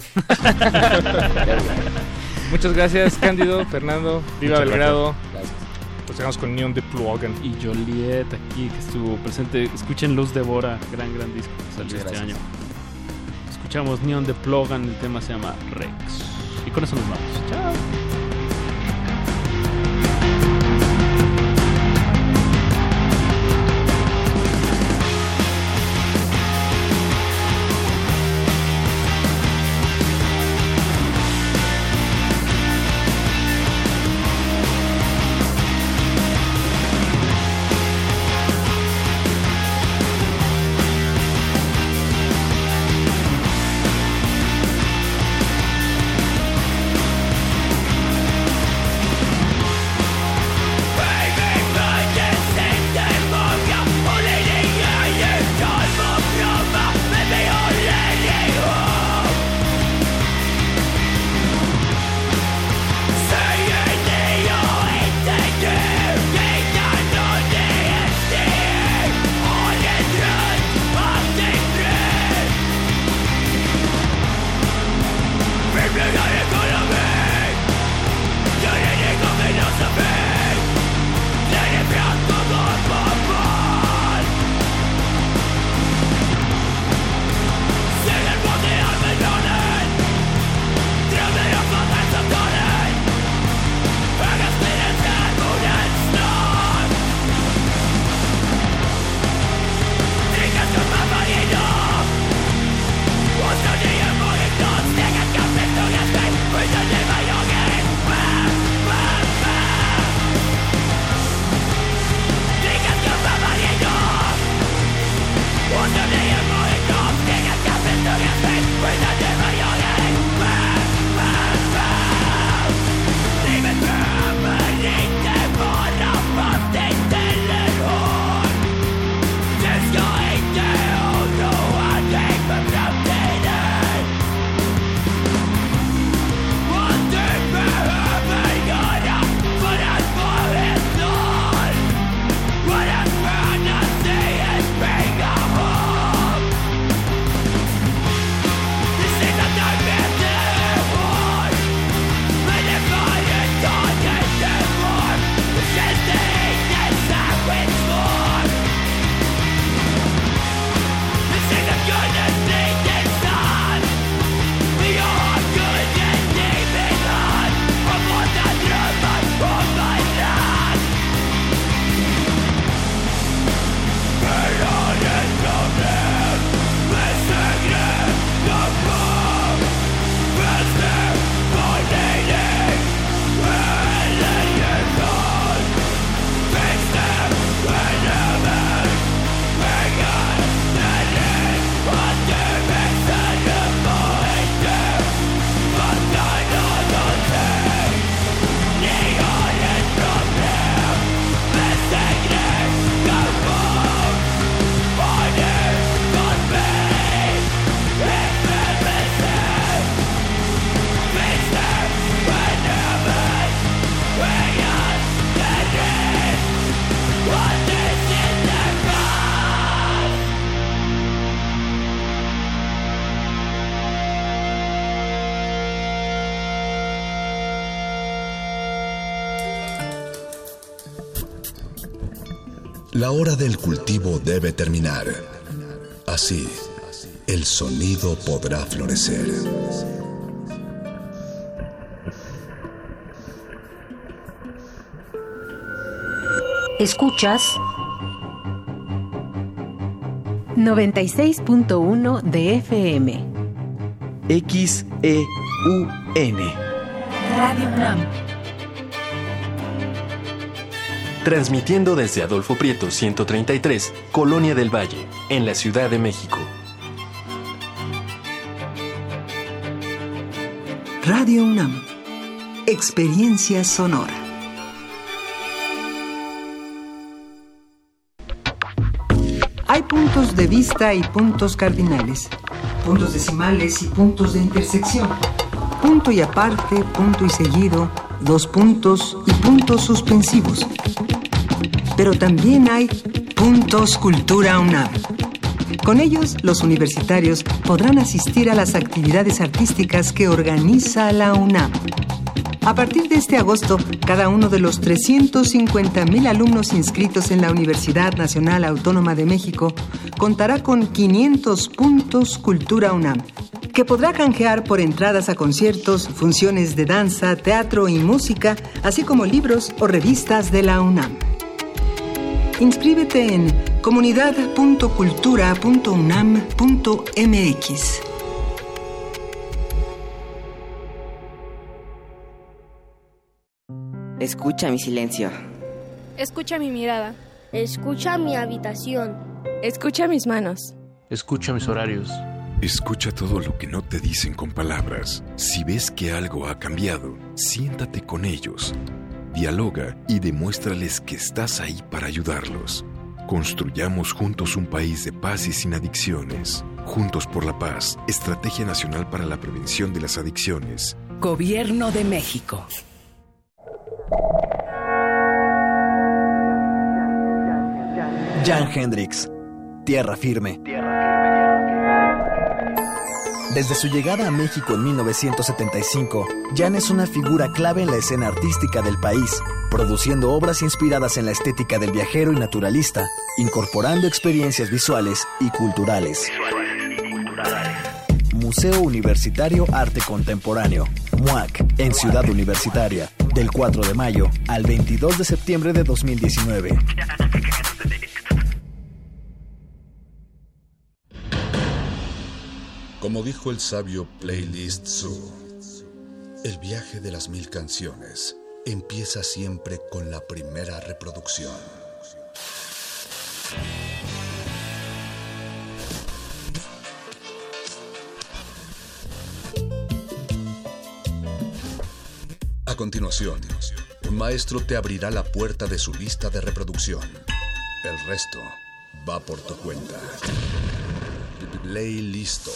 Muchas gracias, Cándido, Fernando, Viva Belgrado. Nos vemos con Neon the Plogan y Joliet aquí, que estuvo presente. Escuchen Luz de Bora, gran disco que salió este año. Escuchamos Neon the Plogan, el tema se llama Rex. Y con eso nos vamos. Chao. La hora del cultivo debe terminar. Así, el sonido podrá florecer. Escuchas 96.1 de FM. XEUN. Radio UNAM. Transmitiendo desde Adolfo Prieto 133, Colonia del Valle, en la Ciudad de México. Radio UNAM. Experiencia sonora. Hay puntos de vista y puntos cardinales, puntos decimales y puntos de intersección, punto y aparte, punto y seguido, dos puntos y puntos suspensivos. Pero también hay puntos Cultura UNAM. Con ellos, los universitarios podrán asistir a las actividades artísticas que organiza la UNAM. A partir de este agosto, cada uno de los 350,000 alumnos inscritos en la Universidad Nacional Autónoma de México contará con 500 puntos Cultura UNAM, que podrá canjear por entradas a conciertos, funciones de danza, teatro y música, así como libros o revistas de la UNAM. Inscríbete en comunidad.cultura.unam.mx. Escucha mi silencio. Escucha mi mirada. Escucha mi habitación. Escucha mis manos. Escucha mis horarios. Escucha todo lo que no te dicen con palabras. Si ves que algo ha cambiado, siéntate con ellos. Dialoga y demuéstrales que estás ahí para ayudarlos. Construyamos juntos un país de paz y sin adicciones. Juntos por la Paz, Estrategia Nacional para la Prevención de las Adicciones. Gobierno de México. Jan Hendrix, Tierra Firme. Desde su llegada a México en 1975, Jan es una figura clave en la escena artística del país, produciendo obras inspiradas en la estética del viajero y naturalista, incorporando experiencias visuales y culturales. Museo Universitario Arte Contemporáneo, MUAC, en Ciudad Universitaria, del 4 de mayo al 22 de septiembre de 2019. Como dijo el sabio Playlist Zoo, el viaje de las 1000 canciones empieza siempre con la primera reproducción. A continuación, un maestro te abrirá la puerta de su lista de reproducción. El resto va por tu cuenta. Play listo.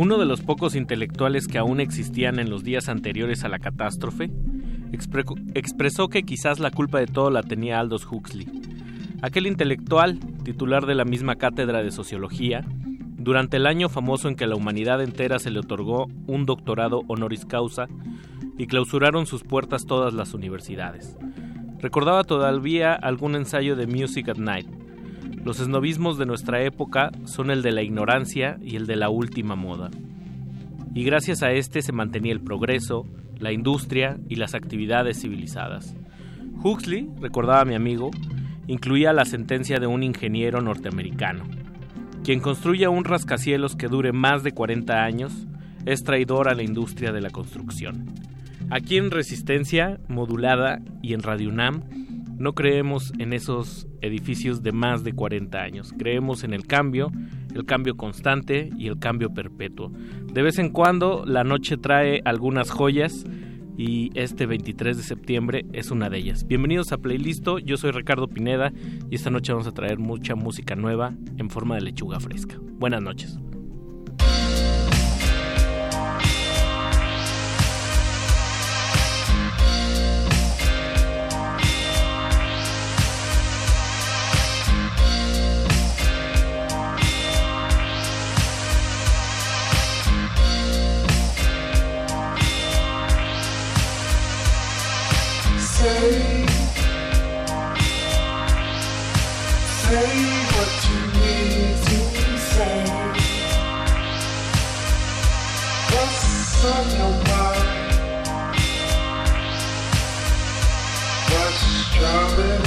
Uno de los pocos intelectuales que aún existían en los días anteriores a la catástrofe, expresó que quizás la culpa de todo la tenía Aldous Huxley. Aquel intelectual, titular de la misma cátedra de sociología, durante el año famoso en que la humanidad entera se le otorgó un doctorado honoris causa y clausuraron sus puertas todas las universidades. Recordaba todavía algún ensayo de Music at Night. Los esnovismos de nuestra época son el de la ignorancia y el de la última moda. Y gracias a este se mantenía el progreso, la industria y las actividades civilizadas. Huxley, recordaba a mi amigo, incluía la sentencia de un ingeniero norteamericano. Quien construya un rascacielos que dure más de 40 años es traidor a la industria de la construcción. Aquí en Resistencia Modulada y en Radio UNAM, no creemos en esos edificios de más de 40 años. Creemos en el cambio constante y el cambio perpetuo. De vez en cuando, la noche trae algunas joyas y este 23 de septiembre es una de ellas. Bienvenidos a Playlisto, yo soy Ricardo Pineda y esta noche vamos a traer mucha música nueva en forma de lechuga fresca. Buenas noches. Say what you need to say. What's on your mind? What's troubling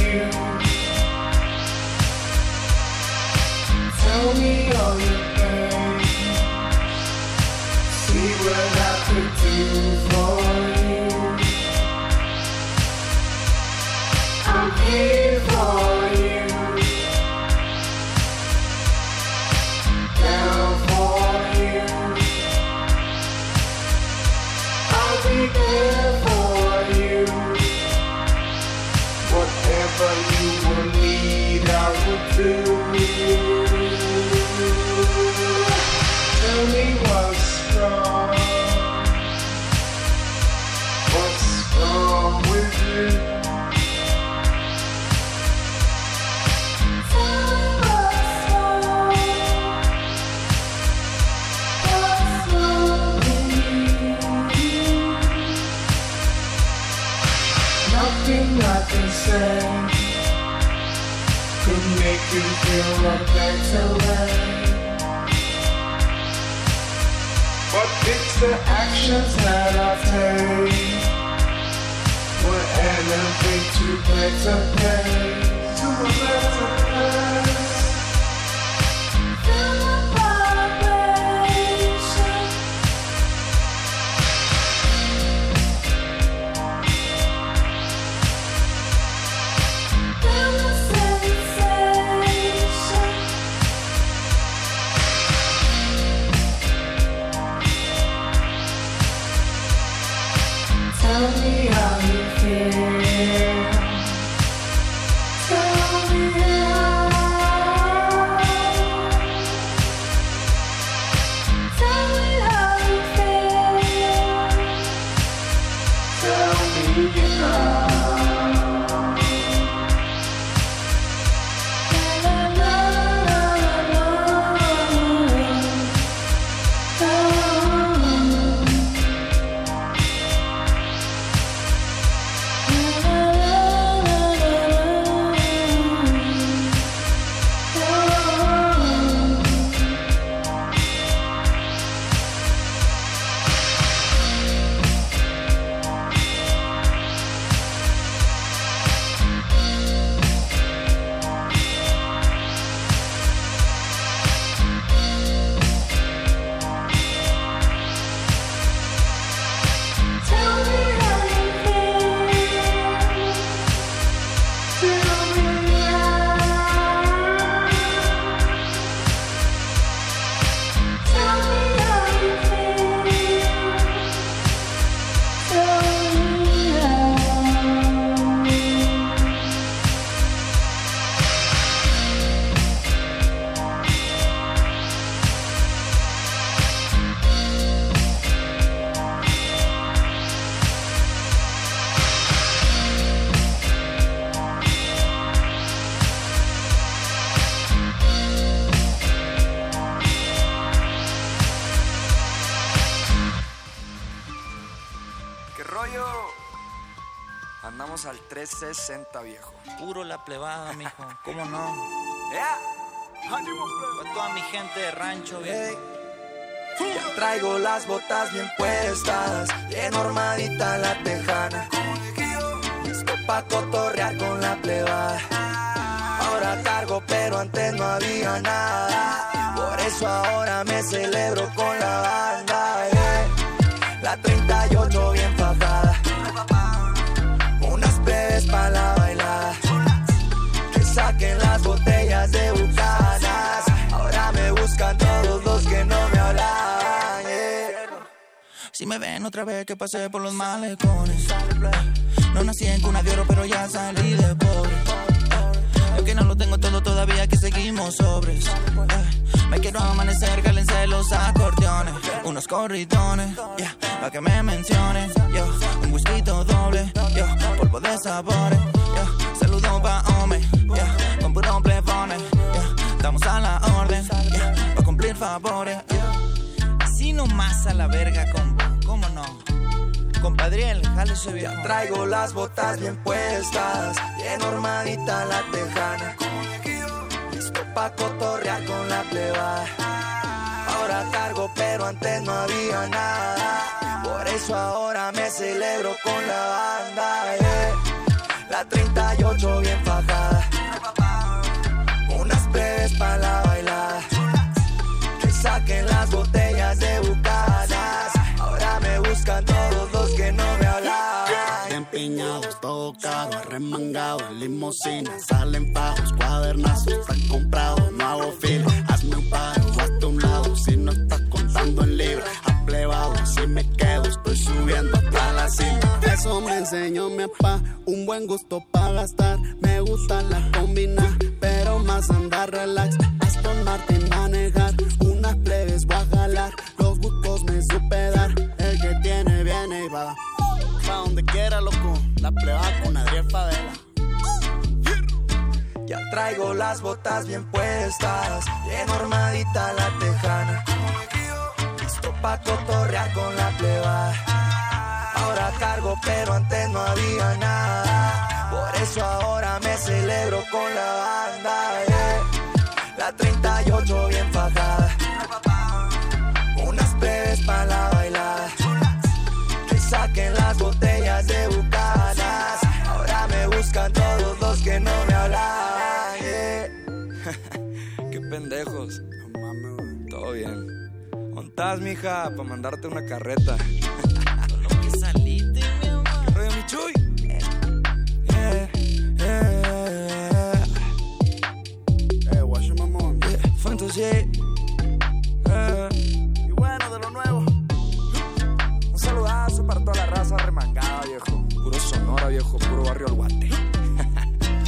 you? Tell me all your things. See what I could do for you. I'm here for you. Tell me what's wrong. What's wrong with you? Tell us all. What's wrong with you? Nothing I can say could make you feel a better way. But it's the actions that I take will elevate to better place. To a better place. Feel the vibration. Feel the al 360, viejo. Puro la plebada, mijo. ¿Cómo no? ¡Ea! ¡Ánimo, plebada! Para toda mi gente de rancho, viejo. Hey. Ya traigo las botas bien puestas, bien armadita la tejana. Listo pa' cotorrear con la plebada. Ahora cargo, pero antes no había nada. Por eso ahora me celebro con la banda. Yeah. La 38 bien papá. Pa' la bailada, que saquen las botellas de bucanas. Ahora me buscan todos los que no me hablan. Yeah. Si me ven otra vez que pasé por los malecones. No nací en cuna de oro, pero ya salí de pobre. Yo que no lo tengo todo todavía, que seguimos sobres. Me quiero amanecer, cálense los acordeones. Unos corridones, yeah, pa' que me mencionen. Yo, un whisky doble, yo, polvo de sabores. Yo, saludo pa' hombres, yeah, con puros plebones. Yeah, damos a la orden, yeah, pa' cumplir favores. Yeah. Así nomás a la verga, combo, cómo no. compadre, el jale se viejo. Ya traigo las botas bien puestas, bien armadita la tejana. Listo pa' cotorrear con la pleba. Ahora cargo, pero antes no había nada. Por eso ahora me celebro con la banda, yeah. La 38 bien fajada, unas plebes pa' la bailada. Que saquen las botellas de bucanas. Ahora me buscan todos los que no me hablan. Empeñados, todo caro, arremangados, en limosina. Salen fajos, cuadernazos, están comprados, no hago fila. Hazme un paro, hazte un lado, si no estás contando en libras. Aplevado, si me quedo, estoy subiendo hasta la cima. Eso me enseñó mi papá, un buen gusto para gastar. Me gustan las combinas, pero más andar relax. Aston Martin manejar, unas plebes voy a jalar. Los gustos me supe dar, el que tiene viene y va. Pa' donde quiera, loco, la pleba con Adriel Favela. Ya traigo las botas bien puestas, bien armadita la tejana. Listo pa' cotorrear con la pleba. Ahora cargo, pero antes no había nada. Por eso ahora me celebro con la banda, yeah. La 38 bien fajada, unas plebes pa' la bailada. Saquen las botellas de bucanas. Ahora me buscan todos los que no me hablan, yeah. Qué pendejos. No mames, todo bien. ¿Ontás, mija? Pa' mandarte una carreta. Con lo que saliste, mi amor. ¿Qué rollo, mi chuy? Watch your mamón. Fantasy. Y bueno, de lo nuevo. Saludazo para toda la raza remangada, viejo. Puro Sonora, viejo, puro barrio al guate.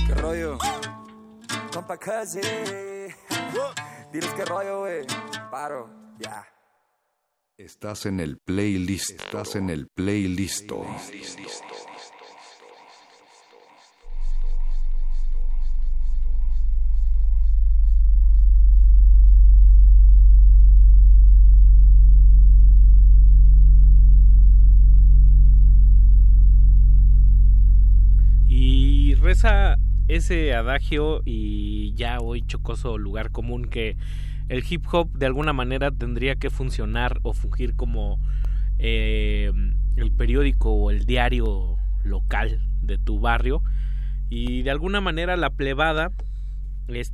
¿Qué rollo? Compa Casi. Diles qué rollo, güey. Paro, ya. Estás en el playlist. Estás en el playlist. Y reza ese adagio y ya hoy chocoso lugar común que el hip hop de alguna manera tendría que funcionar o fungir como el periódico o el diario local de tu barrio. Y de alguna manera la plebada, pues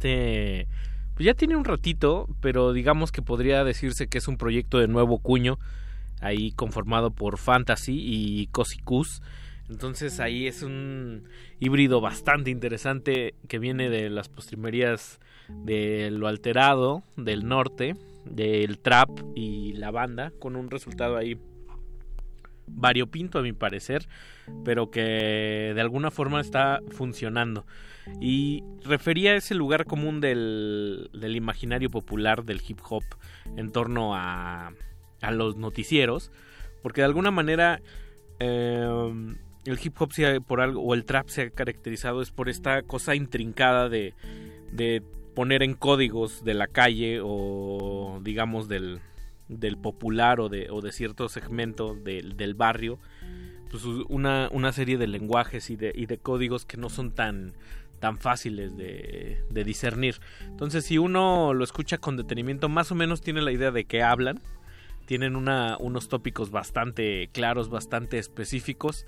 ya tiene un ratito, pero digamos que podría decirse que es un proyecto de nuevo cuño, ahí conformado por Fantasy y Cosicus. Entonces ahí es un híbrido bastante interesante que viene de las postrimerías de lo alterado, del norte, del trap y la banda, con un resultado ahí variopinto a mi parecer, pero que de alguna forma está funcionando. Y refería a ese lugar común del imaginario popular del hip hop en torno a los noticieros, porque de alguna manera el hip hop por algo, o el trap se ha caracterizado es por esta cosa intrincada de poner en códigos de la calle o digamos del popular o de cierto segmento del barrio, pues una serie de lenguajes y de códigos que no son tan fáciles de discernir. Entonces si uno lo escucha con detenimiento más o menos tiene la idea de qué hablan. Tienen unos tópicos bastante claros, bastante específicos,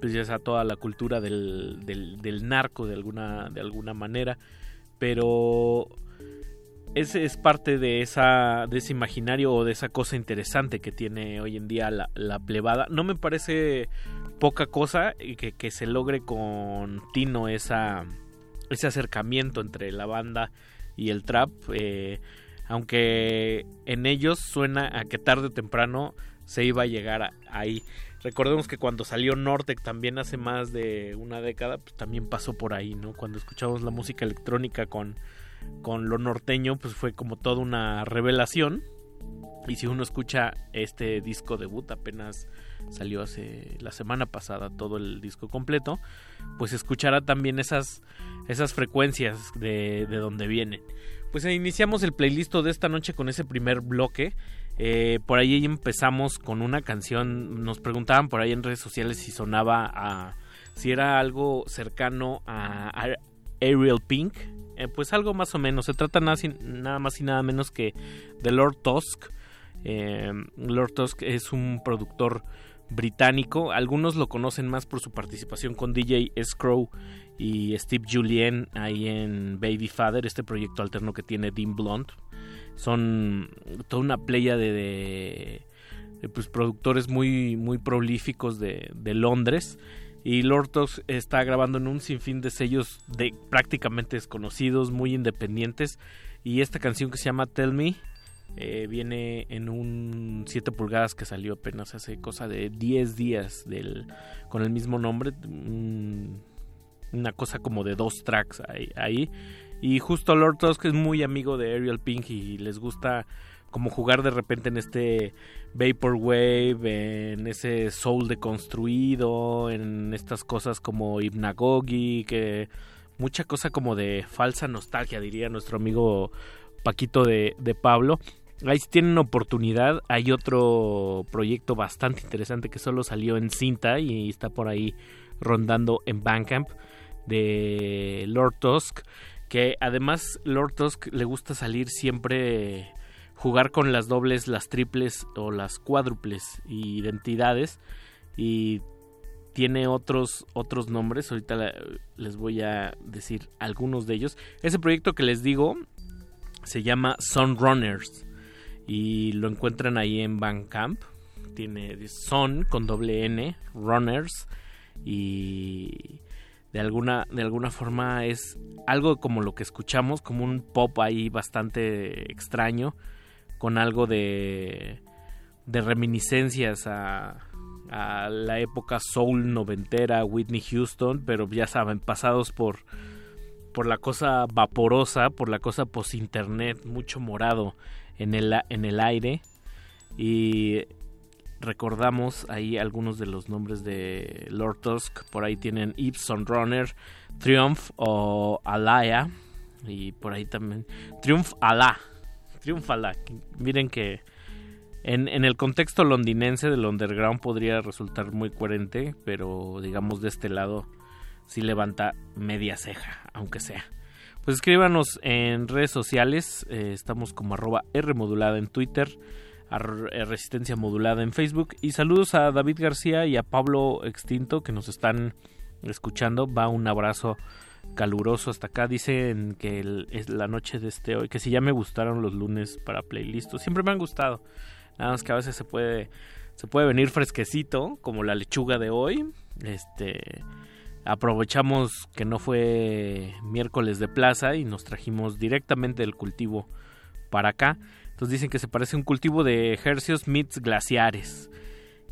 pues ya sea toda la cultura del narco de alguna manera, pero ese es parte de ese imaginario o de esa cosa interesante que tiene hoy en día la plebada. No me parece poca cosa que se logre con Tino ese acercamiento entre la banda y el trap, aunque en ellos suena a que tarde o temprano se iba a llegar ahí. Recordemos que cuando salió Nortec también hace más de una década, pues también pasó por ahí, ¿no? Cuando escuchamos la música electrónica con lo norteño, pues fue como toda una revelación. Y si uno escucha este disco debut, apenas salió hace la semana pasada todo el disco completo, pues escuchará también esas frecuencias de donde vienen. Pues iniciamos el playlist de esta noche con ese primer bloque Por ahí empezamos con una canción. Nos preguntaban por ahí en redes sociales si sonaba a... si era algo cercano a Ariel Pink. Pues algo más o menos. Se trata nada más y nada menos que de Lord Tusk. Lord Tusk es un productor británico. Algunos lo conocen más por su participación con DJ Skrull y Steve Julien ahí en Baby Father, este proyecto alterno que tiene Dean Blunt. Son toda una playa de pues, productores muy, muy prolíficos de Londres. Y Lord Tusk está grabando en un sinfín de sellos de prácticamente desconocidos, muy independientes. Y esta canción que se llama Tell Me viene en un 7 pulgadas que salió apenas hace cosa de 10 días con el mismo nombre. Una cosa como de 2 tracks ahí. Y justo Lord Tusk es muy amigo de Ariel Pink y les gusta como jugar de repente en este vaporwave, en ese soul deconstruido, en estas cosas como Hypnagogy, que mucha cosa como de falsa nostalgia, diría nuestro amigo Paquito de Pablo. Ahí si tienen oportunidad, hay otro proyecto bastante interesante que solo salió en cinta y está por ahí rondando en Bandcamp, de Lord Tusk, que además Lord Tusk le gusta salir siempre... jugar con las dobles, las triples o las cuádruples identidades, y tiene otros nombres. Ahorita les voy a decir algunos de ellos. Ese proyecto que les digo se llama Sunrunners y lo encuentran ahí en Bandcamp. Tiene Sun con doble N, Runners, y de alguna forma es algo como lo que escuchamos, como un pop ahí bastante extraño, con algo de reminiscencias a la época soul noventera, Whitney Houston, pero ya saben, pasados por la cosa vaporosa, por la cosa post-internet, mucho morado en el aire. Y recordamos ahí algunos de los nombres de Lord Tusk. Por ahí tienen Ipson Runner, Triumph o Alaya, y por ahí también Triumph Alá. Miren que en el contexto londinense del underground podría resultar muy coherente, pero digamos de este lado sí levanta media ceja, aunque sea. Pues escríbanos en redes sociales, estamos como @Rmodulada en Twitter, Resistencia Modulada en Facebook, y saludos a David García y a Pablo Extinto que nos están escuchando. Va un abrazo caluroso hasta acá. Dicen que es la noche de este hoy, que si ya me gustaron los lunes para playlisto, siempre me han gustado, nada más que a veces se puede venir fresquecito como la lechuga de hoy. Aprovechamos que no fue miércoles de plaza y nos trajimos directamente del cultivo para acá. Entonces dicen que se parece a un cultivo de ejercicios meets glaciares.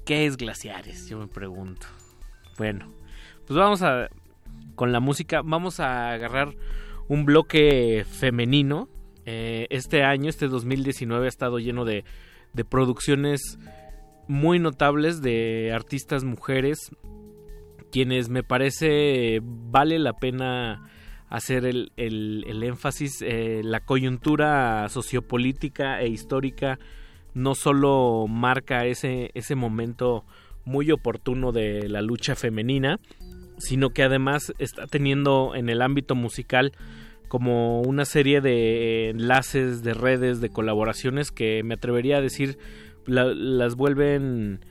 ¿Qué es glaciares? Yo me pregunto. Bueno, pues con la música vamos a agarrar un bloque femenino. Este año, este 2019, ha estado lleno de producciones muy notables de artistas mujeres, quienes me parece vale la pena hacer el énfasis. La coyuntura sociopolítica e histórica no solo marca ese momento muy oportuno de la lucha femenina, sino que además está teniendo en el ámbito musical como una serie de enlaces, de redes, de colaboraciones que me atrevería a decir las vuelven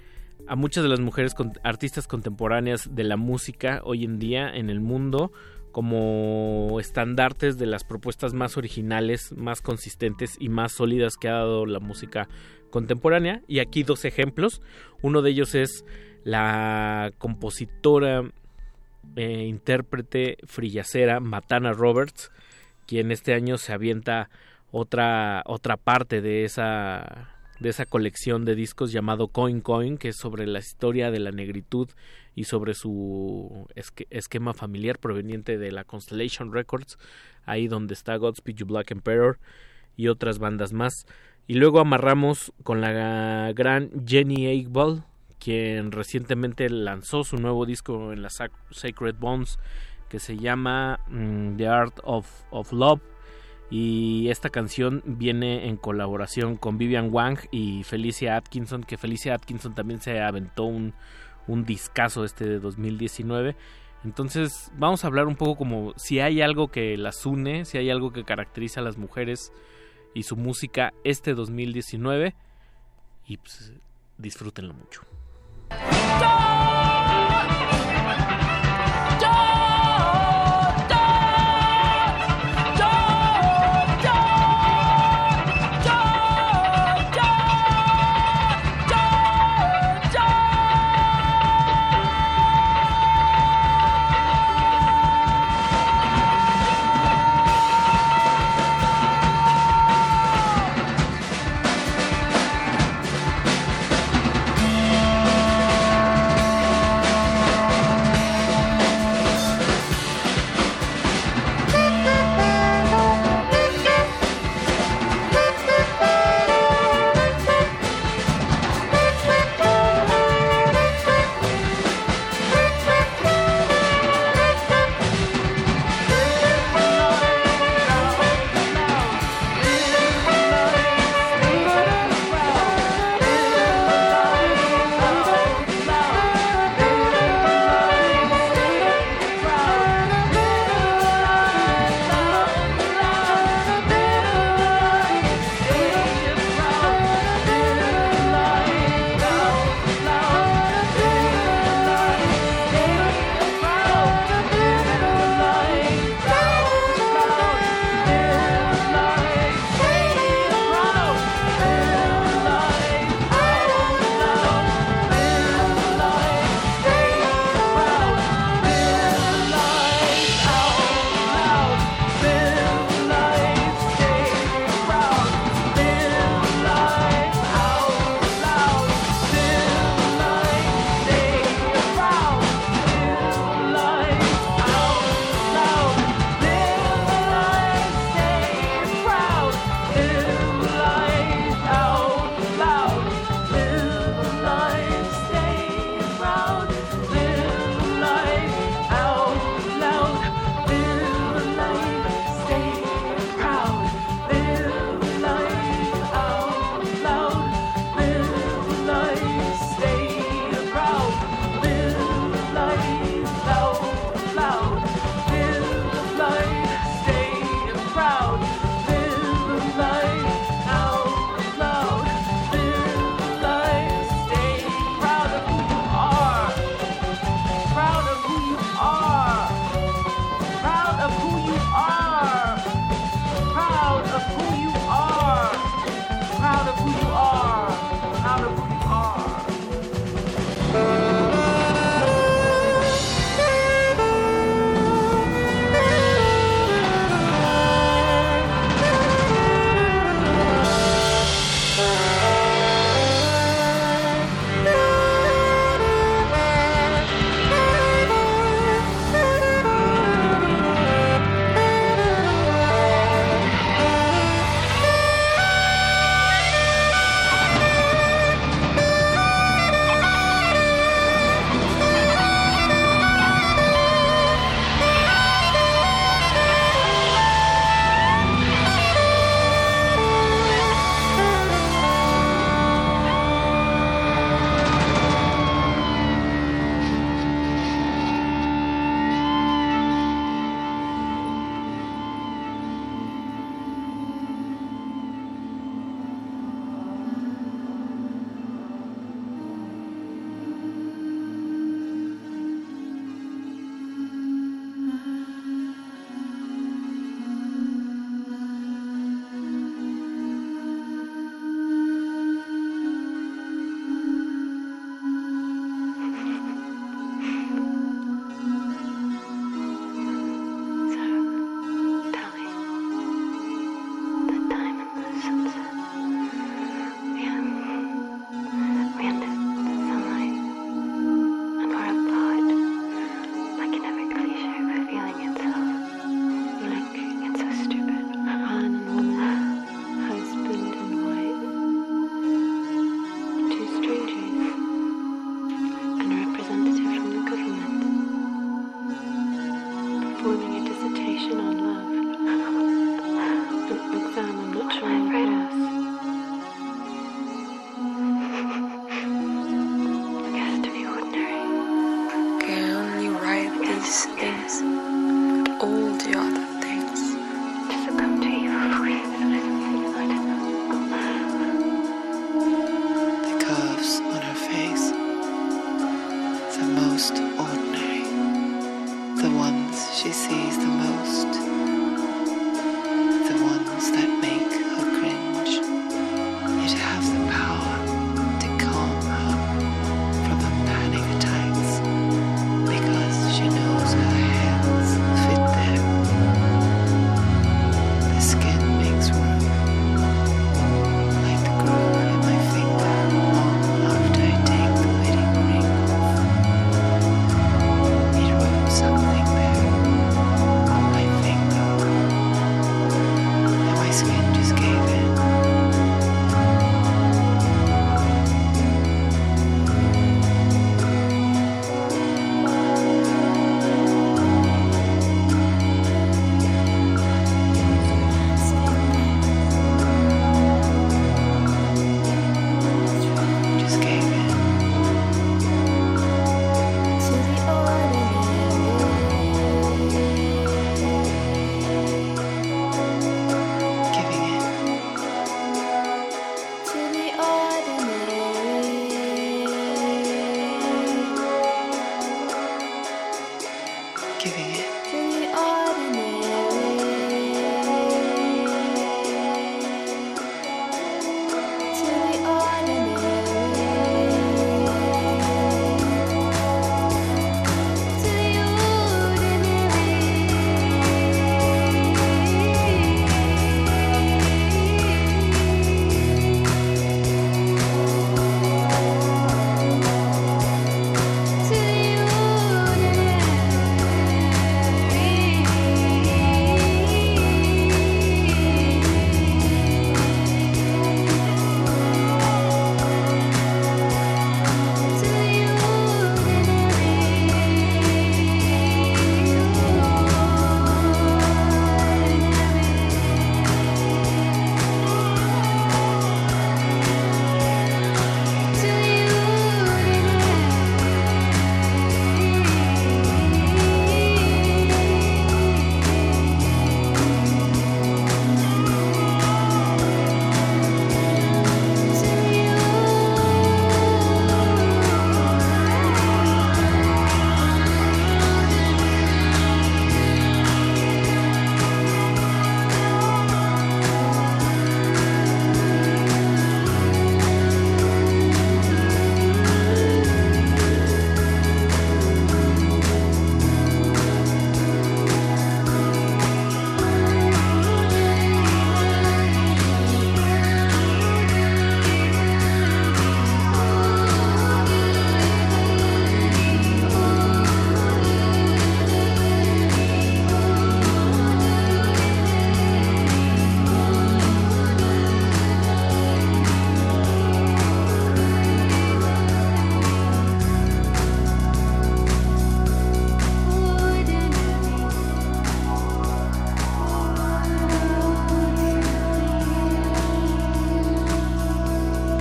a muchas de las mujeres artistas contemporáneas de la música hoy en día en el mundo como estandartes de las propuestas más originales, más consistentes y más sólidas que ha dado la música contemporánea. Y aquí dos ejemplos. Uno de ellos es la compositora, intérprete frillacera Matana Roberts, quien este año se avienta otra parte de esa colección de discos llamado Coin, que es sobre la historia de la negritud y sobre su esquema familiar, proveniente de la Constellation Records, ahí donde está Godspeed You Black Emperor y otras bandas más. Y luego amarramos con la gran Jenny Eichbald, quien recientemente lanzó su nuevo disco en las Sacred Bones, que se llama The Art of Love, y esta canción viene en colaboración con Vivian Wang y Felicia Atkinson, que Felicia Atkinson también se aventó un discazo de 2019. Entonces vamos a hablar un poco como si hay algo que las une, si hay algo que caracteriza a las mujeres y su música 2019, y pues disfrútenlo mucho. realize all the other things come to you free. The curves on her face, the most ordinary, the ones she sees the most, the ones that make her cringe, yet have the power to calm her from her panic attacks, because she knows her hands fit there. The skin makes room, like the groove in my finger long after I take the wedding ring off. It wrote something there on my finger, and my skin just gave in. Giving it to the ordinary, to the ordinary, to the ordinary, to the ordinary.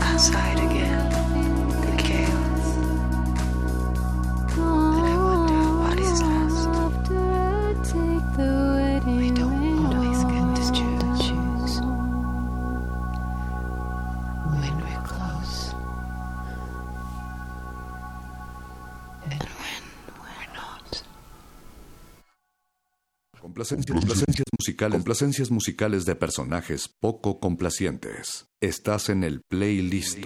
Outside again, the chaos, and I wonder what is lost. We don't always get to choose when we're close and when we're not. Complacencias musicales de personajes poco complacientes. Estás en el playlist.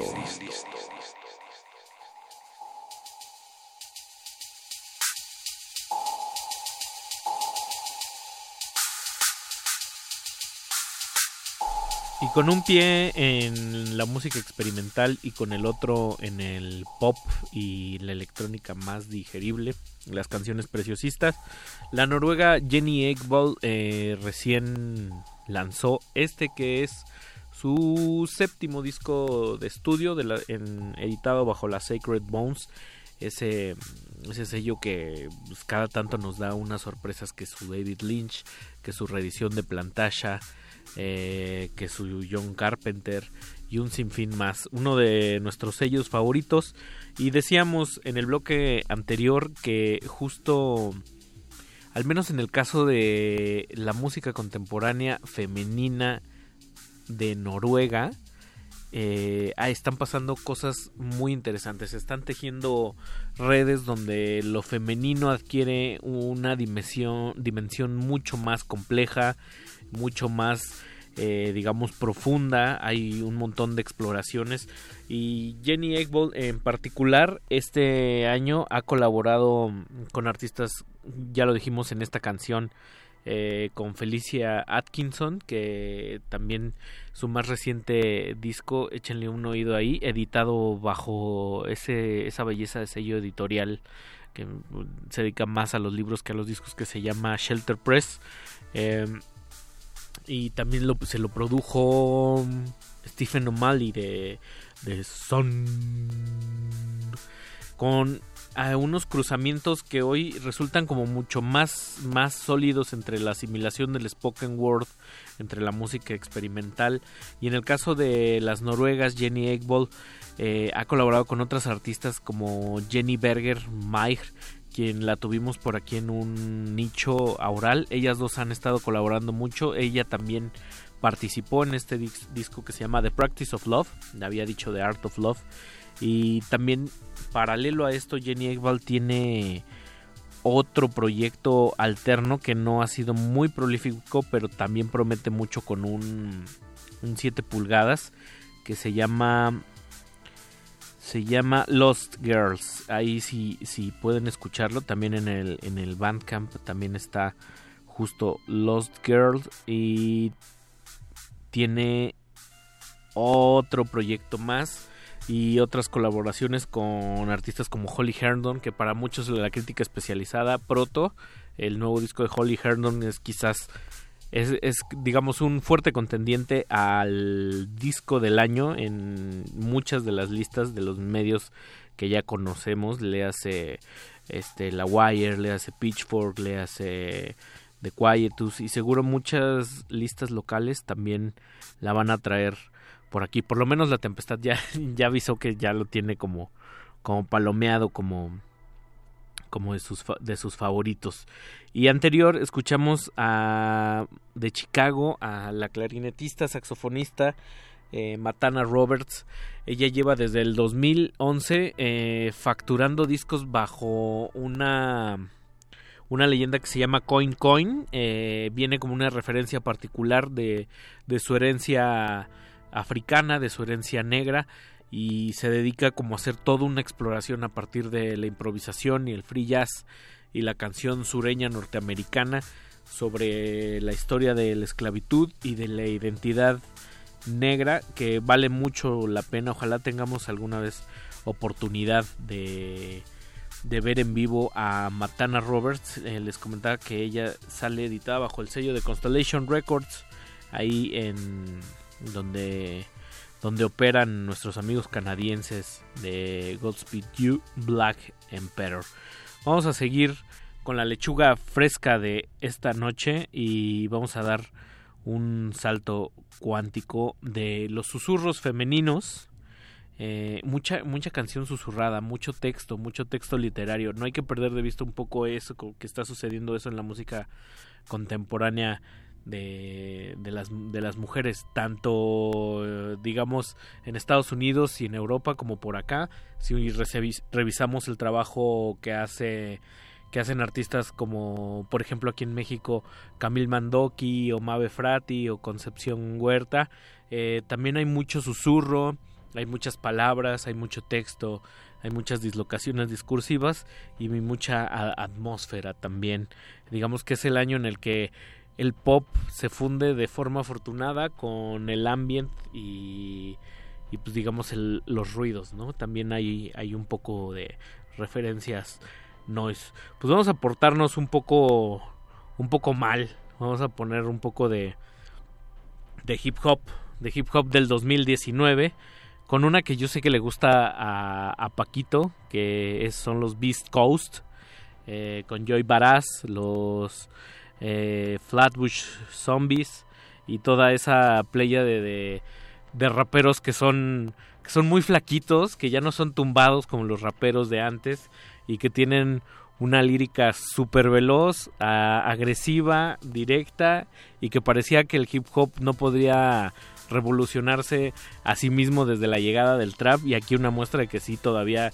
Y con un pie en la música experimental y con el otro en el pop y la electrónica más digerible, las canciones preciosistas, la noruega Jenny Ekvold recién lanzó este que es su séptimo disco de estudio editado bajo la Sacred Bones, ese sello que pues, cada tanto nos da unas sorpresas, que su David Lynch, que su reedición de Plantasha, que su John Carpenter y un sinfín más. Uno de nuestros sellos favoritos. Y decíamos en el bloque anterior que justo al menos en el caso de la música contemporánea femenina de Noruega, están pasando cosas muy interesantes. Están tejiendo redes donde lo femenino adquiere una dimensión mucho más compleja, mucho más, digamos, profunda. Hay un montón de exploraciones. Y Jenny Ekvold en particular este año ha colaborado con artistas, ya lo dijimos en esta canción, con Felicia Atkinson, que también su más reciente disco, échenle un oído ahí, editado bajo esa belleza de sello editorial que se dedica más a los libros que a los discos, que se llama Shelter Press, y también se lo produjo Stephen O'Malley de Son, con a unos cruzamientos que hoy resultan como mucho más sólidos entre la asimilación del spoken word, entre la música experimental. Y en el caso de las noruegas, Jenny Ekvold ha colaborado con otras artistas como Jenny Berger Meyer, quien la tuvimos por aquí en un nicho oral. Ellas dos han estado colaborando mucho. Ella también participó en este disco que se llama The Practice of Love, le había dicho The Art of Love. Y también, paralelo a esto, Jenny Ekvold tiene otro proyecto alterno que no ha sido muy prolífico, pero también promete mucho, con un 7 pulgadas que se llama Lost Girls. Ahí sí pueden escucharlo, también en el Bandcamp también está justo Lost Girls, y tiene otro proyecto más y otras colaboraciones con artistas como Holly Herndon, que para muchos de la crítica especializada, Proto, el nuevo disco de Holly Herndon es quizás, es digamos, un fuerte contendiente al disco del año en muchas de las listas de los medios que ya conocemos, le hace La Wire, le hace Pitchfork, le hace The Quietus, y seguro muchas listas locales también la van a traer por aquí. Por lo menos La Tempestad ya avisó que ya lo tiene como palomeado, como de sus favoritos. Y anterior escuchamos de Chicago a la clarinetista, saxofonista Matana Roberts. Ella lleva desde el 2011 facturando discos bajo una leyenda que se llama Coin. Viene como una referencia particular de su herencia africana, de su herencia negra, y se dedica como a hacer toda una exploración a partir de la improvisación y el free jazz y la canción sureña norteamericana sobre la historia de la esclavitud y de la identidad negra, que vale mucho la pena. Ojalá tengamos alguna vez oportunidad de ver en vivo a Matana Roberts. Les comentaba que ella sale editada bajo el sello de Constellation Records, ahí en donde operan nuestros amigos canadienses de Godspeed You Black Emperor. Vamos a seguir con la lechuga fresca de esta noche y vamos a dar un salto cuántico de los susurros femeninos. Mucha canción susurrada, mucho texto literario. No hay que perder de vista un poco eso, que está sucediendo eso en la música contemporánea de las mujeres, tanto, digamos, en Estados Unidos y en Europa como por acá. Si revisamos el trabajo que hacen artistas como, por ejemplo, aquí en México, Camille Mandoki o Mave Frati o Concepción Huerta, también hay mucho susurro, hay muchas palabras, hay mucho texto, hay muchas dislocaciones discursivas y mucha atmósfera también. Digamos que es el año en el que el pop se funde de forma afortunada con el ambient y pues digamos los ruidos, ¿no? También hay un poco de referencias noise. Pues vamos a portarnos un poco mal. Vamos a poner un poco de hip hop del 2019, con una que yo sé que le gusta a Paquito, que son los Beast Coast, con Joy Baraz, los Flatbush Zombies y toda esa playa de raperos que son muy flaquitos, que ya no son tumbados como los raperos de antes y que tienen una lírica súper veloz, agresiva, directa, y que parecía que el hip hop no podría revolucionarse a sí mismo desde la llegada del trap, y aquí una muestra de que sí, todavía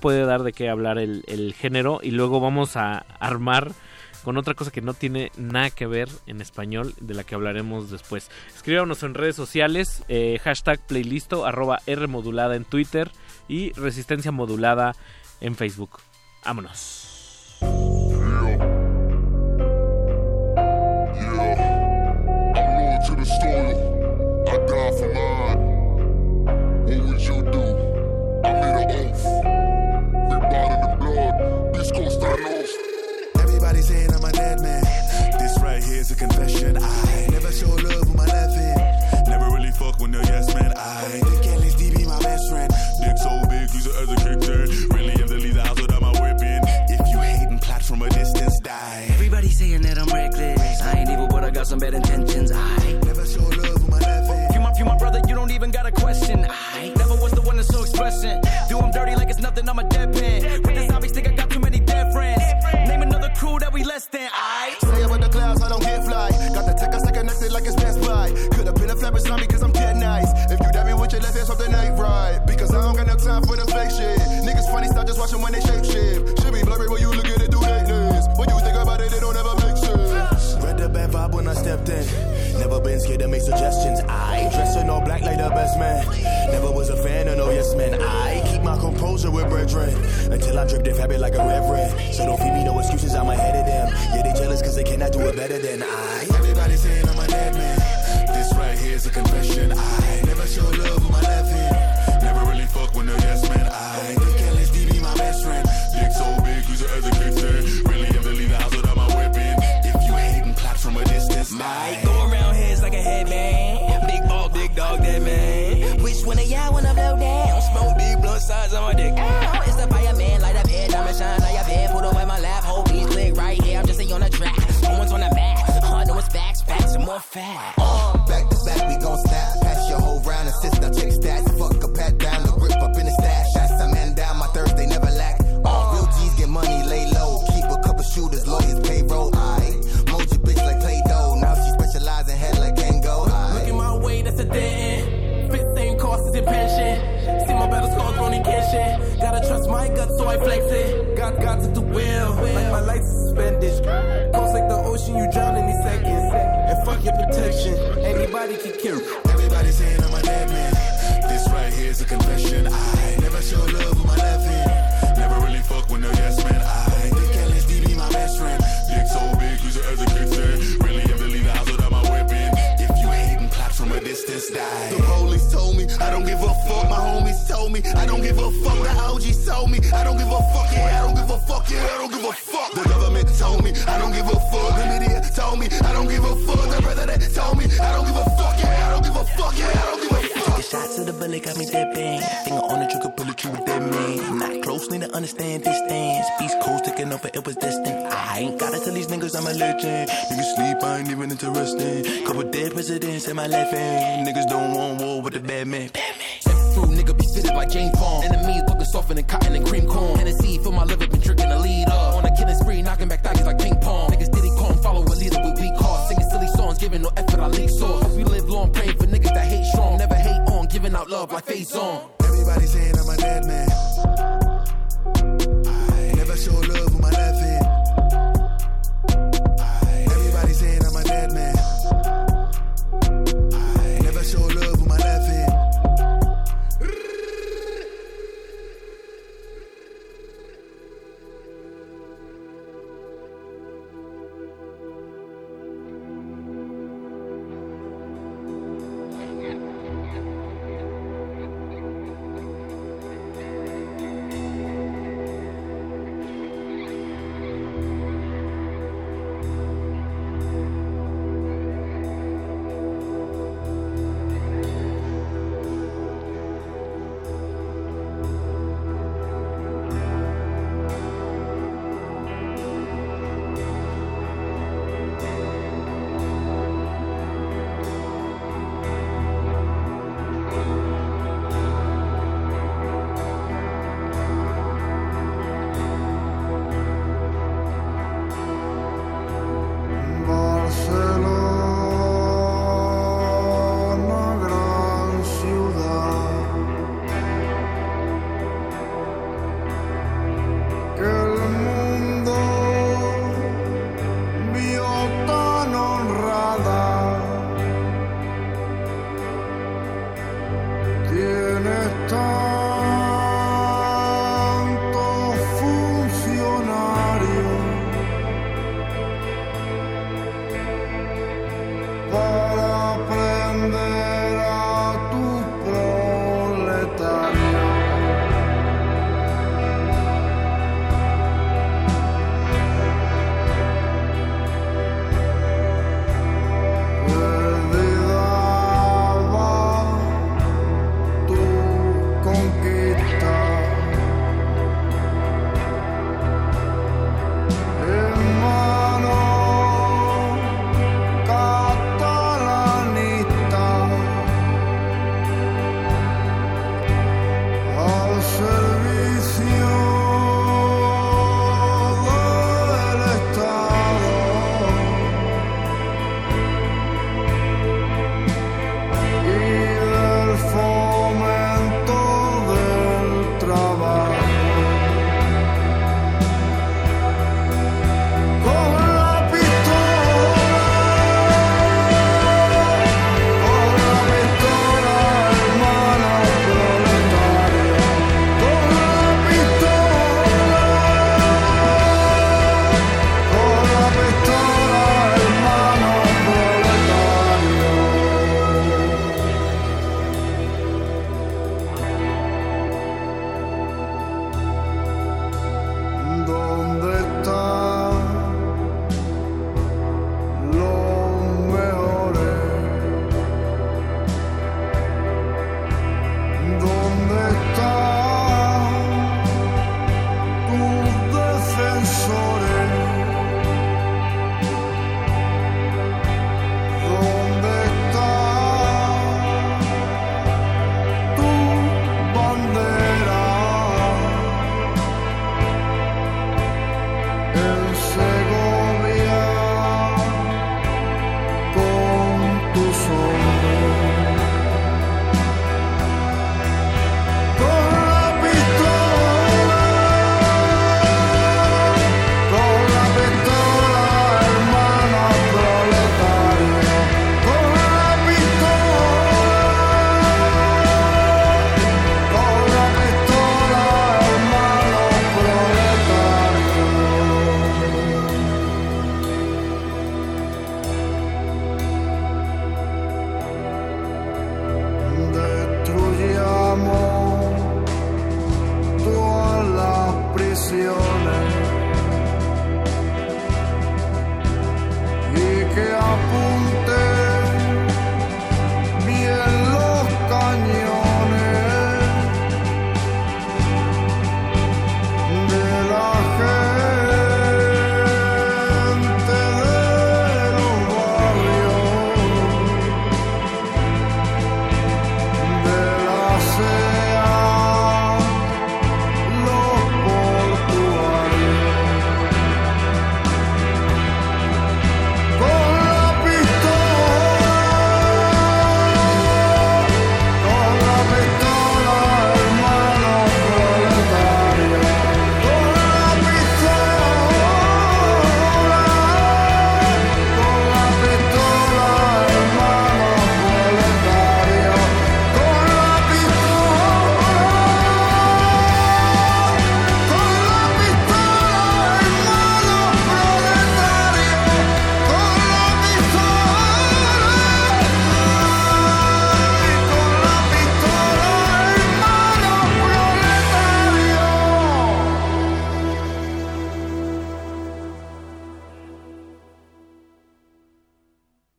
puede dar de qué hablar el género. Y luego vamos a armar con otra cosa que no tiene nada que ver en español, de la que hablaremos después. Escríbanos en redes sociales, hashtag playlisto, @rmodulada en Twitter y Resistencia Modulada en Facebook. ¡Vámonos! Everybody's saying I'm a dead man. This right here's a confession. I never show love with my left hand. Never really fuck with no yes man. I think at least he be my best friend. Dick so big, he's an educator. Really have to leave the house without my whipping. If you hate and plot from a distance, die. Everybody saying that I'm reckless. I ain't evil, but I got some bad intentions. I never show love with my left hand. You my brother, you don't even got a question. I never was the one that's so expressing. Do him dirty like it's nothing, I'm a deadpan. With this hobby stick, I got too many dead friends. Name another crew that we less than, I stay up in the clouds, I don't get fly. Got the tech, I stay connected like it's Best Buy. Could have been a flapper zombie, cause I'm dead nice. If you dab me with your left hand, swap the night ride. Because I don't got no time for the fake shit. Niggas funny, stop just watching when they shape shit. Should be blurry when you look at it through that lens. When you think about it, it don't ever make sense. Read the bad vibe when I stepped in. Never been scared to make suggestions. I dress in all black like the best man. Never was a fan of no yes man. I keep my composure with brethren until I drip their fabric like a reverend. So don't feed me no excuses, I'm ahead of them. Yeah, they jealous cause they cannot do it better than I. Everybody saying I'm a dead man. This right here is a confession. I never show love with my left hand. Never really fuck with no yes man. I think LSD be my best friend. Dick so big, he's an educator. Really have to leave the house without my whipping. If you hate and plot from a distance, might go around heads like a headman. Big ball, big dog, dead man. Which one of y'all wanna blow down? Smoke big blunt sides on my dick. Ow, it's the fireman, light up head, diamond shines out your bed. Put away my lap, hold please click right here. I'm just a on the track, no one's on the back. Hard no it's facts, facts and more facts. Back to back, we gon' snap. Pass your whole round, assist, now check stats. Fuck a pat down, the grip up in the stash. That's a man down, my Thursday never lack. All real G's get money, lay low. Keep a couple shooters, lawyers, payroll. Aight, mold your bitch like Play-Doh. Now she specialize in head like Gango. Looking my way, that's a dead end. Fit same cost as your pension. See my battle scars, Ronnie Kenshin. Gotta trust my gut, so I flex it. Got God to the will, like my lights suspended. Coast like the ocean, you drown in these seconds. Fuck your protection, anybody can kill. Everybody saying I'm a dead man. This right here is a confession. I never show love with my left hand. Never really fuck with no yes man. I think LSD be my best friend. Dick so big, he's an educator. Really have to leave the house without my whipping. If you hate and plot from a distance, die. The police told me I don't give a fuck. My homies told me I don't give a fuck. The OGs told me I don't give a fuck. Yeah, I don't give a fuck. Yeah, I don't give a fuck. The government told me I don't give a fuck. The media told me I don't give a fuck. Told me, I don't give a fuck, yeah, I don't give a fuck, yeah, I don't give a fuck. The shots of the bullet got me dipping. Finger on the trigger, bullet you with that man. Not close, need to understand distance. East Coast taking over, it was distant. I ain't gotta tell these niggas I'm a legend. Niggas sleep, I ain't even interested. Couple dead presidents in my left hand. Niggas don't want war with the bad man. Nigga be fitted like Jane Pong. Enemies looking softer than cotton and cream corn. And a seed for my liver, been drinking a lead up. On a killing spree, knocking back thotties like ping pong. Niggas diddy call and follow a leader with weak hearts. Singing silly songs, giving no effort, I leak sore. Hope you live long, praying for niggas that hate strong. Never hate on, giving out love like Face On. Everybody saying I'm a dead man. I never show love with my left hand. Everybody saying I'm a dead man. I never show love with my left hand.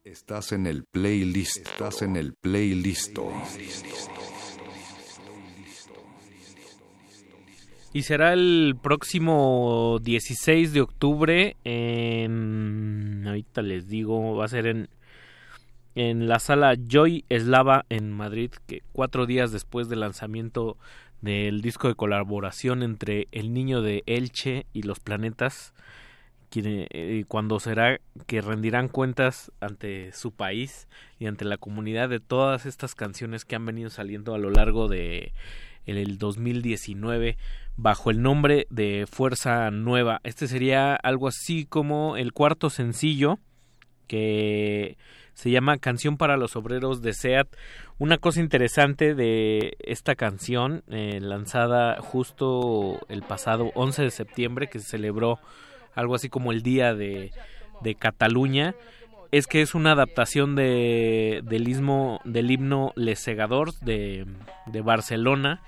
Estás en el playlist. Y será el próximo 16 de octubre. Ahorita les digo, va a ser en la sala Joy Eslava en Madrid, que 4 días después del lanzamiento del disco de colaboración entre El Niño de Elche y Los Planetas, cuando será que rendirán cuentas ante su país y ante la comunidad de todas estas canciones que han venido saliendo a lo largo de el 2019 bajo el nombre de Fuerza Nueva. Este sería algo así como el cuarto sencillo, que se llama Canción para los Obreros de SEAT. Una cosa interesante de esta canción, lanzada justo el pasado 11 de septiembre, que se celebró algo así como el Día de Cataluña, es que es una adaptación del himno Les Segadors de Barcelona,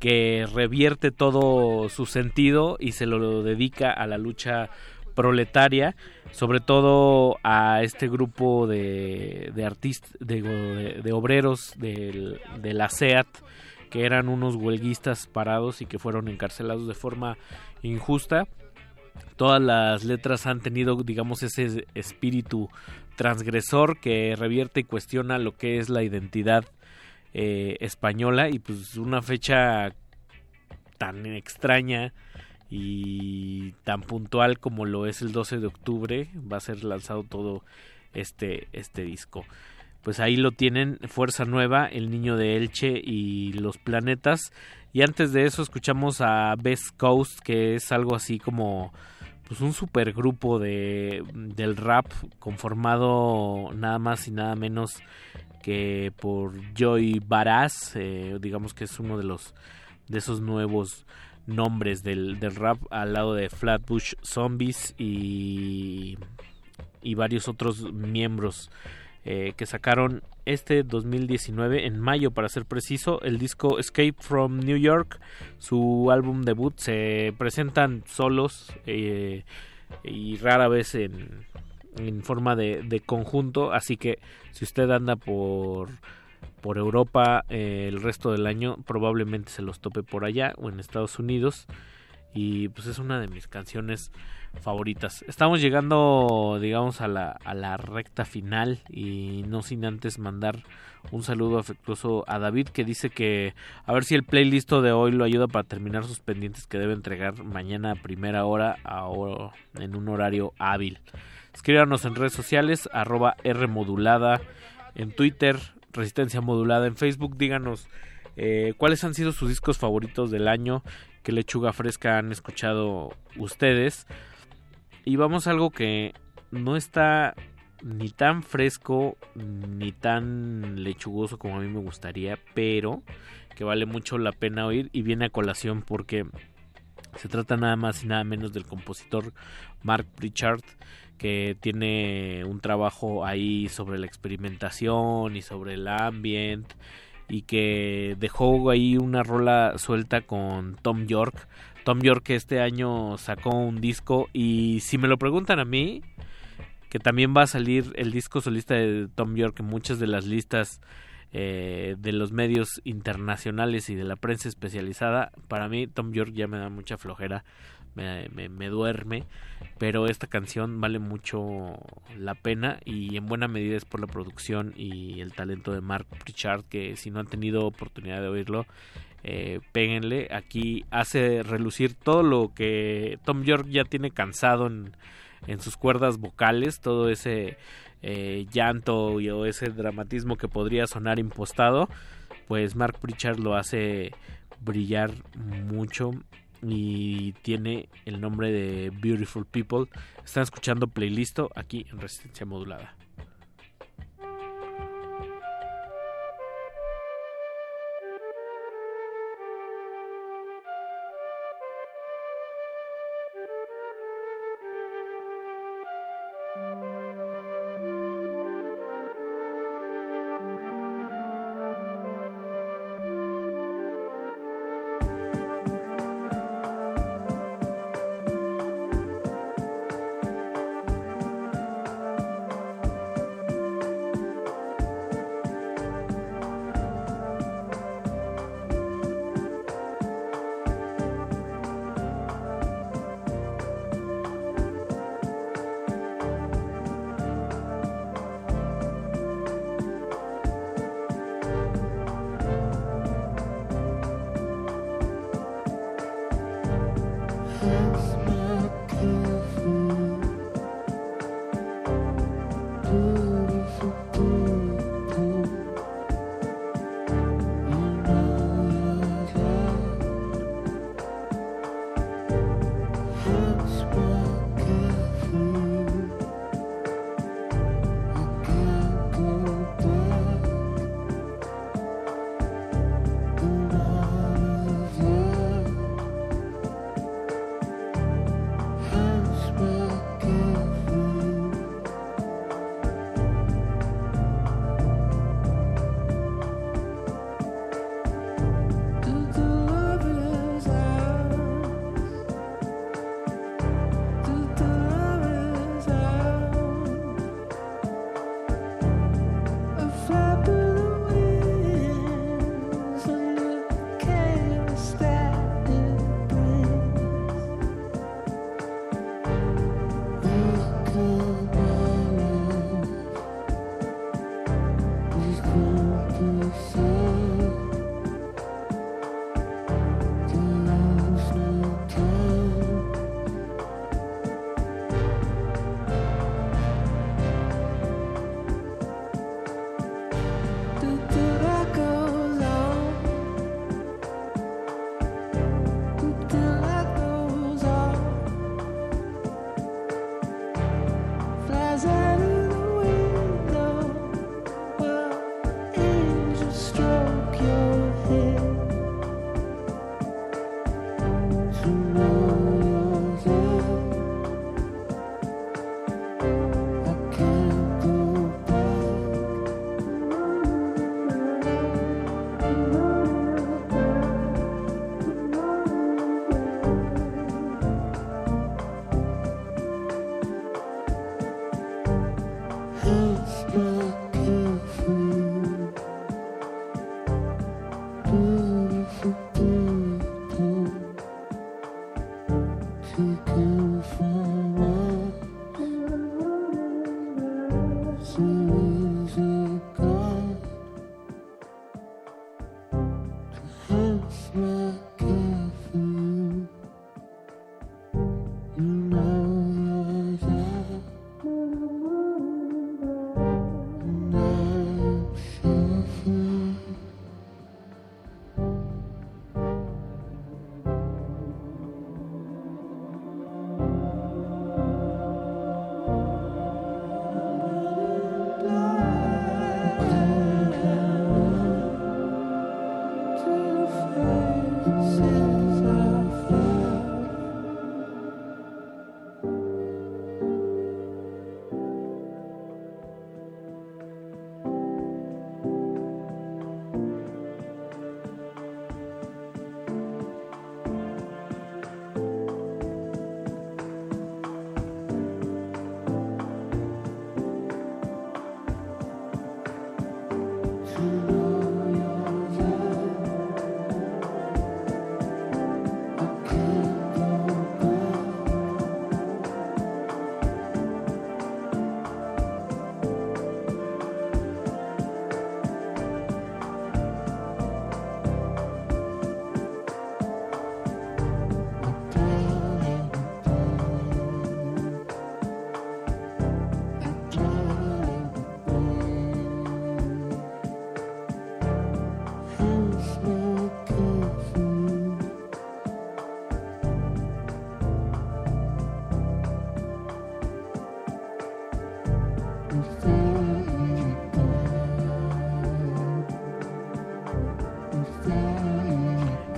que revierte todo su sentido y se lo dedica a la lucha proletaria, sobre todo a este grupo de obreros de la SEAT, que eran unos huelguistas parados y que fueron encarcelados de forma injusta. Todas las letras han tenido, digamos, ese espíritu transgresor que revierte y cuestiona lo que es la identidad española, y pues una fecha tan extraña y tan puntual como lo es el 12 de octubre, va a ser lanzado todo este disco. Pues ahí lo tienen, Fuerza Nueva, El Niño de Elche y Los Planetas. Y antes de eso escuchamos a Best Coast, que es algo así como pues un supergrupo del rap conformado nada más y nada menos que por Joy Badass, digamos que es uno de esos nuevos nombres del rap, al lado de Flatbush Zombies y varios otros miembros. Que sacaron 2019, en mayo para ser preciso, el disco Escape from New York, su álbum debut. Se presentan solos y rara vez en forma de conjunto, así que si usted anda por Europa el resto del año, probablemente se los tope por allá o en Estados Unidos. Y pues es una de mis canciones favoritas. Estamos llegando, digamos, a la recta final, y no sin antes mandar un saludo afectuoso a David, que dice que a ver si el playlist de hoy lo ayuda para terminar sus pendientes que debe entregar mañana a primera hora, en un horario hábil. Escríbanos en redes sociales, @Rmodulada en Twitter, Resistencia Modulada en Facebook. Díganos cuáles han sido sus discos favoritos del año, qué lechuga fresca han escuchado ustedes. Y vamos a algo que no está ni tan fresco ni tan lechugoso como a mí me gustaría, pero que vale mucho la pena oír y viene a colación porque se trata nada más y nada menos del compositor Mark Pritchard, que tiene un trabajo ahí sobre la experimentación y sobre el ambient, y que dejó ahí una rola suelta con Tom York. Tom York, que este año sacó un disco, y si me lo preguntan a mí, que también va a salir el disco solista de Tom York en muchas de las listas de los medios internacionales y de la prensa especializada. Para mí Tom York ya me da mucha flojera, me duerme, pero esta canción vale mucho la pena, y en buena medida es por la producción y el talento de Mark Pritchard, que si no han tenido oportunidad de oírlo, péguenle. Aquí hace relucir todo lo que Tom York ya tiene cansado en sus cuerdas vocales, todo ese llanto o ese dramatismo que podría sonar impostado. Pues Mark Pritchard lo hace brillar mucho, y tiene el nombre de Beautiful People. Están escuchando Playlisto aquí en Resistencia Modulada.